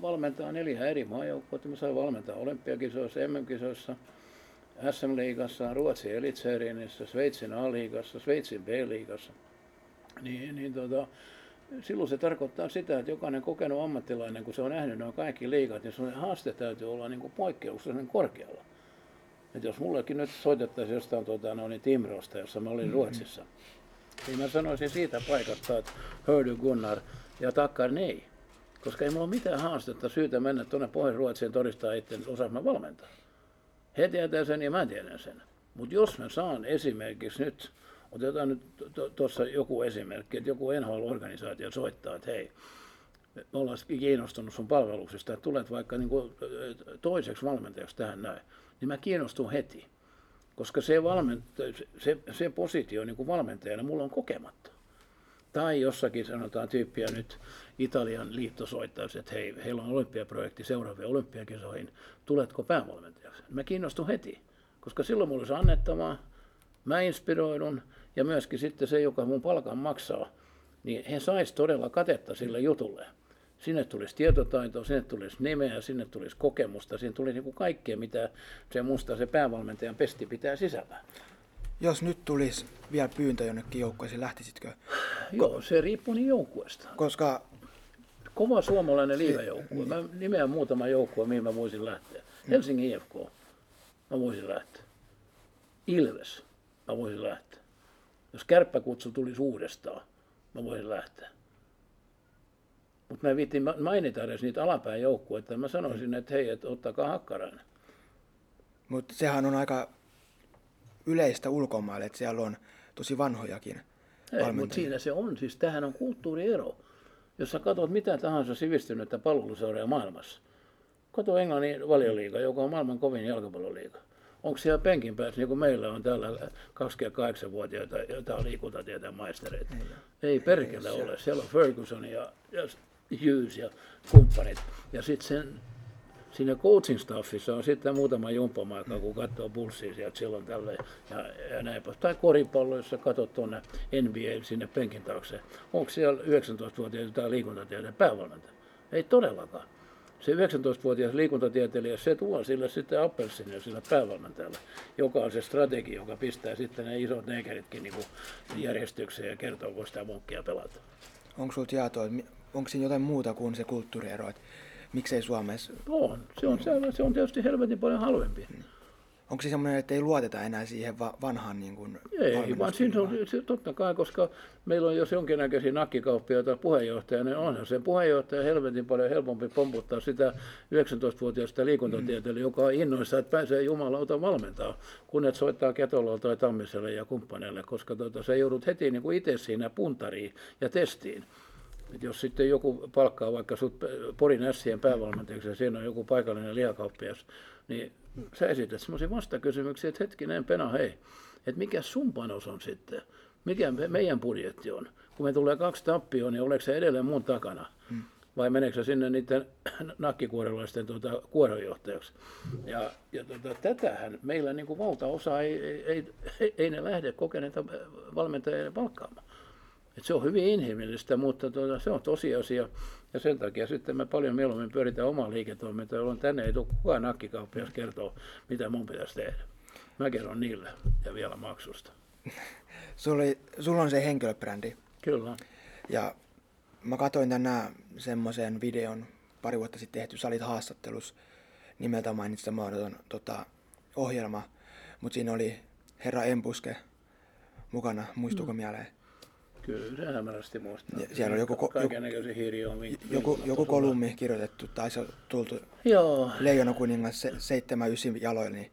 valmentaa 4 eri maajoukkoa, että mä sain valmentaa olympiakisoissa, MM-kisoissa, SM-liigassa, Ruotsin Elitseriinissä, Sveitsin A-liigassa, Sveitsin B-liigassa. Silloin se tarkoittaa sitä, että jokainen kokenut ammattilainen, kun se on nähnyt nuo kaikki liigat, niin sun haaste täytyy olla niin poikkeuksellisen korkealla. Et jos mullekin nyt soitettaisiin jostain Timrosta, jossa mä olin Ruotsissa, niin mä sanoisin siitä paikasta, että Höydy Gunnar ja takkar nei, koska ei mulla ole mitään haastetta syytä mennä tuonne Pohjois-Ruotsiin todistaa itse, että osaan mä valmentaa. He tietää sen ja mä tiedän sen. Mutta jos mä saan esimerkiksi nyt, otetaan nyt tuossa joku esimerkki, että joku NHL-organisaatio soittaa, että hei, me ollaan kiinnostunut sun palveluksesta, että tulet vaikka niin kuin toiseksi valmentajaksi tähän näin, niin mä kiinnostun heti, koska se positio niin kuin valmentajana mulla on kokematta. Tai jossakin sanotaan tyyppiä nyt Italian liitto soittaisi, että hei, heillä on olympiaprojekti seuraavia olympiakisoihin, tuletko päävalmentajaksi? Mä kiinnostun heti, koska silloin mulla olisi annettavaa. Mä inspiroidun ja myöskin sitten se, joka mun palkan maksaa, niin he sais todella katetta sille jutulle. Sinne tulisi tietotaitoa, sinne tulisi nimeä, sinne tulisi kokemusta, sinne tulisi niin kuin kaikkea, mitä se päävalmentajan pesti pitää sisällään. Jos nyt tulisi vielä pyyntö jonnekin joukkueeseen, lähtisitkö? Joo, se riippuu niin joukkueesta. Koska... Kova suomalainen liigajoukkue. Mä nimeän muutama joukkue, mihin mä voisin lähteä. Helsingin HIFK, mä voisin lähteä. Ilves. Mä voisin lähteä. Jos kärppäkutsu tulisi uudestaan, mä voisin lähteä. Mutta mä viittin mainita edes niitä alapäin joukkueita, että mä sanoisin, että hei, että ottakaa Hakkarainen. Mutta sehän on aika yleistä ulkomaille, että siellä on tosi vanhojakin valmentajia. Mutta siinä se on, siis tämähän on kulttuuriero. Jos sä katsot mitä tahansa sivistynyttä palveluseuraa maailmassa, kato Englannin Valioliiga, joka on maailman kovin jalkapalloliiga. Onko siellä penkin päässä, niin kuin meillä on täällä 28-vuotiaita, joita liikuntatieteen maistereita? Ei perkele ole. Siellä on Ferguson ja Hughes ja kumppanit. Ja sitten siinä coaching staffissa on sitten muutama jumppamaikka, kun katsoo pulssia sieltä silloin tällä ja näin. Tai koripallo, jos katsot tuonne NBA sinne penkin taakse. Onko siellä 19-vuotiaita liikuntatieteen päävalmentaja? Ei todellakaan. Se 19-vuotias liikuntatieteilijä, se tuo sille sitten appelsinia sillä päävalmentajalla, joka on se strategia, joka pistää sitten ne isot neikeritkin niinku järjestykseen ja kertoo, kun sitä munkkia pelata. Onko sinulla tietoa, onko siinä jotain muuta kuin se kulttuuriero, että miksei Suomessa? On, se on tietysti helvetin paljon halvempi. Onko se semmoinen, että ei luoteta enää siihen vanhaan niin kuin ei, vaan siinä on totta kai, koska meillä on jos jonkinnäköisiä nakkikauppia tai puheenjohtaja, niin onhan se puheenjohtaja helvetin paljon helpompi pomputtaa sitä 19-vuotiaista liikuntatieteellä, joka on innoissa, että pääsee jumalauta valmentaa, kun et soittaa Ketolalla tai Tammiselle ja kumppaneille, koska sä joudut heti niin kuin itse siinä puntariin ja testiin. Et jos sitten joku palkkaa vaikka sut Porin Ässien päävalmentajaksi ja siinä on joku paikallinen lihakauppias, niin sä esität semmoisia vastakysymyksiä, että hetkinen pena hei, että mikä sun panos on sitten, mikä meidän budjetti on, kun me tulee 2 tappioon, niin oletko sä edelleen mun takana vai meneekö sä sinne niiden nakkikuorolaisten kuoronjohtajaksi. Ja tätähän meillä niin kuin valtaosa ei ne lähde kokeneita valmentajia palkkaamaan. Et se on hyvin inhimillistä, mutta se on tosiasia ja sen takia sitten me paljon mieluummin pyöritään omaa liiketoimintaa, jolloin tänne ei tule kukaan nakkikauppias kertoo, mitä mun pitäisi tehdä. Mä kerron niille ja vielä maksusta. Sulla on se henkilöbrändi. Kyllä. Ja mä katsoin tänään semmoisen videon pari vuotta sitten tehty Salit haastattelussa nimeltä mainitsematon ohjelma, mutta siinä oli herra Embuske mukana, muistuuko mieleen? Kyllä, se hämärästi muistaa. Siellä on kaikennäköisiä hirjoa. Joku kolumni kirjoitettu, tai se on tultu Leijonakuningas 7-9 jaloilla. Niin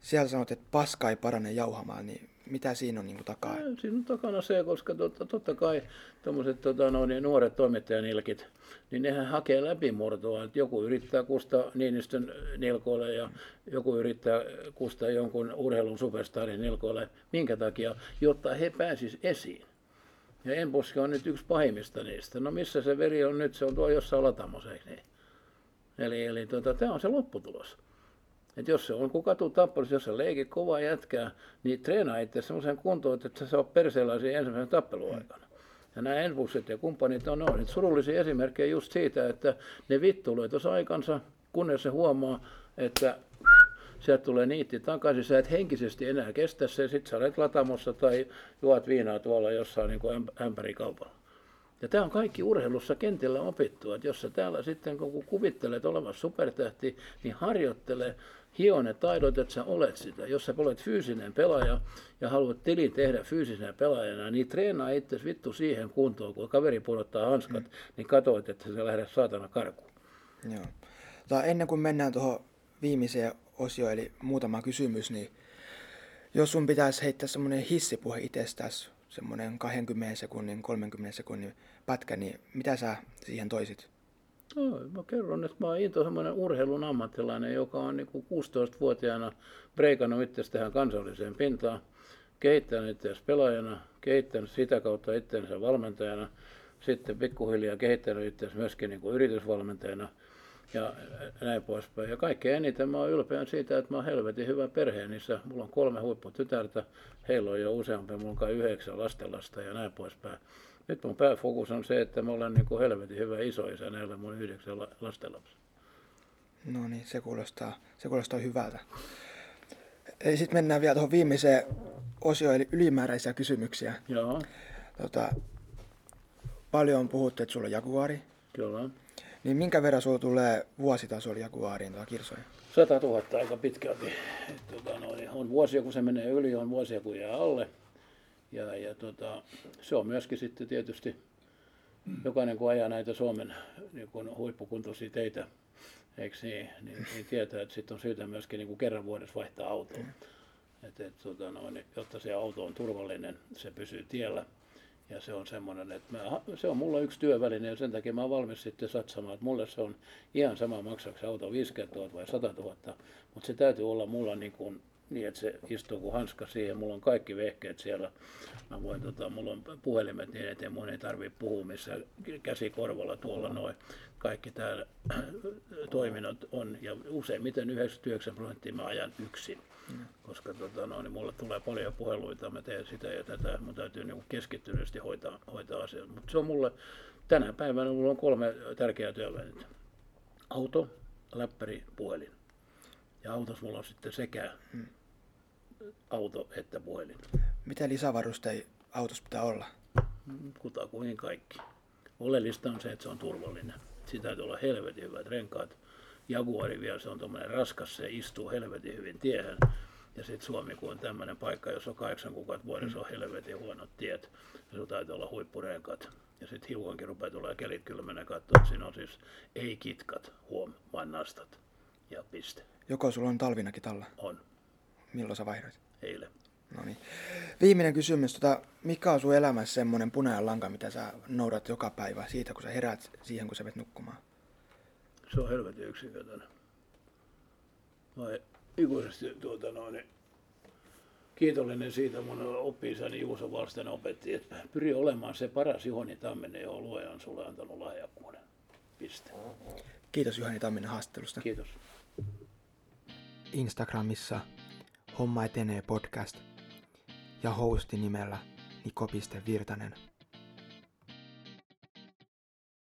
siellä sanot, että paska ei parane jauhamaan, niin mitä siinä on niin takana? Siinä on takana se, koska totta kai tommoset, nuoret toimittajanilkit, niin nehän hakee läpimurtoa. Että joku yrittää kustaa Niinistön nilkoille ja joku yrittää kustaa jonkun urheilun superstarin nilkoille. Minkä takia? Jotta he pääsisivät esiin. Ja Embuske on nyt yksi pahimmista niistä. No missä se veri on nyt? Se on tuo jossain Latamossa, eikö niin? Eli tämä on se lopputulos. Et jos se on kun katutappelussa, jos se leikit kovaa jätkää, niin treenaa itse semmoisen kuntoon, että sä saat perseelaisia ensimmäisen tappelun aikana. Ja nämä Embusket ja kumppanit on nyt surullisia esimerkkejä just siitä, että ne vittuilee tuossa aikansa, kunnes se huomaa, että sieltä tulee niitti takaisin, sä et henkisesti enää kestä se, sit sä olet Latamossa tai juot viinaa tuolla jossain niin kuin ämpärikaupalla. Ja tämä on kaikki urheilussa kentillä opittua, että jos sä täällä sitten kun kuvittelet olevasi supertähti, niin harjoittele hione taidot, että sä olet sitä. Jos sä olet fyysinen pelaaja ja haluat tilin tehdä fyysisenä pelaajana, niin treenaa itse vittu siihen kuntoon, kun kaveri pudottaa hanskat, niin katsoit, että sä lähdet saatana karkuun. Joo. Ennen kuin mennään tuohon viimeiseen osioon, eli muutama kysymys, niin jos sun pitäisi heittää semmoinen hissipuhe itsestäsi, semmoinen 20 sekunnin, 30 sekunnin pätkä, niin mitä sä siihen toisit? No, mä kerron, että mä oon into semmoinen urheilun ammattilainen, joka on niin kuin 16-vuotiaana breikannut itseäsi tähän kansalliseen pintaan, kehittänyt itseäsi pelaajana, kehittänyt sitä kautta itseänsä valmentajana, sitten pikkuhiljaa kehittänyt itseäsi myöskin niin kuin yritysvalmentajana ja näin poispäin. Ja kaikkein eniten mä oon ylpeän siitä, että mä oon helvetin hyvä perheenissä. Mulla on 3 huipputytärtä, heillä on jo useampi, mulla on 9 lastenlasta ja näin poispäin. Nyt mun pääfokus on se, että mä olen niin kuin helvetin hyvä isoisä näillä mun 9 lastenlapsilla. No niin, se kuulostaa hyvältä. Sitten mennään vielä tuohon viimeiseen osioon, eli ylimääräisiä kysymyksiä. Joo. Paljon on puhuttu, että sulla on jaguari. Kyllä. Niin minkä verran sulla tulee vuositasolla jaguariin kirsoja? 100 000 aika pitkälti. On vuosia, kun se menee yli, on vuosia, kun jää alle. Ja se on myöskin sitten tietysti jokainen kun ajaa näitä Suomen niin kuin huippukuntoisia teitä, eikö niin tietää, että sitten on syytä myöskin niin kuin kerran vuodessa vaihtaa autoa. Jotta se auto on turvallinen, se pysyy tiellä. Ja se on semmoinen, että se on mulla yksi työväline ja sen takia mä oon valmis sitten satsamaan, että mulle se on ihan sama maksaako se auto 50 000 vai 100 000, mutta se täytyy olla mulla niin että se istuu kuin hanska siihen, mulla on kaikki vehkeet siellä, mä voin, mulla on puhelimet niin eteen, mun ei tarvitse puhua missään käsikorvalla tuolla noin, kaikki täällä toiminnot on ja useimmiten 99% mä ajan yksin. Koska niin mulle tulee paljon puheluita, mä teen sitä ja tätä, mun täytyy keskittyneesti hoitaa asiat. Mutta se on mulle, tänä päivänä mulla on 3 tärkeää työvälinettä. Auto, läppäri, puhelin. Ja autossa mulla on sitten sekä auto että puhelin. Mitä lisävarusteita autossa pitää olla? Kutakuinkin kaikki. Oleellista on se, että se on turvallinen. Sitä täytyy olla helvetin hyvät renkaat. Jaguari vielä, se on tuommoinen raskas, se istuu helvetin hyvin tiehen. Ja sitten Suomi, kun on tämmöinen paikka, jossa on 8 kuukautta vuodessa, on helvetin huonot tiet. Ja se täytyy olla huippurenkat. Ja sitten hiukankin rupeaa tulla kelit kylmenen katsoa, että siinä on siis ei kitkat, huom, vaan nastat. Ja piste. Joko sulla on talvinakin talla? On. Milloin sä vaihdoit? Eilen. Noniin. Viimeinen kysymys. Mikä on sun elämässä semmoinen punainen lanka, mitä sä noudat joka päivä siitä, kun sä herät siihen, kun sä vet nukkumaan? Se on helvetin yksinkertainen. Mä olen ikuisesti kiitollinen siitä, mun oppi-isäni Juuso Valsten opetti, että pyri olemaan se paras Juhani Tamminen, johon luoja on sulle antanut lahjakkuuden. Piste. Kiitos Juhani Tamminen haastattelusta. Kiitos. Instagramissa Homma etenee podcast ja hosti nimellä Niko.Virtanen.